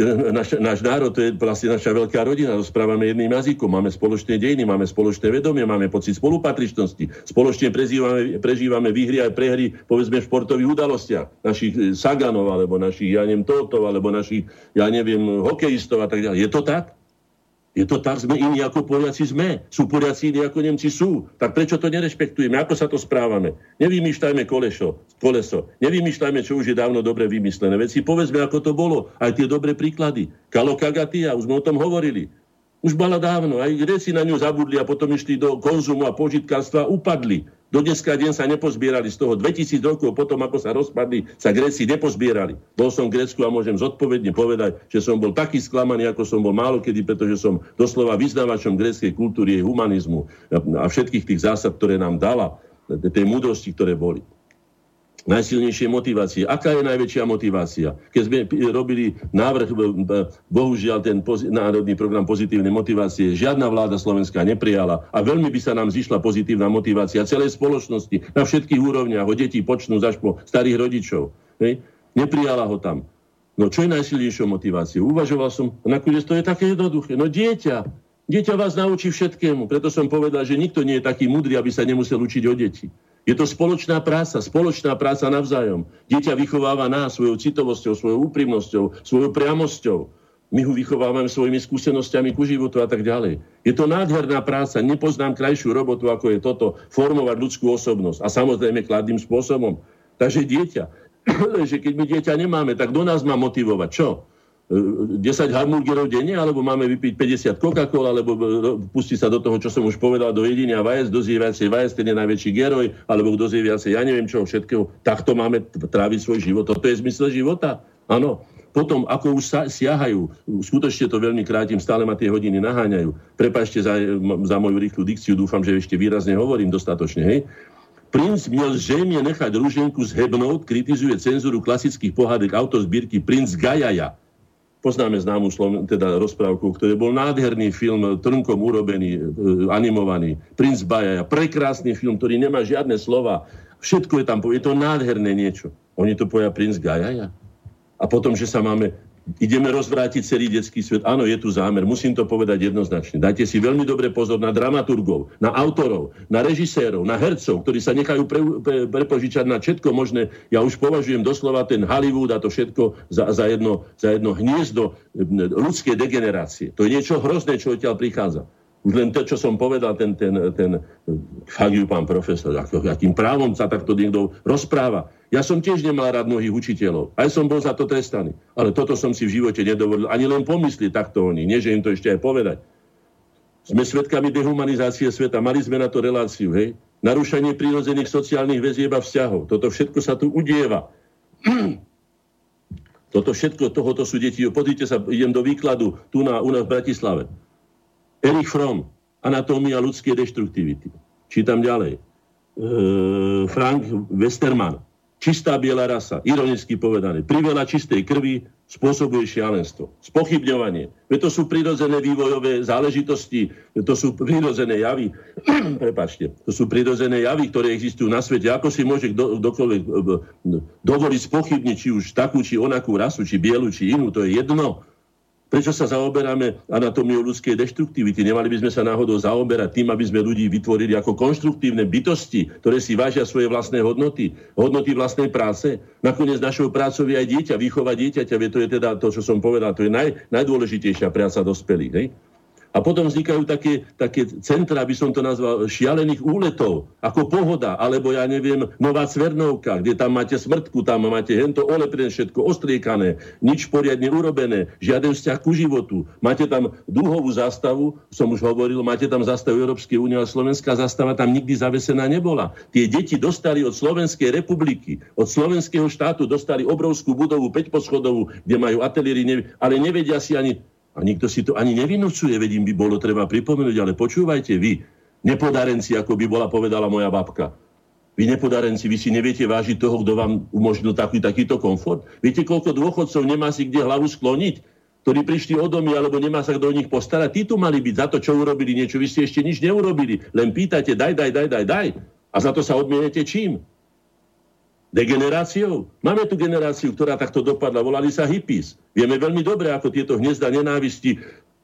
náš národ, to je vlastne naša veľká rodina, rozprávame jedným jazykom, máme spoločné dejiny, máme spoločné vedomie, máme pocit spolupatričnosti, spoločne prežívame výhry aj prehry, povedzme v športových udalostiach, našich saganov, alebo našich, ja neviem, tótov, alebo našich, ja neviem, hokejistov a tak ďalej. Je to tak? Je to tak, sme iní ako Poliaci sme. Sú Poliaci iní ako Nemci sú. Tak prečo to nerešpektujeme? Ako sa to správame? Nevymýšľajme koleso. Nevymýšľajme, čo už je dávno dobre vymyslené. Veď si povedzme, ako to bolo. Aj tie dobré príklady. Kalo Kagatia, už sme o tom hovorili. Už bola dávno. Aj Gréci na ňu zabudli a potom išli do konzumu a požitkárstva a upadli. Do dneska deň sa nepozbierali z toho. 2000 rokov potom, ako sa rozpadli, sa Gréci nepozbierali. Bol som v Grécku a môžem zodpovedne povedať, že som bol taký sklamaný, ako som bol málokedy, pretože som doslova vyznávačom gréckej kultúry, jej humanizmu a všetkých tých zásad, ktoré nám dala, tej múdrosti, ktoré boli. Najsilnejšie motivácie. Aká je najväčšia motivácia? Keď sme robili návrh, bohužiaľ, ten národný program pozitívnej motivácie, žiadna vláda slovenská neprijala a veľmi by sa nám zišla pozitívna motivácia celej spoločnosti na všetkých úrovniach, od detí počnú až po starých rodičov. Hej? Neprijala ho tam. No čo je najsilnejšou motiváciou? Uvažoval som, nakoniec to je také jednoduché. No dieťa. Dieťa vás naučí všetkému. Preto som povedal, že nikto nie je taký múdry, aby sa nemusel učiť o deti. Je to spoločná práca navzájom. Dieťa vychováva nás svojou citovosťou, svojou úprimnosťou, svojou priamosťou. my ho vychovávame svojimi skúsenostiami ku životu a tak ďalej. Je to nádherná práca, nepoznám krajšiu robotu, ako je toto, formovať ľudskú osobnosť a samozrejme kladným spôsobom. Takže dieťa, že keď my dieťa nemáme, tak do nás má motivovať, čo? 10 hamburgerov denne, alebo máme vypiť 50 Coca-Cola, alebo pustiť sa do toho, čo som už povedal, do jedenia vajec, do zjeviacej vajec, ten je najväčší geroj, alebo do zjeviacej, ja neviem čoho všetkého. Takto máme tráviť svoj život. Toto je zmysel života. Áno. Potom, ako už siahajú, skutočne to veľmi krátim, stále ma tie hodiny naháňajú. Prepáčte za moju rýchlu dikciu, dúfam, že ešte výrazne hovorím dostatočne, hej. Princ miel ženie nechať ruženku zhebnúť, kritizuje cenzúru klasických pohádek autozbírky Princ Gajaja. Poznáme známú teda rozprávku, ktorý bol nádherný film, trnkom urobený, animovaný. Princ Bajaja, prekrásny film, ktorý nemá žiadne slova. Všetko je tam, je to nádherné niečo. Oni to povedia Princ Gajaja. A potom, že sa ideme rozvrátiť celý detský svet. Áno, je tu zámer, musím to povedať jednoznačne. Dajte si veľmi dobre pozor na dramaturgov, na autorov, na režisérov, na hercov, ktorí sa nechajú prepožičať na všetko možné. Ja už považujem doslova ten Hollywood a to všetko za jedno hniezdo ľudskej degenerácie. To je niečo hrozné, čo odtiaľ prichádza. Už len to, čo som povedal, ten fakt ju pán profesor, akým právom sa takto niekto rozpráva. Ja som tiež nemal rád mnohých učiteľov. Aj som bol za to trestaný. Ale toto som si v živote nedovolil. Ani len pomysli takto oni. Nie, že im to ešte aj povedať. Sme svedkami dehumanizácie sveta. Mali sme na to reláciu, hej? Narušenie prírodzených sociálnych väzieb a vzťahov. Toto všetko sa tu udieva. Toto všetko, tohoto sú deti. Podívajte sa, idem do výkladu tu u nás v Bratislave. Erich Fromm, Anatómia ľudskej deštruktivity. Čítam ďalej. Frank Westermann, Čistá biela rasa, ironicky povedané. Priveľa čistej krvi spôsobuje šialenstvo. Spochybňovanie. To sú prirodzené vývojové záležitosti, to sú prirodzené javy. Prepáčte, to sú prirodzené javy, ktoré existujú na svete. Ako si môže kdokoľvek dovoliť spochybniť, či už takú, či onakú rasu, či bielu, či inú, to je jedno. Prečo sa zaoberáme anatómiou ľudskej deštruktivity? Nemali by sme sa náhodou zaoberať tým, aby sme ľudí vytvorili ako konštruktívne bytosti, ktoré si vážia svoje vlastné hodnoty, hodnoty vlastnej práce. Nakoniec našou prácou je aj dieťa, výchova dieťaťa, to je teda to, čo som povedal, to je najdôležitejšia práca dospelých. Ne? A potom vznikajú také centra, by som to nazval, šialených úletov, ako Pohoda, alebo ja neviem, Nová Cvernovka, kde tam máte smrtku, tam máte hento olepren, všetko ostriekané, nič poriadne urobené, žiaden vzťah ku životu. Máte tam dúhovú zástavu, som už hovoril, máte tam zástavu Európskej únie, a slovenská zástava tam nikdy zavesená nebola. Tie deti dostali od Slovenskej republiky, od slovenského štátu dostali obrovskú budovu, 5-poschodovú, kde majú ateliéry, ale nevedia si ani... A nikto si to ani nevinúcuje, vedím, by bolo treba pripomenúť, ale počúvajte vy, nepodarenci, ako by povedala moja babka. Vy nepodarenci, vy si neviete vážiť toho, kto vám umožnil takýto komfort. Viete, koľko dôchodcov nemá si kde hlavu skloniť, ktorí prišli o domy, alebo nemá sa kto o nich postarať. Tí tu mali byť za to, čo urobili niečo. Vy ste ešte nič neurobili. Len pýtate, daj. A za to sa odmienete čím? Degeneráciou. Máme tu generáciu, ktorá takto dopadla. Volali sa hippies. Vieme veľmi dobre, ako tieto hniezda nenávisti,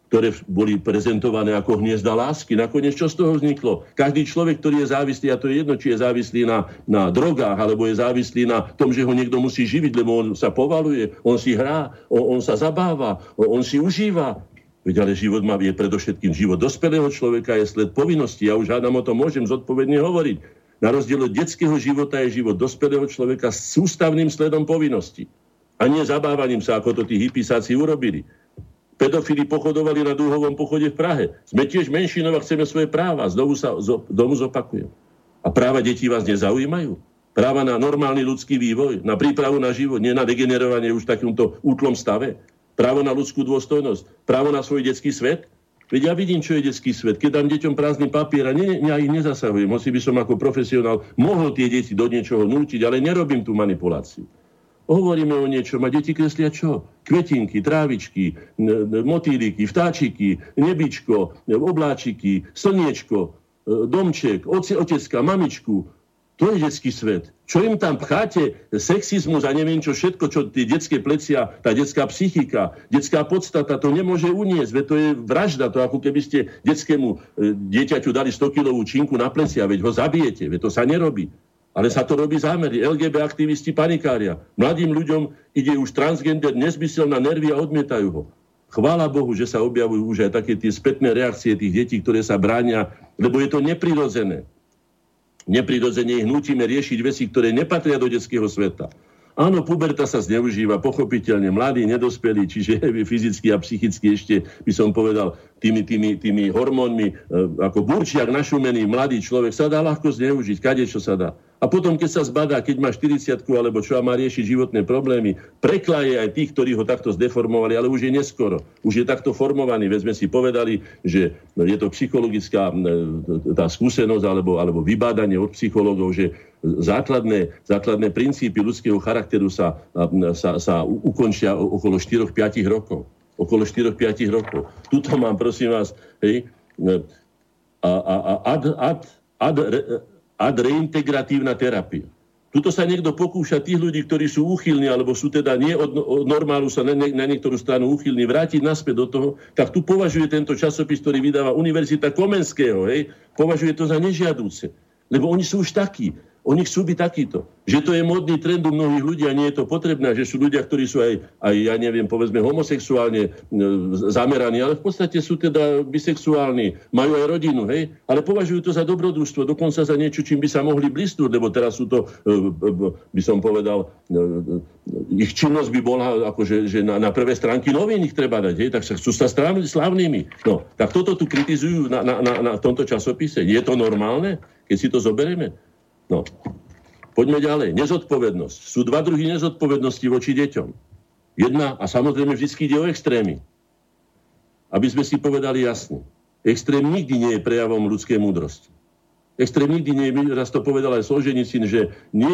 ktoré boli prezentované ako hniezda lásky. Nakoniec čo z toho vzniklo? Každý človek, ktorý je závislý, a to je jedno, či je závislý na drogách, alebo je závislý na tom, že ho niekto musí živiť, lebo on sa povaluje, on si hrá, on sa zabáva, on si užíva. Veď ale život je predovšetkým život dospelého človeka, je sled povinnosti. Ja už hádam o tom môžem zodpovedne hovoriť. Na rozdiel od detského života je život dospelého človeka s sústavným sledom povinností. A nie zabávaním sa, ako to tí hippiesáci urobili. Pedofili pochodovali na dúhovom pochode v Prahe. Sme tiež menšinova, chceme svoje práva. Znovu zopakujem. A práva detí vás nezaujímajú? Práva na normálny ľudský vývoj, na prípravu na život, nie na degenerovanie už v takomto útlom stave. Právo na ľudskú dôstojnosť, právo na svoj detský svet. Veď ja vidím, čo je detský svet. Keď dám deťom prázdny papier a ja ich nezasahujem, hoci by som ako profesionál mohol tie deti do niečoho nútiť, ale nerobím tú manipuláciu. Hovoríme o niečom a deti kreslia čo? Kvetinky, trávičky, motýliky, vtáčiky, nebičko, obláčiky, slniečko, domček, otecka, mamičku. To je detský svet. Čo im tam pcháte? Sexizmus a neviem čo všetko, čo tie detské plecia, tá detská psychika, detská podstata, to nemôže uniesť, veď to je vražda, to ako keby ste detskému dieťaťu dali 100-kilovú činku na plecia, veď ho zabijete, veď to sa nerobí. Ale sa to robí zámery. LGB aktivisti panikária. Mladým ľuďom ide už transgender nezmysel na nervy a odmietajú ho. Chvála Bohu, že sa objavujú už aj také tie spätné reakcie tých detí, ktoré sa bránia, lebo je to neprirodzené. Neprirodzene ich nútime riešiť veci, ktoré nepatria do detského sveta. Áno, puberta sa zneužíva, pochopiteľne, mladí, nedospelí, čiže fyzicky a psychicky ešte, by som povedal, tými hormónmi, ako burčiak našumený mladý človek sa dá ľahko zneužiť, kadečo sa dá. A potom, keď sa zbadá, keď má 40-ku, alebo čo a má riešiť životné problémy, prekláje aj tých, ktorí ho takto zdeformovali, ale už je neskoro, už je takto formovaný. Veď sme si povedali, že je to psychologická tá skúsenosť, alebo vybádanie od psychológov, že základné princípy ľudského charakteru sa ukončia okolo 4-5 rokov. Okolo 4-5 rokov. Tuto mám, prosím vás, hej, reintegratívna terapia. Tuto sa niekto pokúša tých ľudí, ktorí sú úchylní, alebo sú teda nie od normálu sa na niektorú stranu úchylní, vrátiť naspäť do toho, tak tu považuje tento časopis, ktorý vydáva Univerzita Komenského, hej, považuje to za nežiadúce. Lebo oni sú už takí. Oni chcú byť takýto. Že to je modný trend u mnohých ľudí a nie je to potrebné. Že sú ľudia, ktorí sú aj ja neviem, povedzme homosexuálne zameraní, ale v podstate sú teda bisexuálni, majú aj rodinu, hej? Ale považujú to za dobrodružstvo, dokonca za niečo, čím by sa mohli blístnuť, lebo teraz sú to, by som povedal, ich činnosť by bola akože, že na prvé stránky novín ich treba dať, hej? Tak sa chcú sa slávnymi. No, tak toto tu kritizujú na tomto časopise. Je to normálne, keď si to zoberieme? No, poďme ďalej. Nezodpovednosť. Sú dva druhy nezodpovednosti voči deťom. Jedna, a samozrejme vždy ide o extrémy. Aby sme si povedali jasne. Extrém nikdy nie je prejavom ľudskej múdrosti. Extrém nikdy nie je, raz to povedal aj Solženicyn, že nie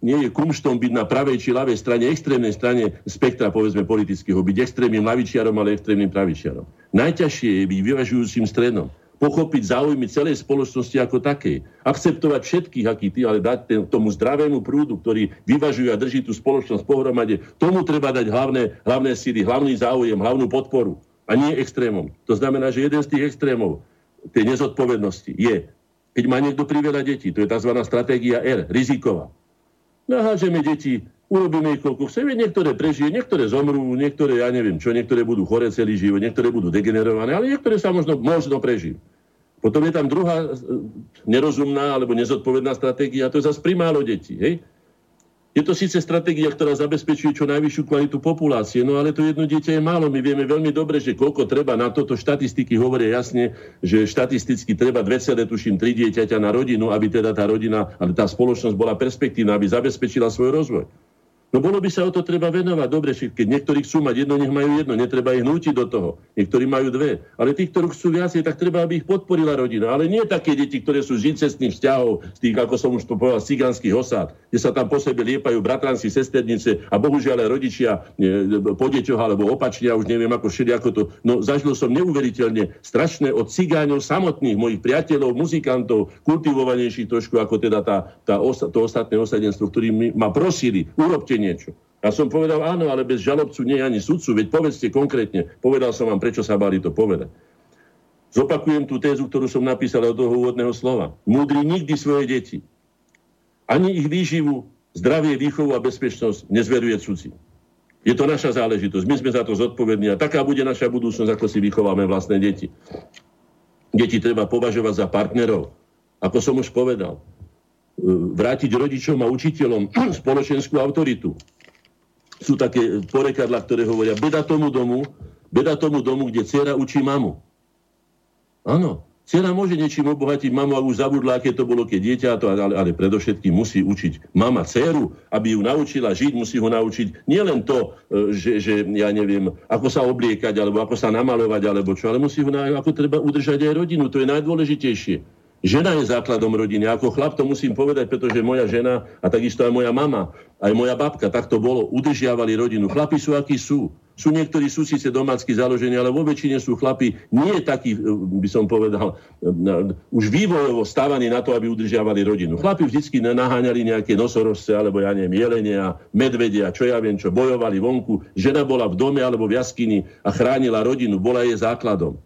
je kumštom byť na pravej či ľavej strane, extrémnej strane spektra, povedzme, politického. Byť extrémnym ľavičiarom, ale extrémnym pravičiarom. Najťažšie je byť vyvažujúcim stredom. Pochopiť záujmy celej spoločnosti ako takej. Akceptovať všetkých, aký ty, ale dať tomu zdravému prúdu, ktorý vyvažuje a drží tú spoločnosť pohromade, tomu treba dať hlavné síly, hlavný záujem, hlavnú podporu. A nie extrémom. To znamená, že jeden z tých extrémov tej nezodpovednosti je, keď má niekto priveľa detí, to je tzv. Stratégia R, riziková. Nahážeme deti, urobíme ich koľko chceme, niektoré prežije, niektoré zomrú, niektoré, ja neviem čo, niektoré budú chore celý život, niektoré budú degenerované, ale niektoré sa možno prežijú. Potom je tam druhá nerozumná alebo nezodpovedná stratégia, to je zase primálo detí, hej? Je to síce stratégia, ktorá zabezpečuje čo najvyššiu kvalitu populácie, no ale to jedno dieťa je málo. My vieme veľmi dobre, že koľko treba na toto, štatistiky hovoria jasne, že štatisticky treba 2,3 dieťaťa na rodinu, aby teda tá rodina, ale tá spoločnosť bola perspektívna, aby zabezpečila svoj rozvoj. No bolo by sa o to treba venovať. Dobre, keď niektorí chcú mať jedno, nech majú jedno, netreba ich nútiť do toho. Niektorí majú dve. Ale tí, ktorí chcú viacej, tak treba, aby ich podporila rodina. Ale nie také deti, ktoré sú z incestných vzťahov, z tých, ako som už to povedal, z cigánskych osád, kde sa tam po sebe liepajú bratranci, sesternice a bohužiaľ aj rodičia po deťoch alebo opačne, ja už neviem ako všeli, ako to. No zažil som neuveriteľne strašné od cigáňov samotných, mojich priateľov, muzikantov, kultivovanejších trošku ako teda to ostatné osadenstvo, ktorými ma prosili, urobte niečo. Ja som povedal áno, ale bez žalobcu nie ani sudcu, veď povedzte konkrétne. Povedal som vám, prečo sa báli to povedať. Zopakujem tú tézu, ktorú som napísal od toho úvodného slova. Múdri nikdy svoje deti. Ani ich výživu, zdravie, výchovu a bezpečnosť nezveruje cudzím. Je to naša záležitosť. My sme za to zodpovední a taká bude naša budúcnosť, ako si vychováme vlastné deti. Deti treba považovať za partnerov. Ako som už povedal, vrátiť rodičom a učiteľom spoločenskú autoritu. Sú také porekadlá, ktoré hovoria beda tomu domu, kde dcera učí mamu. Áno, dcera môže niečím obohatiť mamu a už zabudla, aké to bolo, keď dieťa, ale predovšetkým musí učiť mama dceru, aby ju naučila žiť, musí ho naučiť nielen to, že ja neviem, ako sa obliekať, alebo ako sa namalovať, alebo čo, ale musí ho ako treba udržať aj rodinu, to je najdôležitejšie. Žena je základom rodiny. Ako chlap to musím povedať, pretože moja žena a takisto aj moja mama, aj moja babka, tak to bolo, udržiavali rodinu. Chlapi sú, akí sú. Sú niektorí sú síce domácky založení, ale vo väčšine sú chlapi nie takí, by som povedal, už vývojovo stávaní na to, aby udržiavali rodinu. Chlapi vždycky naháňali nejaké nosorožce, alebo ja neviem, jelene a medvede a čo ja viem čo, bojovali vonku. Žena bola v dome alebo v jaskyni a chránila rodinu, bola jej základom.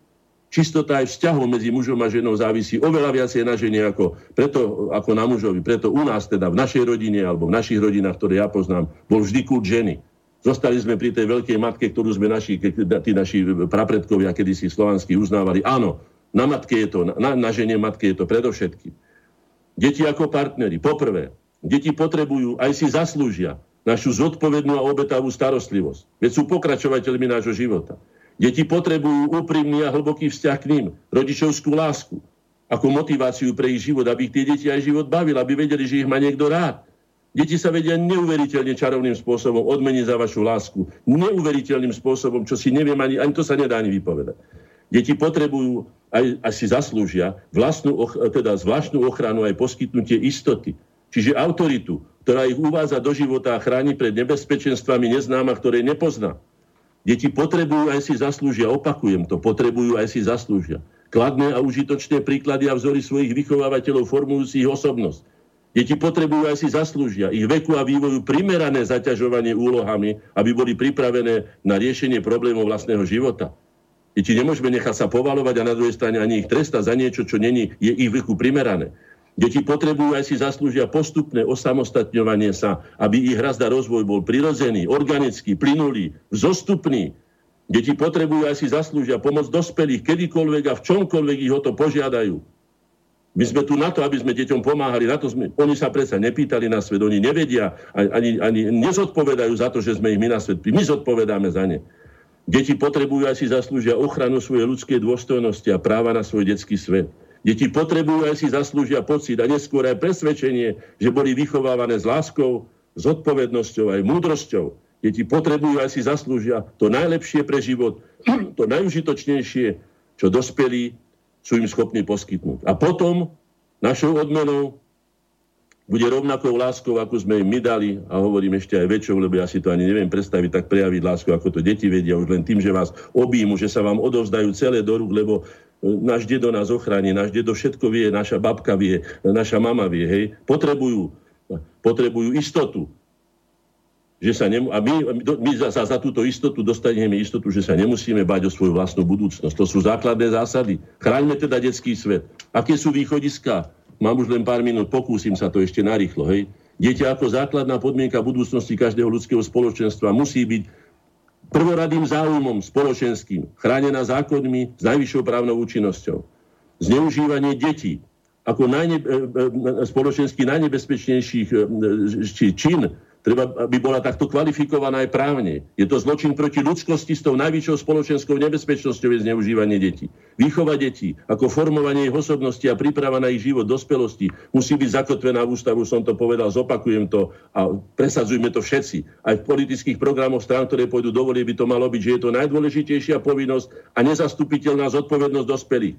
Čistota aj vzťahov medzi mužom a ženou závisí oveľa viacej na žene ako na mužovi. Preto u nás, teda v našej rodine alebo v našich rodinách, ktoré ja poznám, bol vždy kult ženy. Zostali sme pri tej veľkej matke, ktorú sme naši prapredkovia kedysi slovanskí uznávali. Áno, na matke je to, na žene matke je to predovšetkým. Deti ako partneri. Poprvé, deti potrebujú, aj si zaslúžia našu zodpovednú a obetavú starostlivosť. Veď sú pokračovateľmi nášho života. Deti potrebujú úprimný a hlboký vzťah k ním, rodičovskú lásku, ako motiváciu pre ich život, aby ich tie deti aj život bavil, aby vedeli, že ich má niekto rád. Deti sa vedia neuveriteľne čarovným spôsobom odmeniť za vašu lásku. Neuveriteľným spôsobom, čo si neviem, ani to sa nedá ani vypovedať. Deti potrebujú a si zaslúžia zvláštnu ochranu aj poskytnutie istoty. Čiže autoritu, ktorá ich uvádza do života a chráni pred nebezpečenstvami neznáma, ktoré nepozná. Deti potrebujú aj si zaslúžia, opakujem to, potrebujú aj si zaslúžia. Kladné a užitočné príklady a vzory svojich vychovávateľov formujúci ich osobnosť. Deti potrebujú aj si zaslúžia ich veku a vývoju primerané zaťažovanie úlohami, aby boli pripravené na riešenie problémov vlastného života. Deti nemôžeme nechať sa povalovať a na druhej strane ani ich trestať za niečo, čo není je ich veku primerané. Deti potrebujú aj si zaslúžia postupné osamostatňovanie sa, aby ich rast a rozvoj bol prirodzený, organický, plynulý, vzostupný. Deti potrebujú aj si zaslúžia pomoc dospelých kedykoľvek a v čomkoľvek ich o to požiadajú. My sme tu na to, aby sme deťom pomáhali. Na to sme, oni sa predsa nepýtali na svet, oni nevedia, ani nezodpovedajú za to, že sme ich my na svet. My zodpovedáme za ne. Deti potrebujú aj si zaslúžia ochranu svojej ľudskej dôstojnosti a práva na svoj detský svet. Deti potrebujú aj si zaslúžia pocit a neskôr aj presvedčenie, že boli vychovávané s láskou, zodpovednosťou aj múdrosťou. Deti potrebujú aj si zaslúžia to najlepšie pre život, to najužitočnejšie, čo dospelí sú im schopní poskytnúť. A potom našou odmenou bude rovnakou láskou, ako sme im my dali, a hovorím ešte aj väčšou, lebo ja si to ani neviem predstaviť, tak prejaviť lásku, ako to deti vedia, už len tým, že vás objímu, že sa vám odovzdajú celé do rúk, lebo náš dedo nás ochráni, náš dedo všetko vie, naša babka vie, naša mama vie, hej. Potrebujú istotu. A my za túto istotu dostaneme istotu, že sa nemusíme báť o svoju vlastnú budúcnosť. To sú základné zásady. Chráňme teda detský svet. Aké sú východiská? Mám už len pár minút, pokúsim sa to ešte narýchlo. Hej. Dieťa ako základná podmienka budúcnosti každého ľudského spoločenstva musí byť prvoradým záujmom spoločenským, chránená zákonmi s najvyššou právnou účinnosťou. Zneužívanie detí ako spoločenský najnebezpečnejší čin treba, aby bola takto kvalifikovaná aj právne. Je to zločin proti ľudskosti s tou najvyššou spoločenskou nebezpečnosťou je zneužívanie detí. Výchova detí ako formovanie ich osobnosti a príprava na ich život dospelosti musí byť zakotvená v ústavu, som to povedal, zopakujem to a presadzujme to všetci. Aj v politických programoch strán, ktoré pôjdu do volieb, by to malo byť, že je to najdôležitejšia povinnosť a nezastupiteľná zodpovednosť dospelých.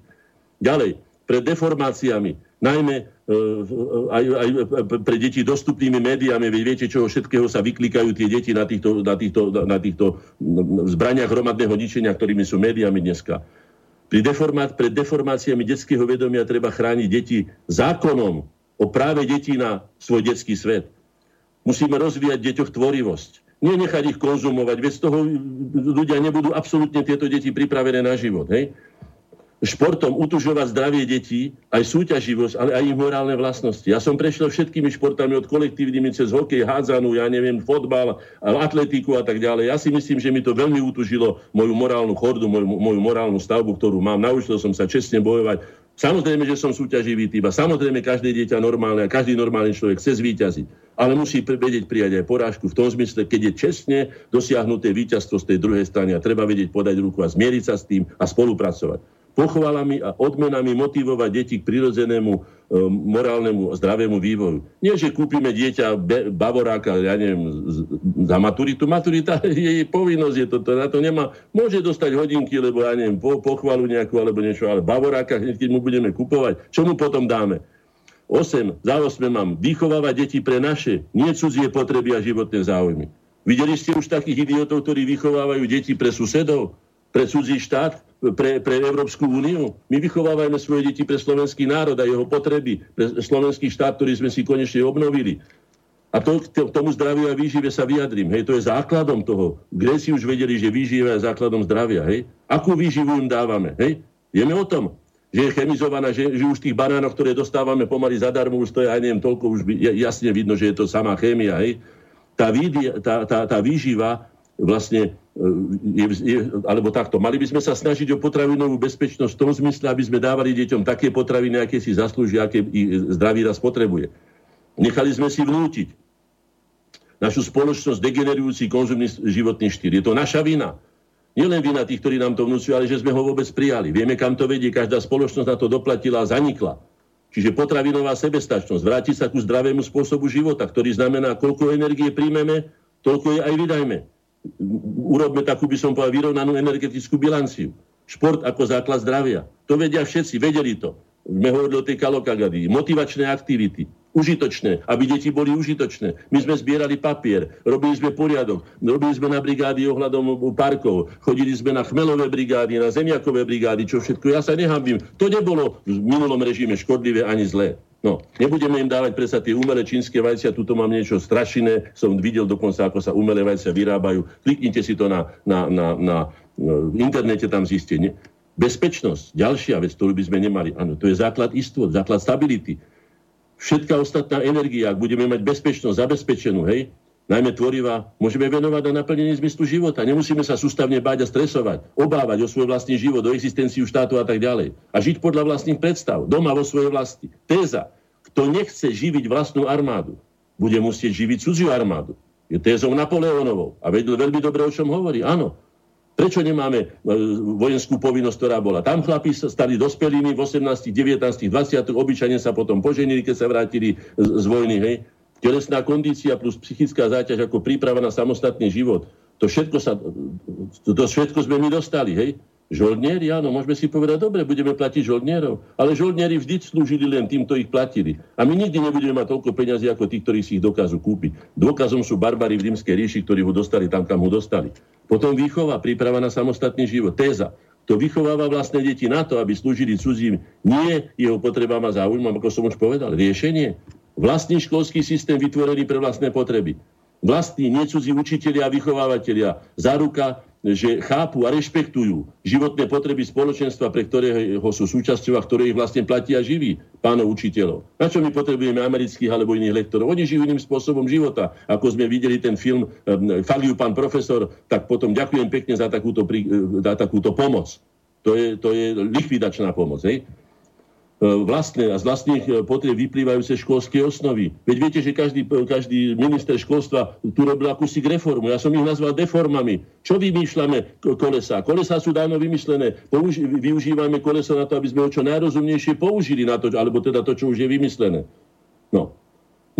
Ďalej, pred deformáciami, najmä aj pre deti dostupnými médiami, viete, čoho všetkého sa vyklikajú tie deti na týchto zbraniach hromadného ničenia, ktorými sú médiami dneska. Pred deformáciami detského vedomia treba chrániť deti zákonom o práve detí na svoj detský svet. Musíme rozvíjať v deťoch tvorivosť. Nenechať ich konzumovať, veď z toho ľudia nebudú absolútne tieto deti pripravené na život, hej? Športom utužovať zdravie detí, aj súťaživosť, ale aj ich morálne vlastnosti. Ja som prešiel všetkými športami, od kolektívnymi cez hokej, hádzanú, fotbal, atletiku a tak ďalej. Ja si myslím, že mi to veľmi utužilo moju morálnu chordu, moju morálnu stavbu, ktorú mám. Naučil som sa čestne bojovať. Samozrejme, že som súťaživý typ a samozrejme každé dieťa normálne a každý normálny človek chce zvíťaziť, ale musí vedieť prijať aj porážku v tom zmysle, keď je čestne dosiahnuté víťazstvo z tej druhej strany a treba vedieť podať ruku a zmieriť sa s tým a spolupracovať. Pochvalami a odmenami motivovať deti k prirodzenému morálnemu a zdravému vývoju. Nie, že kúpime dieťa bavoráka, za maturitu. Maturita je jej povinnosť, na to nemá. Môže dostať hodinky, lebo pochvalu nejakú alebo niečo, ale bavoráka, keď mu budeme kupovať, čo mu potom dáme? 8 mám vychovávať deti pre naše, nie cudzie potreby a životné záujmy. Videli ste už takých idiotov, ktorí vychovávajú deti pre susedov, pre cudzí štát, pre Európsku úniu? My vychovávajme svoje deti pre slovenský národ a jeho potreby, pre slovenský štát, ktorý sme si konečne obnovili. A k tomu zdraviu a výžive sa vyjadrím. Hej, to je základom toho. Gréci už vedeli, že výživa je základom zdravia. Hej. Akú výživu im dávame? Hej. Vieme o tom, že je chemizovaná, že už tých banánov, ktoré dostávame pomaly zadarmo, už to je, toľko už jasne vidno, že je to samá chémia. Hej. Tá výživa vlastne, alebo takto, mali by sme sa snažiť o potravinovú bezpečnosť v tom zmysle, aby sme dávali deťom také potraviny, aké si zaslúžia, aké zdravý raz potrebuje. Nechali sme si vnútiť našu spoločnosť degenerujúci konzumný životný štýl. Je to naša vina. Nielen vina tých, ktorí nám to vnúcujú, ale že sme ho vôbec prijali. Vieme, kam to vedie. Každá spoločnosť na to doplatila a zanikla. Čiže potravinová sebestačnosť. Vráti sa ku zdravému spôsobu života, ktorý znamená, koľko energie príjmeme, toľko je aj vydajme. Urobme takú, by som povedal, vyrovnanú energetickú bilanciu. Šport ako základ zdravia. To vedia všetci, vedeli to. My hovorili o tej kalokagadi. Motivačné aktivity. Užitočné, aby deti boli užitočné. My sme zbierali papier, robili sme poriadok, robili sme na brigády ohľadom parkov, chodili sme na chmelové brigády, na zemiakové brigády, čo všetko. Ja sa nehanbím. To nebolo v minulom režime škodlivé ani zlé. No, nebudeme im dávať predsa tie umelé čínske vajcia, tuto mám niečo strašné, som videl dokonca, ako sa umelé vajcia vyrábajú. Kliknite si to na internete, tam zistenie. Bezpečnosť, ďalšia vec, ktorú by sme nemali. Áno, to je základ istôt, základ stability. Všetká ostatná energia, ak budeme mať bezpečnosť zabezpečenú, hej, najmä tvorivá, môžeme venovať na naplnenie zmyslu života. Nemusíme sa sústavne báť a stresovať, obávať o svoj vlastný život, o existenciu štátu a tak ďalej. A žiť podľa vlastných predstav, doma vo svojej vlasti. Téza, kto nechce živiť vlastnú armádu, bude musieť živiť cudziu armádu. Je tézou Napoleónovou a vedel veľmi dobre, o čom hovorí. Áno. Prečo nemáme vojenskú povinnosť, ktorá bola? Tam chlapi sa stali dospelými v 18, 19, 20, obyčajne sa potom poženili, keď sa vrátili z vojny. Hej. Telesná kondícia plus psychická záťaž ako príprava na samostatný život. To všetko sme my dostali. Hej. Žoldnieri, áno, môžeme si povedať, dobre, budeme platiť žoldnierov. Ale žoldnieri vždy slúžili len tým, kto ich platili. A my nikdy nebudeme mať toľko peňazí, ako tí, ktorí si ich dokážu kúpiť. Dôkazom sú barbári v rímskej ríši, ktorí ho dostali tam, kam ho dostali. Potom výchova, príprava na samostatný život. Téza, kto vychováva vlastné deti na to, aby slúžili cudzím, nie jeho potrebám a záujmom, ako som už povedal. Riešenie. Vlastný školský systém vytvorený pre vlastné potreby. Vlastní, nie cudzí učitelia a vychovávateľia. Záruka, že chápu a rešpektujú životné potreby spoločenstva, pre ktorého sú súčasťou a ktoré ich vlastne platí a živí pánov učiteľov. Na čo my potrebujeme amerických alebo iných lektorov? Oni žijú iným spôsobom života. Ako sme videli ten film Faliu pán profesor, tak potom ďakujem pekne za takúto pomoc. To je likvidačná pomoc. Hej? Vlastné a z vlastných potrieb vyplývajúce školské osnovy. Veď viete, že každý minister školstva tu robil akúsi reformu. Ja som ich nazval deformami. Čo vymýšľame? Kolesa. Kolesa sú dávno vymyslené. Využívame kolesa na to, aby sme ho čo najrozumnejšie použili na to, alebo teda to, čo už je vymyslené. No.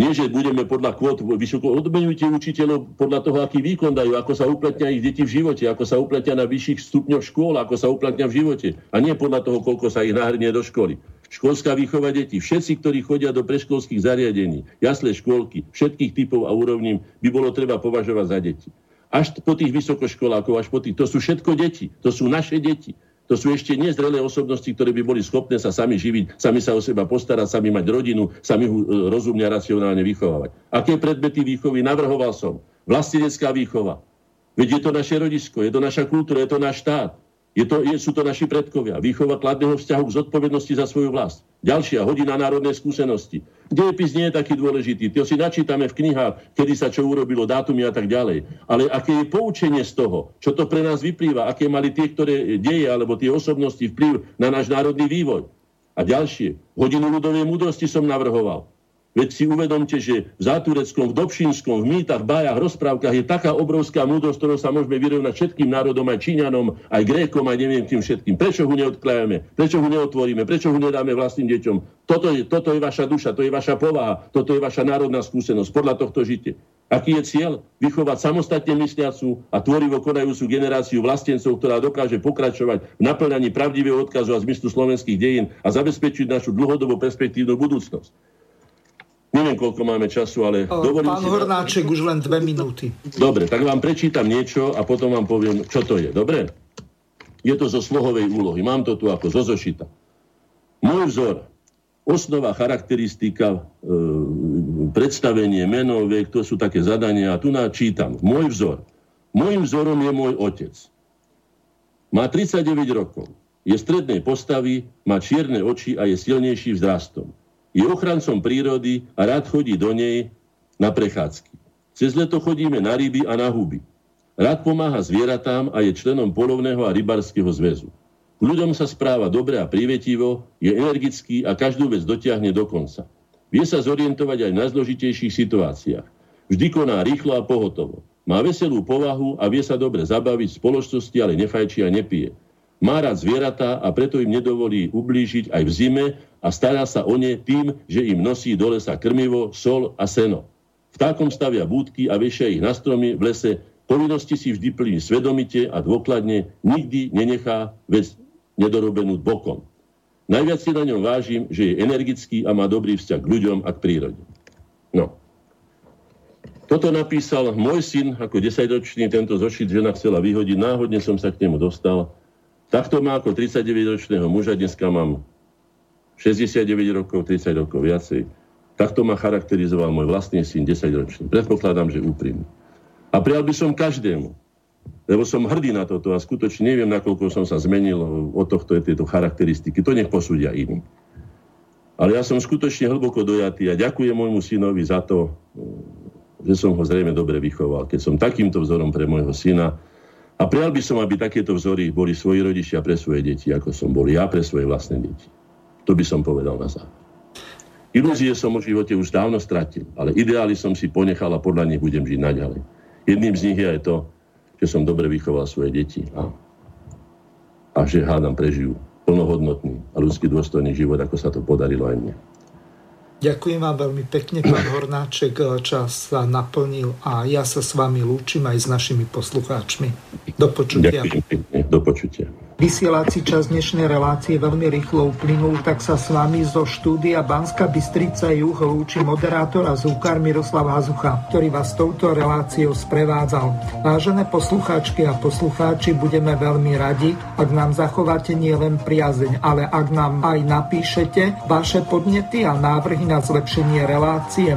Nie, že budeme podľa kvót vysoko odmenujte učiteľov podľa toho, aký výkon dajú, ako sa uplatňa ich deti v živote, ako sa uplatňa na vyšších stupňoch škôl, ako sa uplatňa v živote. A nie podľa toho, koľko sa ich nahrnie do školy. Školská výchova detí, všetci, ktorí chodia do predškolských zariadení, jasle, škôlky, všetkých typov a úrovní, by bolo treba považovať za deti. Až po tých vysokoškolákov, to sú všetko deti, to sú naše deti. To sú ešte nezrelé osobnosti, ktoré by boli schopné sa sami živiť, sami sa o seba postarať, sami mať rodinu, sami ju rozumne a racionálne vychovávať. Aké predmety výchovy navrhoval som? Vlastenecká výchova. Veď je to naše rodisko, je to naša kultúra, je to náš štát. Sú to naši predkovia. Výchova kladného vzťahu k zodpovednosti za svoju vlast. Ďalšia hodina národnej skúsenosti. Dejepis nie je taký dôležitý. To si načítame v knihách, kedy sa čo urobilo, dátumy a tak ďalej. Ale aké je poučenie z toho, čo to pre nás vyplýva, aké mali tie, ktoré deje, alebo tie osobnosti vplyv na náš národný vývoj. A ďalšie. Hodinu ľudovej múdrosti som navrhoval. Veď si uvedomte, že v Zátureckom, v Dobšinskom, v mýtach, v bájach, rozprávkach je taká obrovská múdrosť, ktorou sa môžeme vyrovnať všetkým národom, aj Číňanom, aj Grékom, aj neviem tým všetkým. Prečo ho neodklájame? Prečo ho neotvoríme? Prečo ho nedáme vlastným deťom? Toto je vaša duša, to je vaša povaha, toto je vaša národná skúsenosť. Podľa tohto žite. Aký je cieľ? Vychovať samostatne mysliacu a tvorivo konajúcu generáciu vlastencov, ktorá dokáže pokračovať v naplňaní pravdivého odkazu a zmyslu slovenských dejín a zabezpečiť našu dlhodobú perspektívnu budúcnosť. Neviem, koľko máme času, ale dovolím si... Pán Hornáček, už len 2 minúty. Dobre, tak vám prečítam niečo a potom vám poviem, čo to je. Dobre? Je to zo slohovej úlohy. Mám to tu ako zo zošita. Môj vzor, osnova, charakteristika, predstavenie, menovek, to sú také zadania. A tu načítam. Môj vzor. Mojím vzorom je môj otec. Má 39 rokov. Je strednej postavy, má čierne oči a je silnejší vzrastom. Je ochrancom prírody a rád chodí do nej na prechádzky. Cez leto chodíme na ryby a na huby. Rád pomáha zvieratám a je členom polovného a rybárskeho zväzu. K ľuďom sa správa dobre a prívetivo, je energický a každú vec dotiahne do konca. Vie sa zorientovať aj na zložitejších situáciách. Vždy koná rýchlo a pohotovo. Má veselú povahu a vie sa dobre zabaviť v spoločnosti, ale nefajčí a nepije. Má rád zvieratá a preto im nedovolí ublížiť aj v zime a stará sa o ne tým, že im nosí do lesa krmivo, sol a seno. Vtákom stavia búdky a vešia ich na stromy v lese. Povinnosti si vždy plní svedomite a dôkladne, nikdy nenechá vec nedorobenú bokom. Najviac si na ňom vážim, že je energický a má dobrý vzťah k ľuďom a k prírode. No. Toto napísal môj syn, ako 10-ročný, tento zošit žena chcela vyhodiť, náhodne som sa k nemu dostal. Takto má ako 39-ročného muža, dneska mám 69 rokov, 30 rokov viacej. Takto ma charakterizoval môj vlastný syn, 10-ročný. Predpokladám, že úprimný. A prijal by som každému, lebo som hrdý na toto a skutočne neviem, nakoľko som sa zmenil od tohto tejto charakteristiky. To nech posúdia iní. Ale ja som skutočne hlboko dojatý a ďakujem môjmu synovi za to, že som ho zrejme dobre vychoval, keď som takýmto vzorom pre môjho syna. A prijal by som, aby takéto vzory boli svoji rodičia pre svoje deti, ako som bol ja pre svoje vlastné deti. To by som povedal na záver. Ilúzie som o živote už dávno stratil, ale ideály som si ponechal a podľa nich budem žiť naďalej. Jedným z nich je aj to, že som dobre vychoval svoje deti a že hádam prežijú plnohodnotný a ľudský dôstojný život, ako sa to podarilo aj mne. Ďakujem vám veľmi pekne, pán Hornáček. Čas sa naplnil a ja sa s vami lúčim aj s našimi poslucháčmi. Do počutia. Ďakujem pekne, do počutia. Vysielací čas dnešnej relácie veľmi rýchlo uplynul, tak sa s vami zo štúdia Banská Bystrica Juh lúči moderátor a zvukár Miroslav Hazucha, ktorý vás touto reláciou sprevádzal. Vážené poslucháčky a poslucháči, budeme veľmi radi, ak nám zachováte nielen priazeň, ale ak nám aj napíšete vaše podnety a návrhy na zlepšenie relácie.